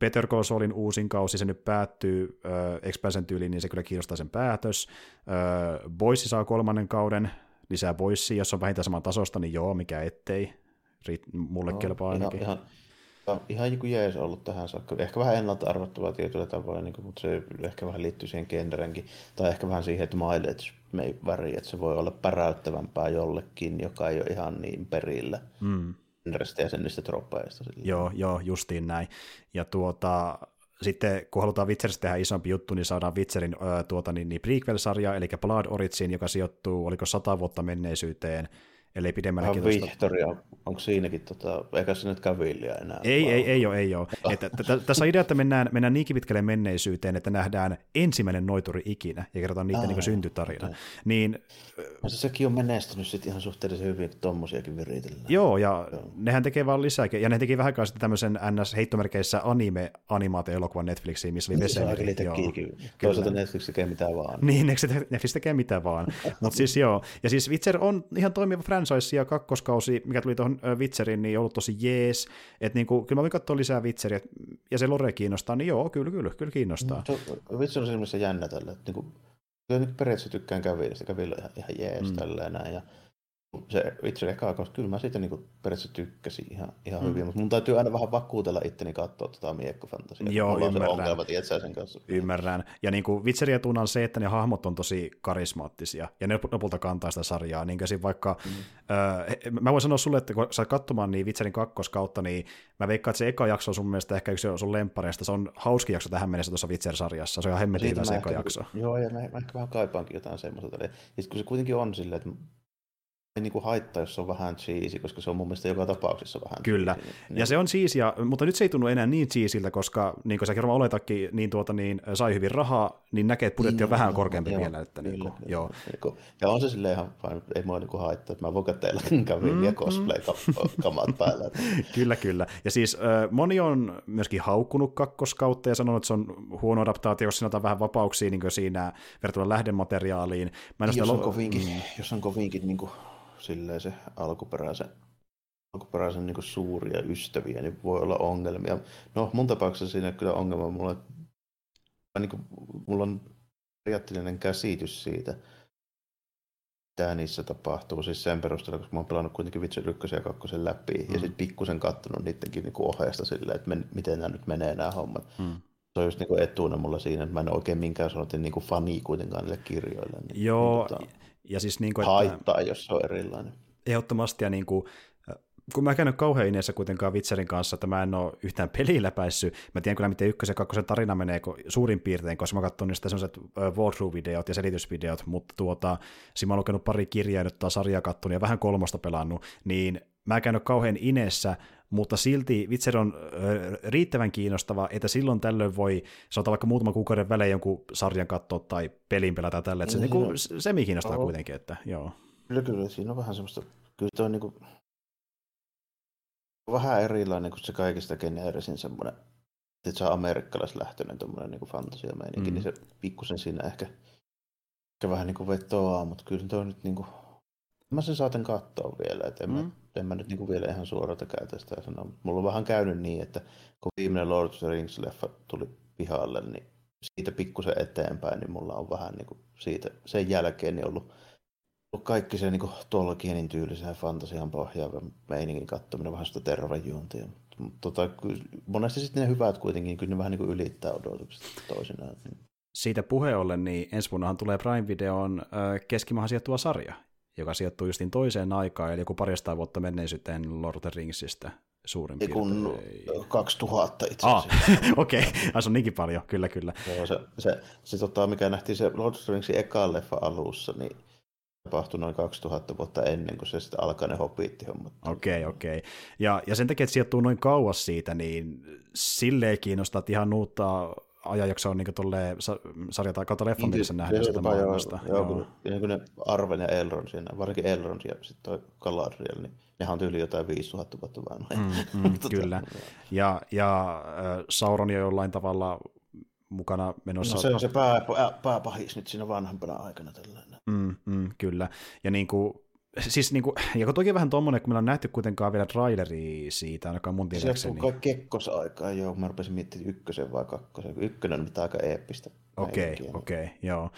Better Call Saulin uusin kausi, se nyt päättyy äh, Expansion tyyliin, niin se kyllä kiinnostaa sen päätös. Äh, Boys saa kolmannen kauden, lisää Boysia, jos on vähintään saman tasosta, niin joo, mikä ettei. Riit- mulle no, kelpaa ainakin. Ihan, ihan, ihan joku jees ollut tähän saakka. Ehkä vähän ennalta arvattavaa tietyllä tavalla, niin kuin, mutta se ehkä vähän liittyy siihen genrenkin. Tai ehkä vähän siihen, että mileage may vary, että se voi olla päräyttävämpää jollekin, joka ei ole ihan niin perillä. Mm. ja sen niistä droppeista. Joo, joo, justiin näin. Ja tuota, sitten kun halutaan Witcherista tehdä isompi juttu, niin saadaan Witcherin öö, tuota, niin, niin prequel-sarja, eli Blood Origin, joka sijoittuu, oliko sata vuotta menneisyyteen, eli pidemmälläkin. Ah, Victoria, onko siinäkin, tota, eikä se nyt villiä enää? Ei, ei, ei ole, ei ole. Tässä on idea, että mennään, mennään niinkin pitkälle menneisyyteen, että nähdään ensimmäinen noituri ikinä, ja kerrotaan niitä niin syntytarina. Niin, sekin on menestynyt sit ihan suhteellisen hyvin, että tommosiakin viritellään. Joo, ja joo. nehän tekee vaan lisääkin, ja ne teki vähän aikaa sitten tämmöisen N S-heittomerkeissä anime-animaate-elokuvan Netflixiin, missä oli Veseli. Toisaalta Netflix tekee mitä vaan. Niin, Netflix tekee mitä vaan. Mutta siis joo, ja siis Witcher on ihan toimiva ja kakkoskausi, mikä tuli tuohon Witcheriin, niin on ollut tosi jees. Että niin kuin, kyllä mä voin katsoa lisää Witcheria, ja se lore kiinnostaa, niin joo, kyllä, kyllä, kyllä kiinnostaa. No, Witcher on esimerkiksi jännä tällä, että niin nyt periaatteessa tykkään kävillä, kävillä ihan, ihan jees mm. tällä enää, ja se Witcher ekaa kausi, kyllä mä siitä niin kuin, periaatteessa tykkäsin ihan, ihan mm. hyvin, mutta mun täytyy aina vähän vakuutella itteni katsoa tota miekko-fantasiaa. Joo, ymmärrän. Sen kanssa. Ymmärrän. Ja niin kuin Witcheria tunnaan se, että ne hahmot on tosi karismaattisia, ja ne lopulta kantaa sitä sarjaa, niin kuin vaikka, mm. öö, mä voin sanoa sulle, että kun sä oot katsomaan niin Witcherin kakkoskautta, niin mä veikkaan, että se eka jakso on sun mielestä ehkä yksi sun lemppareista, se on hauski jakso tähän mennessä tuossa Witcher-sarjassa, se on ihan hemmetin se eka jakso. Joo, ja mä, mä ehkä vähän kaipaankin jotain semmoista, sitten kun se kuitenkin on silleen, että ei niin kuin haittaa, jos se on vähän cheesy, koska se on mun mielestä joka tapauksessa vähän Kyllä, cheesy, niin. ja se on cheesyä, mutta nyt se ei tunnu enää niin cheesyltä, koska niin kuin säkin varmaan oletakin, niin, tuota, niin sai hyvin rahaa, niin näkee, että budjetti on vähän korkeampi joo, vielä. Että kyllä, niin kuin, joo. Ja on se silleen ihan, ei mua niin kuin haittaa, että mä voin käteillä käviin ja cosplay-kamat päällä. Kyllä, kyllä. Ja siis moni on myöskin haukkunut kakkoskautta ja sanonut, että se on huono adaptaatio, jos siinä otetaan vähän vapauksia niin kuin siinä verrattuna lähdemateriaaliin. Mä jos, on lo- kovinkin, mm. jos on kovinkin niin kuin silleen se alkuperäisen, alkuperäisen niin suuria ystäviä, niin voi olla ongelmia. No mun tapauksessa siinä kyllä ongelma mulla, niin kuin, mulla on periaatteellinen käsitys siitä, mitä niissä tapahtuu. Siis sen perusteella, koska mä oon pelannut kuitenkin Witcher ykkösen ja kakkosen läpi mm. ja sitten pikkusen kattonut niidenkin niin ohjeesta silleen, että men, miten nämä nyt menee nämä hommat. Mm. Se on just niin etuna mulla siinä, että mä en oikein minkään sanotin niin fani kuitenkaan niille kirjoille. Niin, Joo. Niin, tota... Ja siis niin kuin, että haittaa, jos se on erilainen. Ehdottomasti, ja niin kuin, kun mä en käynyt kauhean ineessä kuitenkaan Witcherin kanssa, että mä en ole yhtään pelillä päässyt. Mä tiedän kyllä, miten ykkösen ja kakkosen tarina menee suurin piirtein, koska mä katson niistä sellaiset walkthrough-videot ja selitysvideot, mutta tuota, siinä mä oon lukenut pari kirjaa, nyt tää sarjaa kattonut ja vähän kolmosta pelannut, niin mä en käynyt kauhean ineessä, mutta silti Witcher on riittävän kiinnostava, että silloin tällöin voi sanotaan vaikka muutaman kuukauden välein jonkun sarjan katsoa tai pelin pelata tällä, että se, niin kuin, se mihin kiinnostaa kuitenkin, että joo. Kyllä, kyllä, siinä on vähän semmoista, kyllä toi on niin kuin, vähän erilainen kuin se kaikista geneerisin semmoinen että se on amerikkalaislähtöinen tuommoinen niin fantasiameininki, mm. niin se pikkusen siinä ehkä, ehkä vähän niin kuin vetoaa, mutta kyllä se on nyt niin kuin, mä sen saatan katsoa vielä, että en, mm. mä, en mä nyt niin kuin vielä ihan suoralta käytä sitä sanoa. Mulla on vähän käynyt niin, että kun viimeinen Lord of the Rings-leffa tuli pihalle, niin siitä pikkusen eteenpäin, niin mulla on vähän niin kuin siitä sen jälkeen niin ollut kaikki se niin Tolkienin tyyliseen fantasiaan pohjaavan meiningin kattominen, vähän sitä tervajuuntia. Tota, monesti sitten ne hyvät kuitenkin, kyllä ne vähän niin kuin ylittää odotukset toisinaan. Siitä puheen ollen, niin ensi vuonnahan tulee Prime Videon keskimaahan sijoittuva sarja, joka sijoittuu justiin toiseen aikaan, eli joku parista vuotta menneisyyteen Lord of the Ringsistä suurin ei, piirtein. Ei kun kaksituhatta itse asiassa. Ah, okei, okay. Se on niinkin paljon, kyllä kyllä. No, se, se, se tota, mikä nähtiin se Lord of the Ringsin eka leffa alussa, niin tapahtui noin kaksituhatta vuotta ennen kuin se sitten alkaa ne hobbit-hommat. Okei, okei. Ja, ja sen takia, että sijoittuu noin kauas siitä, niin silleen kiinnostaa, että ihan uutta ajanjaksoa on niin tolleen sarjata kautta leffan, missä nähdään sitä maailmasta. Joo, joo. Kun, ja kun ne Arven ja Elron siinä, varsinkin Elron ja sitten toi Galadriel, niin nehän on tyyli jotain viisituhatta vuotta vanhoja. Mm, mm, kyllä. Ja, ja äh, Sauron jo jollain tavalla mukana menossa. No se on se pää, pääpahis nyt siinä vanhempana aikana tällainen. Mm, mm, kyllä. Ja niin kuin, siis niin kuin, ja toki vähän tommonen, kun meillä on nähty kuitenkaan vielä traileria siitä, ainakaan mun tiedäkseni. Se on kai kekkosaikaa, joo, mä rupesin miettimään ykkösen vai kakkosen. Ykkönen on mitään aika eeppistä. Okei, okay, okei, okay, joo.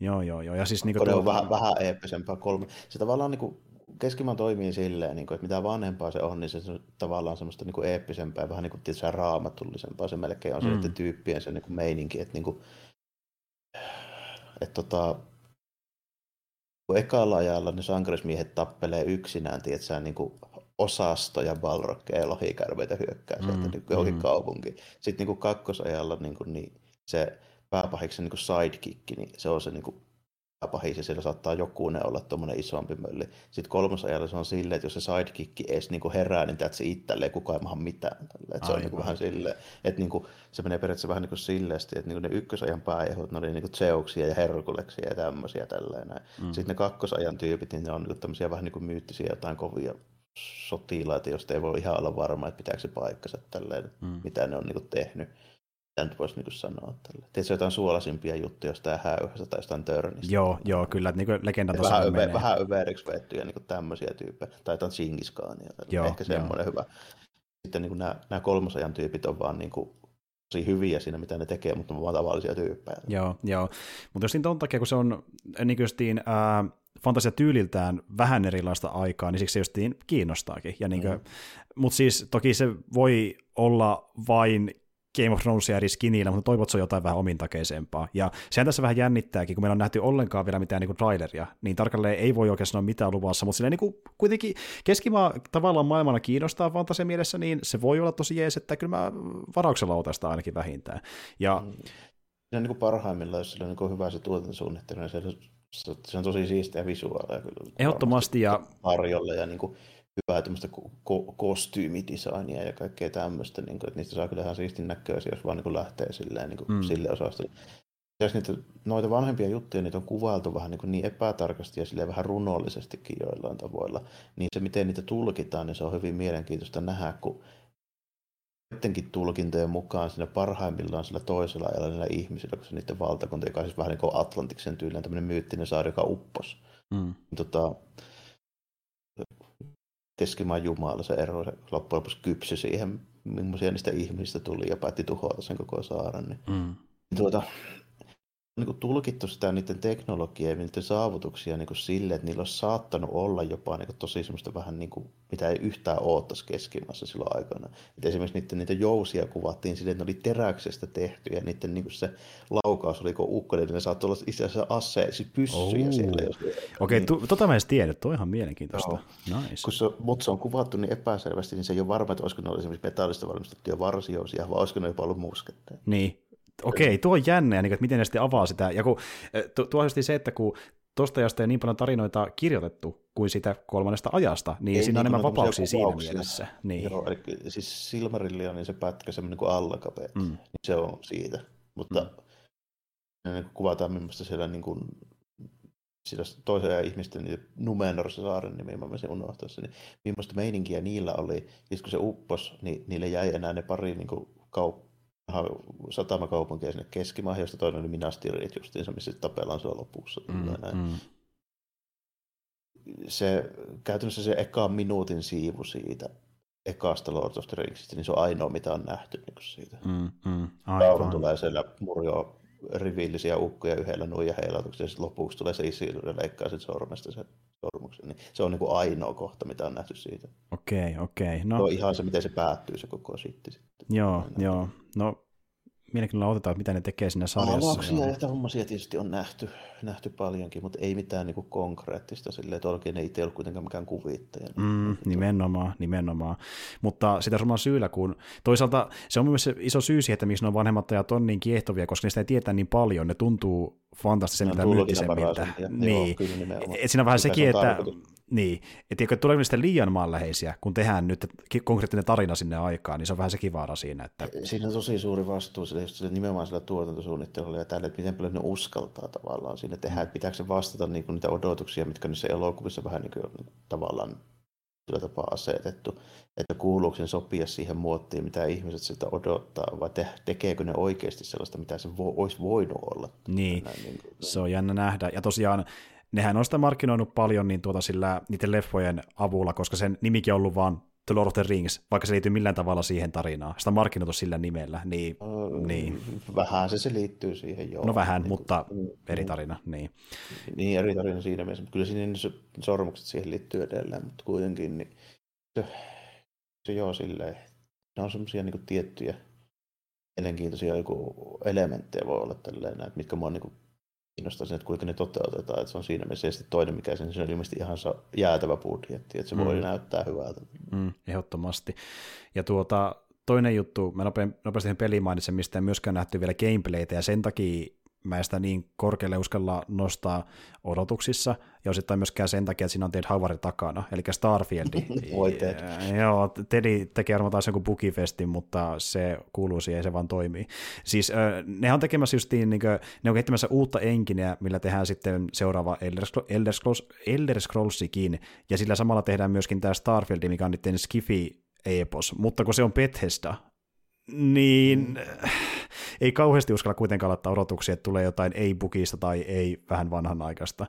Joo, joo, joo. Ja siis niin kuin tuo on vähän, vähän eeppisempää kolme. Se tavallaan niin kuin keskimään toimii silleen, että mitä vanhempaa se on, niin se on tavallaan semmoista eeppisempää ja vähän niin kuin tietysti raamatullisempaa. Se melkein on mm. se, että tyyppien se meininki, että, niin kuin, että tota, kun ekalla ajalla ne sankarismiehet tappelee yksinään, tietysti niin kuin osasto ja balrogkeja ja lohikärveitä hyökkää sieltä mm. niin kuin johonkin mm. kaupunkiin. Sitten niin kuin kakkosajalla niin kuin, niin se pääpahiksen niin kuin sidekick, niin se on se niin kuin pahis ja siellä saattaa jokunen olla tuommoinen isompi mölli. Sitten kolmas ajalla se on silleen, että jos se sidekick edes niinku herää, niin täytyy se itselleen kukaan maha mitään. Että se on niinku vähän silleen, että niinku, se menee periaatteessa vähän niinku silleen, että niinku ne ykkösajan pääjehut, ne oli niinku Zeuksia ja Herkuleksia ja tämmöisiä. Mm. Sitten ne kakkosajan tyypit, niin ne on niinku tämmöisiä vähän niinku myyttisiä jotain kovia sotilaita, joista ei voi ihan olla varma, että pitääkö se paikkansa tälleen, mm. mitä ne on niinku tehnyt. Tämä nyt voisi niin sanoa. Tietysti jotain suolasimpia juttuja jostain häyhästä tai jostain törnistä. Joo, joo kyllä. Niin legenda tosiaan vähän menee. Vähän överiksi vettyjä niin tämmöisiä tyyppejä. Tai jotain Tsingiskaania. Ehkä semmoinen hyvä. Sitten niin nämä, nämä kolmosajan tyypit on vaan niin kuin tosi hyviä siinä, mitä ne tekee, mutta on vaan tavallisia tyyppejä. Joo, joo. Mutta jos niin ton takia, kun se on niin justiin ää, fantasiatyyliltään vähän erilaista aikaa, niin siksi se justiin kiinnostaakin. Ja niin kuin, mm. Mutta siis toki se voi olla vain Game of Thronesia eri skinillä, mutta toivot, se on jotain vähän omintakeisempaa. Ja sehän tässä vähän jännittääkin, kun meillä on nähty ollenkaan vielä mitään niin kuin traileria, niin tarkalleen ei voi oikein sanoa mitään luvassa, mutta silleen niin kuin kuitenkin keskimaa tavallaan maailmana kiinnostaa fantasia mielessä, niin se voi olla tosi jees, että kyllä mä varauksella otan sitä ainakin vähintään. Ja se on niin kuin parhaimmillaan, jos sillä on niin kuin hyvä se tuotantosuunnittelu, niin se, se on tosi siistiä visuaalia. Ehdottomasti. Ja tarjolla ja niin kuin hyvää tämmöistä ko- kostyymidesignia ja kaikkea tämmöistä, niin kuin, että niistä saa kyllä ihan siistin näköisiä, jos vaan niin kuin lähtee silleen, niin kuin, mm. sille osastolle. Niitä, noita vanhempia juttuja, niitä on kuvailtu vähän niin, niin epätarkasti ja silleen vähän runollisestikin joillain tavoilla, niin se miten niitä tulkitaan, niin se on hyvin mielenkiintoista nähdä, kun jotenkin tulkintojen mukaan siinä parhaimmillaan sillä toisella ajalla niillä ihmisillä, kun se niiden valtakunta, joka on siis vähän niin kuin Atlantiksen tyylinen tämmöinen myyttinen saari, joka upposi. Mm. Tota, keskimaan jumala, se ero se loppujen lopuksi kypsy siihen, millaisia niistä ihmisistä tuli ja päätti tuhota sen koko saaren. Niin, mm. tuota, niin kuin tulkittu sitä niiden teknologiaa ja niiden saavutuksia niin kuin sille, että niillä olisi saattanut olla jopa niin kuin tosi semmoista vähän, niin kuin, mitä ei yhtään oottaisi keskimaassa silloin aikana. Et esimerkiksi niiden, niitä jousia kuvattiin silleen, että ne oli teräksestä tehty ja niiden niin kuin se laukaus oli kuin ukkoinen, niin ne saattoi olla itse asiassa asseja, siis pyssyjä siellä. Okei, okay, niin. tu- tota mä edes tiedät, tuo on ihan mielenkiintoista. No. Nice. Kun se, mutta se on kuvattu niin epäselvästi, niin se ei ole varma, että olisiko ne ollut esimerkiksi metallista valmistettuja varsijousia, vaan olisiko ne jopa ollut musketteja. Niin. Okei, tuo on jännä, että miten ne sitten avaa sitä. Ja kun, tuo on se, että kun tuosta ajasta ei niin paljon tarinoita kirjoitettu kuin sitä kolmannesta ajasta, niin ei, siinä niin on enemmän vapauksia siinä mielessä. Niin. Joo, eli siis Silmarillion, niin se pätkä semmoinen kuin allakapeet, mm. niin se on siitä. Mutta mm. niin kuvataan millaista siellä, niin kuin, siellä toisen ajan ihmisten niin Numenor, se saaren nimi, mä menisin unohtaa sen, niin millaista meininkiä niillä oli. Ja kun se upposi, niin niille jäi enää ne pari niin kauppaa. satamakaupunkia sinne Keskimaahan, josta toinen oli Minas Tirith justiinsa, missä tapellaan sua lopussa. Mm, näin. Mm. Se, käytännössä se eka minuutin siivu siitä ekasta Lord of the Ringsistä, niin se on ainoa, mitä on nähty niin siitä. Mm, mm. Aivan. Tulee siellä murjoa rivillisiä ukkoja yhdellä nuija heilautuksella, ja sitten lopuksi tulee se Isildur ja leikkaa sen sormesta sen sormuksen. Niin se on niin kuin ainoa kohta, mitä on nähty siitä. Okei, okay, okei. Okay. No, se on ihan se, miten se päättyy se koko sitti sitten. Joo, joo. No, mielenkiinnolla otetaan, mitä ne tekee siinä sarjassa. Avauksia ja sitä hommasia tietysti on nähty, nähty paljonkin, mutta ei mitään niin kuin konkreettista. Silleen, tolkien ei itse ollut kuitenkaan mikään kuvittaja. Mm, nimenomaan, nimenomaan. Mutta sitä samaa syyllä, kun toisaalta se on myös se iso syy siihen, että miksi nuo vanhemmat ajat on niin kiehtovia, koska niistä ei tietää niin paljon. Ne tuntuu fantastisemmilta ja myyttisemmiltä. Niin. Et siinä on vähän sekin, että... Niin, että tuleeko niistä liian maanläheisiä, kun tehdään nyt konkreettinen tarina sinne aikaan, niin se on vähän sekin vaara siinä. Että... Siinä on tosi suuri vastuu sille, just sille nimenomaan sillä tuotantosuunnittelulla ja tälle, että miten paljon ne uskaltaa tavallaan siinä tehdä, että pitääkö se vastata niinku niitä odotuksia, mitkä niissä elokuvissa vähän niinku tavallaan sillä tapaa asetettu, että kuuluuko sen sopia siihen muottiin, mitä ihmiset siltä odottaa, vai te, tekeekö ne oikeasti sellaista, mitä se vo, olisi voinut olla. Niin, näin, niin kuin... se on jännä nähdä. Ja tosiaan, nehän on sitä markkinoinut paljon niin tuota sillä, niiden leffojen avulla, koska sen nimikin on ollut vaan The Lord of the Rings, vaikka se liittyy millään tavalla siihen tarinaan. Sitä on markkinoitu sillä nimellä. Niin, mm, niin. Vähän se, se liittyy siihen, joo. No vähän, niin, mutta niin, eri tarina. Niin. niin, eri tarina siinä mielessä. Mutta kyllä siinä sormukset siihen liittyy edelleen, mutta kuitenkin niin se, se joo silleen. Ne on semmoisia niin tiettyjä mielenkiintoisia elementtejä voi olla tälleen, että mitkä mua niin kuin kiinnostaisi, että kuinka ne toteutetaan, että se on siinä mielessä toinen, mikä sen, se on ilmeisesti ihan jäätävä budjetti, että se mm. voi näyttää hyvältä. Mm, ehdottomasti. Ja tuota, toinen juttu, mä nopeasti peliin mainitsen, mistä ei myöskään nähty vielä gameplaytä, ja sen takia mä sitä niin korkealle uskalla nostaa odotuksissa, ja osittain myöskään sen takia, että siinä on Ted Howard takana, eli Starfieldi. Voi Ted. Joo, Teddy tekee armoa taas jonkun bugifestin, mutta se kuuluu siihen, se vaan toimii. Siis ne on tekemässä justiin, niin kuin, ne on kehittämässä uutta engineä, millä tehdään sitten seuraava Elder, Elder, Scrolls, Elder Scrollsikin, ja sillä samalla tehdään myöskin tämä Starfieldi, mikä on niiden Skifi-epos, mutta kun se on Bethesda, niin... Ei kauheasti uskalla kuitenkaan laittaa odotuksia, että tulee jotain ei-bugista tai ei vähän vanhanaikaista.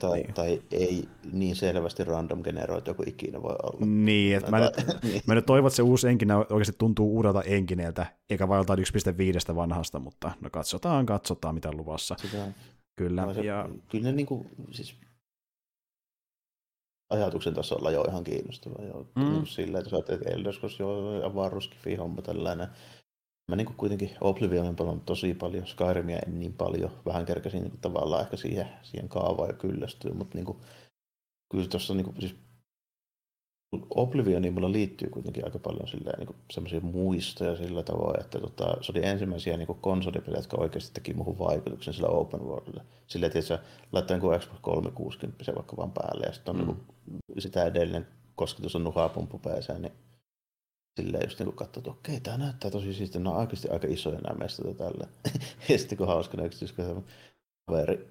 Tai, niin. tai ei niin selvästi random generoitua kuin ikinä voi olla. Niin, että mä, tai... nyt, mä nyt toivon, että se uusi enginä oikeasti tuntuu uudelta engineeltä, eikä vain jotain yksi pilkku viisi vanhasta, mutta no katsotaan, katsotaan mitä luvassa. Sitä... Kyllä. No, se, ja... Kyllä ne niin kuin, siis... ajatuksen tasolla jo ihan kiinnostavaa. Jo. Mm. Sillä, että sä ajattelet, että Elder Scrolls jo avaruuskifi homma tällainen. Mä niin kuitenkin Oblivionin pelannut tosi paljon, Skyrimia en niin paljon, vähän kerkäsin niin tavallaan ehkä siihen, siihen kaavaan ja kyllästyy, mutta niin kuin, kyllä tuossa niin siis Oblivioniin mulla liittyy kuitenkin aika paljon niin semmoisia muistoja sillä tavoin, että tota, se oli ensimmäisiä niin konsolipelejä, jotka oikeasti teki muuhun vaikutuksen sillä open worldilla. Silleen, että laittaa Xbox kolmesataakuusikymmentä vaikka vaan päälle ja sitten on mm. niin kuin, sitä edellinen kosketus on nuhapumppu pääsään, niin silleen just niin katsoo, että okei, tämä näyttää tosi siistiä, nämä on oikeasti aika isoja nämä mestat tällä. Ja sitten kun hauskana yksityiskohta, kaveri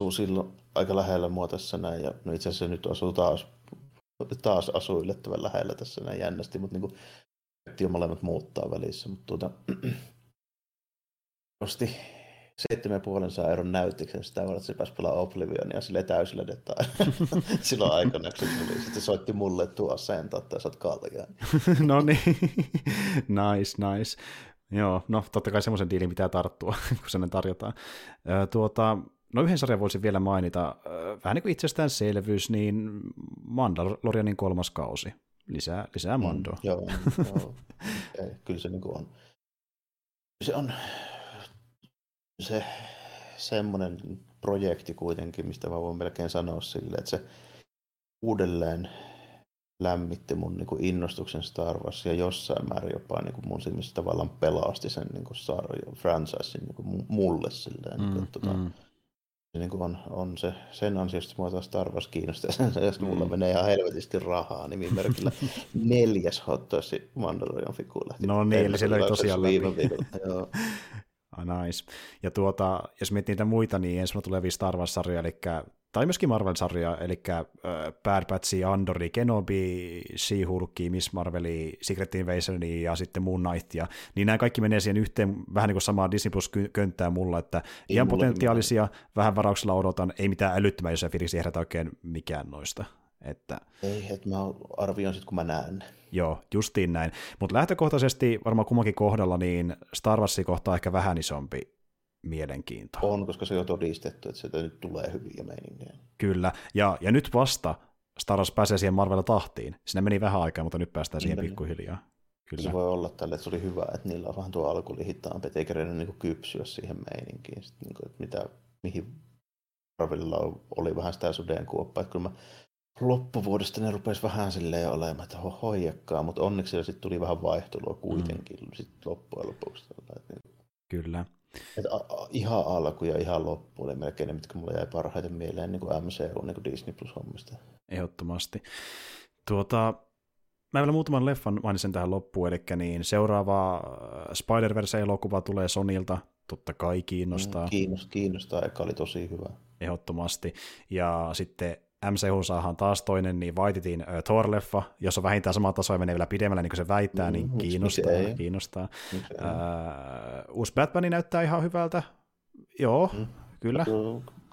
asuu silloin aika lähellä mua tässä näin, ja no itse asiassa nyt asuu taas, taas asuu yllättävän lähellä tässä näin jännästi, mutta niin kuin molemmat muuttaa välissä, mutta tuota, osti seitsemän puolen saa euron näyttiksen sitä varten, että se pääsi pelaamaan Oblivionia silleen täysillä detailla. Silloin aikana, kun se tuli. Sitten soitti mulle, että tuu asentaa tai saat kaljaa. No niin, nice, nice. Joo, no totta kai semmoisen diilin pitää tarttua, kun sen tarjotaan. Tuota, no yhden sarjan voisin vielä mainita, vähän niin kuin itsestäänselvyys, niin Mandalorianin kolmas kausi. Lisää, lisää Mandoa. Mm, joo, joo. Ei, kyllä se niin kuin on. Se on... Se semmoinen projekti kuitenkin, mistä vaan voin melkein sanoa silleen, että se uudelleen lämmitti mun niin kuin innostuksen Star Warsia ja jossain määrin jopa niin kuin mun silmissä tavallaan pelasti sen niin kuin sarjan, franchisein niin kuin mulle silleen. Mm, niin, että, mm. Se niin kuin on, on se, sen ansiosta mua taas Star Wars kiinnostaa, jos mulla mm. menee ihan helvetisti rahaa, nimimerkillä neljäs hottoisi Mandalorian figuun lähti. No niin, eli se löi tosiaan läpi. Ah, nice. Ja tuota, jos miettii niitä muita, niin ensimmäinen tulee Star Wars-sarja, eli tai myöskin Marvel-sarjaa, eli Bad Batchia, Andori, Kenobi, She-Hulkia, Miss Marvelia, Secret Invasionia ja sitten Moon Knightia, niin nämä kaikki menee siihen yhteen vähän niin kuin samaa Disney Plus könttää mulla, että ei ihan potentiaalisia, mitään. Vähän varauksella odotan, ei mitään älyttömän, jos ei fiiliksi herätä oikein mikään noista. Että... Ei, että mä arvioin sitten, kun mä näen. Joo, justiin näin. Mutta lähtökohtaisesti varmaan kummankin kohdalla, niin Star Warsia kohtaa ehkä vähän isompi mielenkiinto. On, koska se on jo todistettu, että sieltä nyt tulee hyviä meininkiä. Kyllä, ja, ja nyt vasta Star Wars pääsee siihen Marvelin tahtiin. Siinä meni vähän aikaa, mutta nyt päästään siihen pikkuhiljaa. Kyllä. Se voi olla tälle, että se oli hyvä, että niillä on vähän tuo alku lihittaampi, ettei kerennyt niin kypsyä siihen meininkiin, sit, niin kuin, että mitä, mihin Marvelilla oli vähän sitä sudenkuoppaa, että kyllä mä loppuvuodesta ne rupesi vähän silleen olemaan, että hohojakkaa, mutta onneksi siellä sitten tuli vähän vaihtelua kuitenkin mm. sitten loppujen lopuksi. Kyllä. Et a- a- ihan alku ja ihan loppu oli melkein ne, mitkä mulle jäi parhaiten mieleen niin kuin M C U, niin kuin Disney Plus hommista. Ehdottomasti. Tuota, mä vielä muutaman leffan mainitsen tähän loppuun, eli niin seuraava Spider-Verse-elokuva tulee Sonylta, totta kai kiinnostaa. Mm, kiinnostaa, kiinnostaa, eka oli tosi hyvä. Ehdottomasti. Ja sitten M C U saadaan taas toinen, niin vaititin Thor-leffa, jos on vähintään samaa tasoa ja menee vielä pidemmälle, niin kuin se väittää, niin kiinnostaa. Mm, kiinnostaa. Mm, uh, uusi Batman näyttää ihan hyvältä. Joo, mm. kyllä.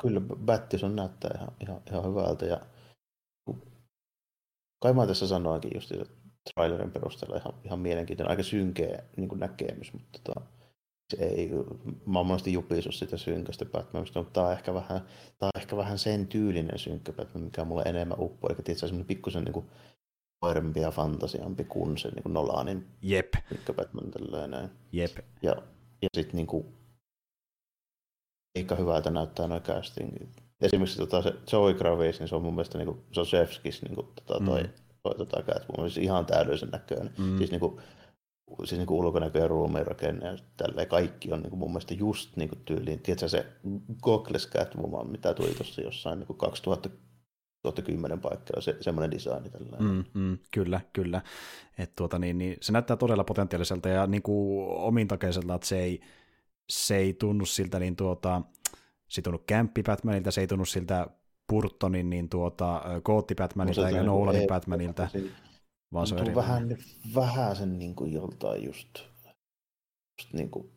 Kyllä, Batman näyttää ihan, ihan, ihan hyvältä. Ja... Kai mä tässä sanoinkin just trailerin perusteella ihan, ihan mielenkiintoinen, aika synkeä niin kuin näkemys, mutta tota... Se ei, mä oon monesti jupisut sitä synkästä Batmanista, mutta tää on ehkä vähän, tää on ehkä vähän sen tyylinen synkkä Batman, mikä on mulle enemmän uppo, eli tietysti semmoinen pikkusen niinku parempi ja fantasiampi kuin se niinku Nolanin Jep. synkkä Batman tälleen näin. Jep. Ja, ja sit niinku eikä hyvältä näyttää noin castingit. Esimerkiksi tota se Zoe Kravitz, niin se on mun mielestä niinku Sosevskis niinku tota toi, mm. toi tota Catwoman, siis ihan täydellisen näköinen. Mm. Siis niinku siis niinku ulkonäkö ja ruumiinrakenne ja tälleen kaikki on niinku mun mielestä just niinku tyyliin, tiedätkö se Googles Catwoman, mitä tuli tuossa jossain niinku kaksituhattakymmenen paikalla, se, semmoinen designi tällainen. Mm, mm, kyllä, kyllä. Et tuota, niin, niin, se näyttää todella potentiaaliselta ja niinku omintakeiselta, että se ei, se ei tunnu siltä, niin tuota, se ei tunnu kämppi Batmanilta, se ei tunnu siltä Burtonin, niin tuota, Gootti Batmanilta no, eikä Nolanin ei, Batmanilta. Ei, vaan se on vähän, vähän sen niin kuin joltain just, just niin kuin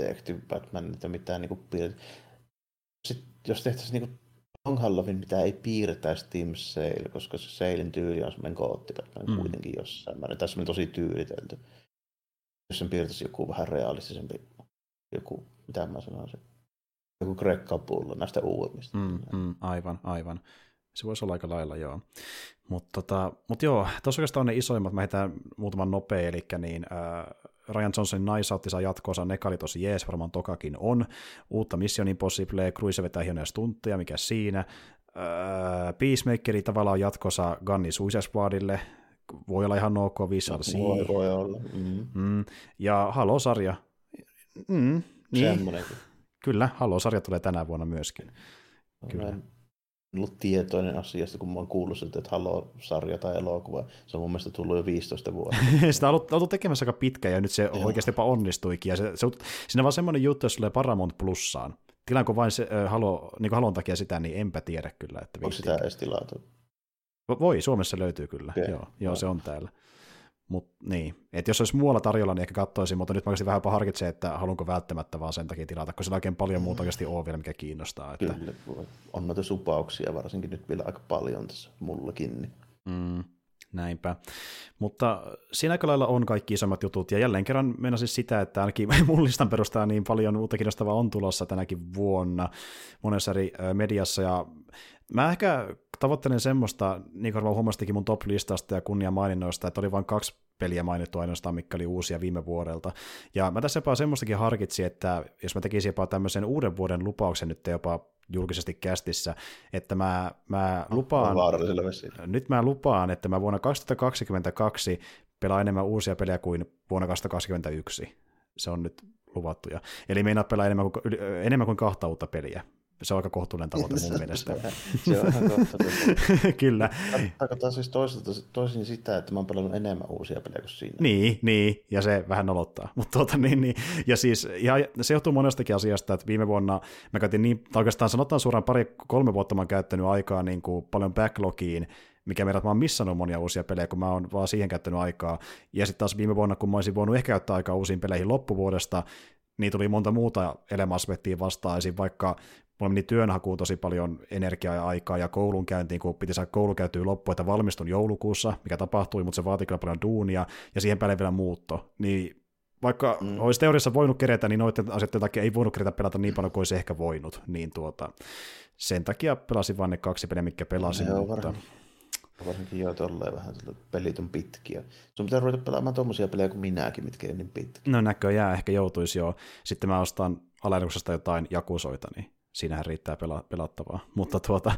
Detective Batman, että mitään niin kuin piirretään. Sitten jos tehtäisiin niin kuin Long Halloween, mitä ei piirretäisi Team Sale, koska se Salein tyyli on semmoinen kootti Batman mm. kuitenkin jossain määrin. Tässä on tosi tyylitelty. Jos sen piirtäisi joku vähän realistisempi, joku, mitä mä sanoisin, joku Greg Capullo näistä uudemmista. Mm, mm, aivan, aivan. Se voisi olla aika lailla, joo. Mutta tota, mut joo, tuossa oikeastaan ne isoimmat, mä heitän muutaman nopea, eli niin, äh, Ryan Johnsonin naisautti saa jatko-osa, ne oli tosi jees, varmaan tokakin on. Uutta Mission Impossible, Cruise vetää hienoja stuntteja, mikä siinä. Äh, Peacemakeri tavallaan jatko-osa Gunnin Suicide Squadille, voi olla ihan ok, viisi voi, voi olla. Mm-hmm. Mm. Ja Halo-sarja. Mm, niin. Semmonenkin. Kyllä, Halo-sarja tulee tänä vuonna myöskin. Kyllä. Okay. En ollut tietoinen asiasta, kun mä oon kuullut siltä, että Halo-sarja tai elokuva, se on mun mielestä tullut jo viisitoista vuotta. Sitä on ollut tekemässä aika pitkä ja nyt se Joo. oikeasti jopa onnistuikin. Ja se, se, siinä on vaan semmoinen juttu, jos tulee Paramount Plussaan. Tilaanko vain se, äh, Halo, niin kuin Halon takia sitä, niin enpä tiedä kyllä. Että onko sitä edes tilautu? Voi, Suomessa löytyy kyllä. Okay. Joo, joo, se on täällä. Mut, niin. Et jos olisi muualla tarjolla, niin ehkä katsoisin, mutta nyt mä oikeasti vähän jopa harkitsen, että haluanko välttämättä vaan sen takia tilata, koska sillä oikein paljon muuta oikeasti on vielä, mikä kiinnostaa. Että... Kyllä, on noita supauksia varsinkin nyt vielä aika paljon tässä mullakin. Niin. Mm, näinpä. Mutta siinä aika lailla on kaikki isommat jutut, ja jälleen kerran meinasin sitä, että ainakin mun listan perustaa niin paljon uutta kiinnostavaa on tulossa tänäkin vuonna monessa eri mediassa, ja mä ehkä tavoittelen semmoista, niin kuin huomastikin mun top-listasta ja kunniamaininnoista, että oli vain kaksi peliä mainittu ainoastaan, mikä oli uusia viime vuodelta. Ja mä tässä jopa semmoistakin harkitsin, että jos mä tekisin jopa tämmöisen uuden vuoden lupauksen nyt jopa julkisesti kästissä, että mä, mä lupaan, nyt mä lupaan, että mä vuonna kaksituhattakaksikymmentäkaksi pelaan enemmän uusia pelejä kuin vuonna kaksituhattakaksikymmentäyksi. Se on nyt luvattu. Eli meinaa pelaa enemmän kuin, enemmän kuin kahta uutta peliä. Se on aika kohtuullinen tavoite mun mielestä. Se on ihan kohtuullinen. Kyllä. Tarkoittaa siis toisin sitä, että mä oon pelannut enemmän uusia pelejä kuin siinä. Niin, niin, ja se vähän nolottaa. Mutta tuota, niin, niin. Ja siis ihan, se johtuu monestakin asiasta, että viime vuonna mä käytin niin, oikeastaan sanotaan suoraan pari, kolme vuotta mä oon käyttänyt aikaa niin kuin paljon backlogiin, mikä meidät mä oon missannut monia uusia pelejä, kun mä oon vaan siihen käyttänyt aikaa. Ja sitten taas viime vuonna, kun mä olisin voinut ehkä käyttää aikaa uusiin peleihin loppuvuodesta, niin tuli monta muuta elämäaspektia vastaan, esim. Vaikka mulla meni työnhakuun tosi paljon energiaa ja aikaa ja koulunkäyntiin, kun piti saada koulu käytyä loppuun, että valmistun joulukuussa, mikä tapahtui, mutta se vaati kyllä paljon duunia, ja siihen päälle vielä muutto. Niin vaikka mm. olisi teoriassa voinut kerätä, niin noiden asioiden takia ei voinut kerätä pelata niin paljon kuin olisi ehkä voinut. Niin tuota, sen takia pelasin vain ne kaksi peliä, mitkä pelasin. No, mutta... Varsinkin joo, tolleen vähän, että pelit on pitkiä. Sun pitää ruveta pelaamaan tommosia pelejä kuin minäkin, mitkä ei niin pitkiä. No näköjään ehkä joutuisi joo. Sitten mä ostan alennuksesta jotain jakusoita, niin siinähän riittää pela- pelattavaa. Mutta tuota,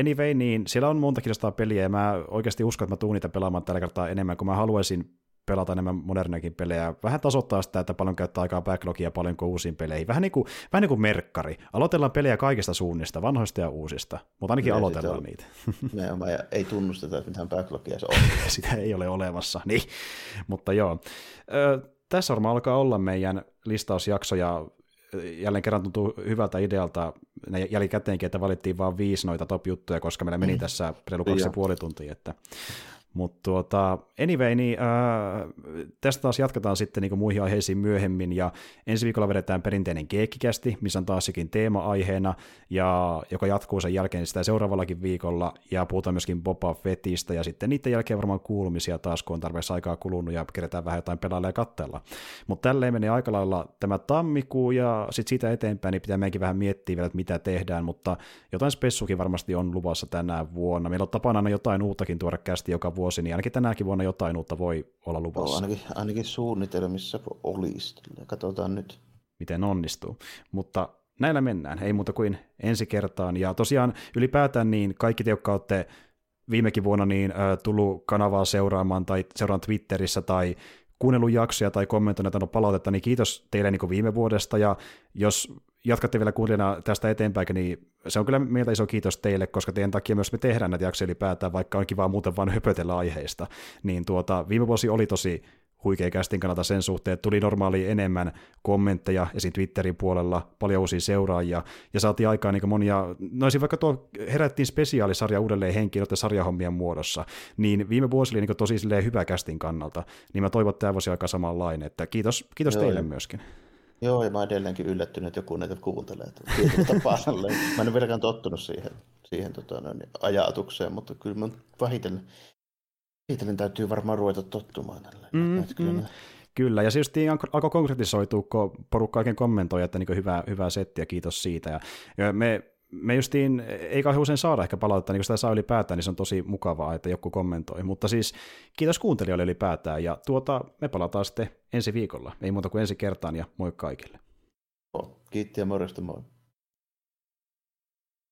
anyway, niin siellä on monta kirjastaa peliä, ja mä oikeasti uskon, että mä tuun niitä pelaamaan tällä kertaa enemmän, kun mä haluaisin pelata enemmän moderniakin pelejä. Vähän tasoittaa sitä, että paljon käyttää aikaa backlogia, paljon kuin uusiin peleihin. Vähän niin kuin, vähän niin kuin merkkari. Aloitellaan pelejä kaikista suunnista, vanhoista ja uusista, mutta ainakin me aloitellaan on, niitä. Me ja ei tunnusteta, että mitään backlogia se on. Sitä ei ole olemassa, niin. Mutta joo. Ö, tässä varmaan alkaa olla meidän listausjaksoja. Jälleen kerran tuntuu hyvältä idealta jälkikäteenkin, että valittiin vain viisi noita top-juttuja, koska meillä meni mm. tässä reilu kaksi ja puoli tuntia, että... Mutta tuota, anyway, niin, ää, tästä taas jatketaan sitten niinku muihin aiheisiin myöhemmin, ja ensi viikolla vedetään perinteinen Geekkikästi, missä on taas jokin teema-aiheena, ja, joka jatkuu sen jälkeen sitä seuraavallakin viikolla, ja puhutaan myöskin Boba Fettistä, ja sitten niiden jälkeen varmaan kuulumisia taas, kun on tarpeeksi aikaa kulunut, ja kerätään vähän jotain pelailla ja katsella. Mutta tälleen menee aika lailla tämä tammikuu, ja sitten siitä eteenpäin niin pitää meidänkin vähän miettiä vielä, että mitä tehdään, mutta jotain spessukin varmasti on luvassa tänä vuonna. Meillä on tapana aina jotain uuttakin tuoda kästi joka vuosi, niin ainakin tänäkin vuonna jotain uutta voi olla luvassa. No, ainakin, ainakin suunnitelmissa olisi. Katsotaan nyt, miten onnistuu. Mutta näillä mennään, ei muuta kuin ensi kertaan. Ja tosiaan ylipäätään niin kaikki te, jotka olette viimekin vuonna niin, äh, tullut kanavaa seuraamaan tai seuraan Twitterissä tai kuunnellut jaksoja tai kommentoineet on palautetta, niin kiitos teille niin kuin viime vuodesta. Ja jos jatkatte vielä kuulijana tästä eteenpäin, niin se on kyllä meiltä iso kiitos teille, koska teidän takia myös me tehdään näitä jaksoja ylipäätään, vaikka on kivaa muuten vaan höpötellä aiheista. Niin tuota, viime vuosi oli tosi huikea kästin kannalta sen suhteen, että tuli normaaliin enemmän kommentteja esiin Twitterin puolella, paljon uusia seuraajia, ja saatiin aikaa niin monia, no siis vaikka tuo herättiin spesiaalisarja uudelleen henkiin sarjahommien muodossa, niin viime vuosi oli niin tosi hyvä kästin kannalta, niin mä toivon, että tämä voisi aika samanlainen, että kiitos, kiitos teille myöskin. Joo, ja mä oon edelleenkin yllättynyt, että joku näitä kuuntelee tietyllä tapaa. Mä en ole vieläkään tottunut siihen, siihen tota, no, niin ajatukseen, mutta kyllä mä vähitellen, vähitellen täytyy varmaan ruveta tottumaan. Mm, kyllä, mm. kyllä, ja se just alkoi konkretisoitua, kun porukka oikein kommentoi, että niin hyvää, hyvää settiä, kiitos siitä. Ja me, me justiin, ei kauhean usein saada ehkä palautetta, niin kun sitä saa ylipäätään, niin se on tosi mukavaa, että joku kommentoi. Mutta siis kiitos kuuntelijoille ylipäätään, ja tuota, me palataan sitten ensi viikolla. Ei muuta kuin ensi kertaan, ja moi kaikille. Kiitti ja morjesta, moi.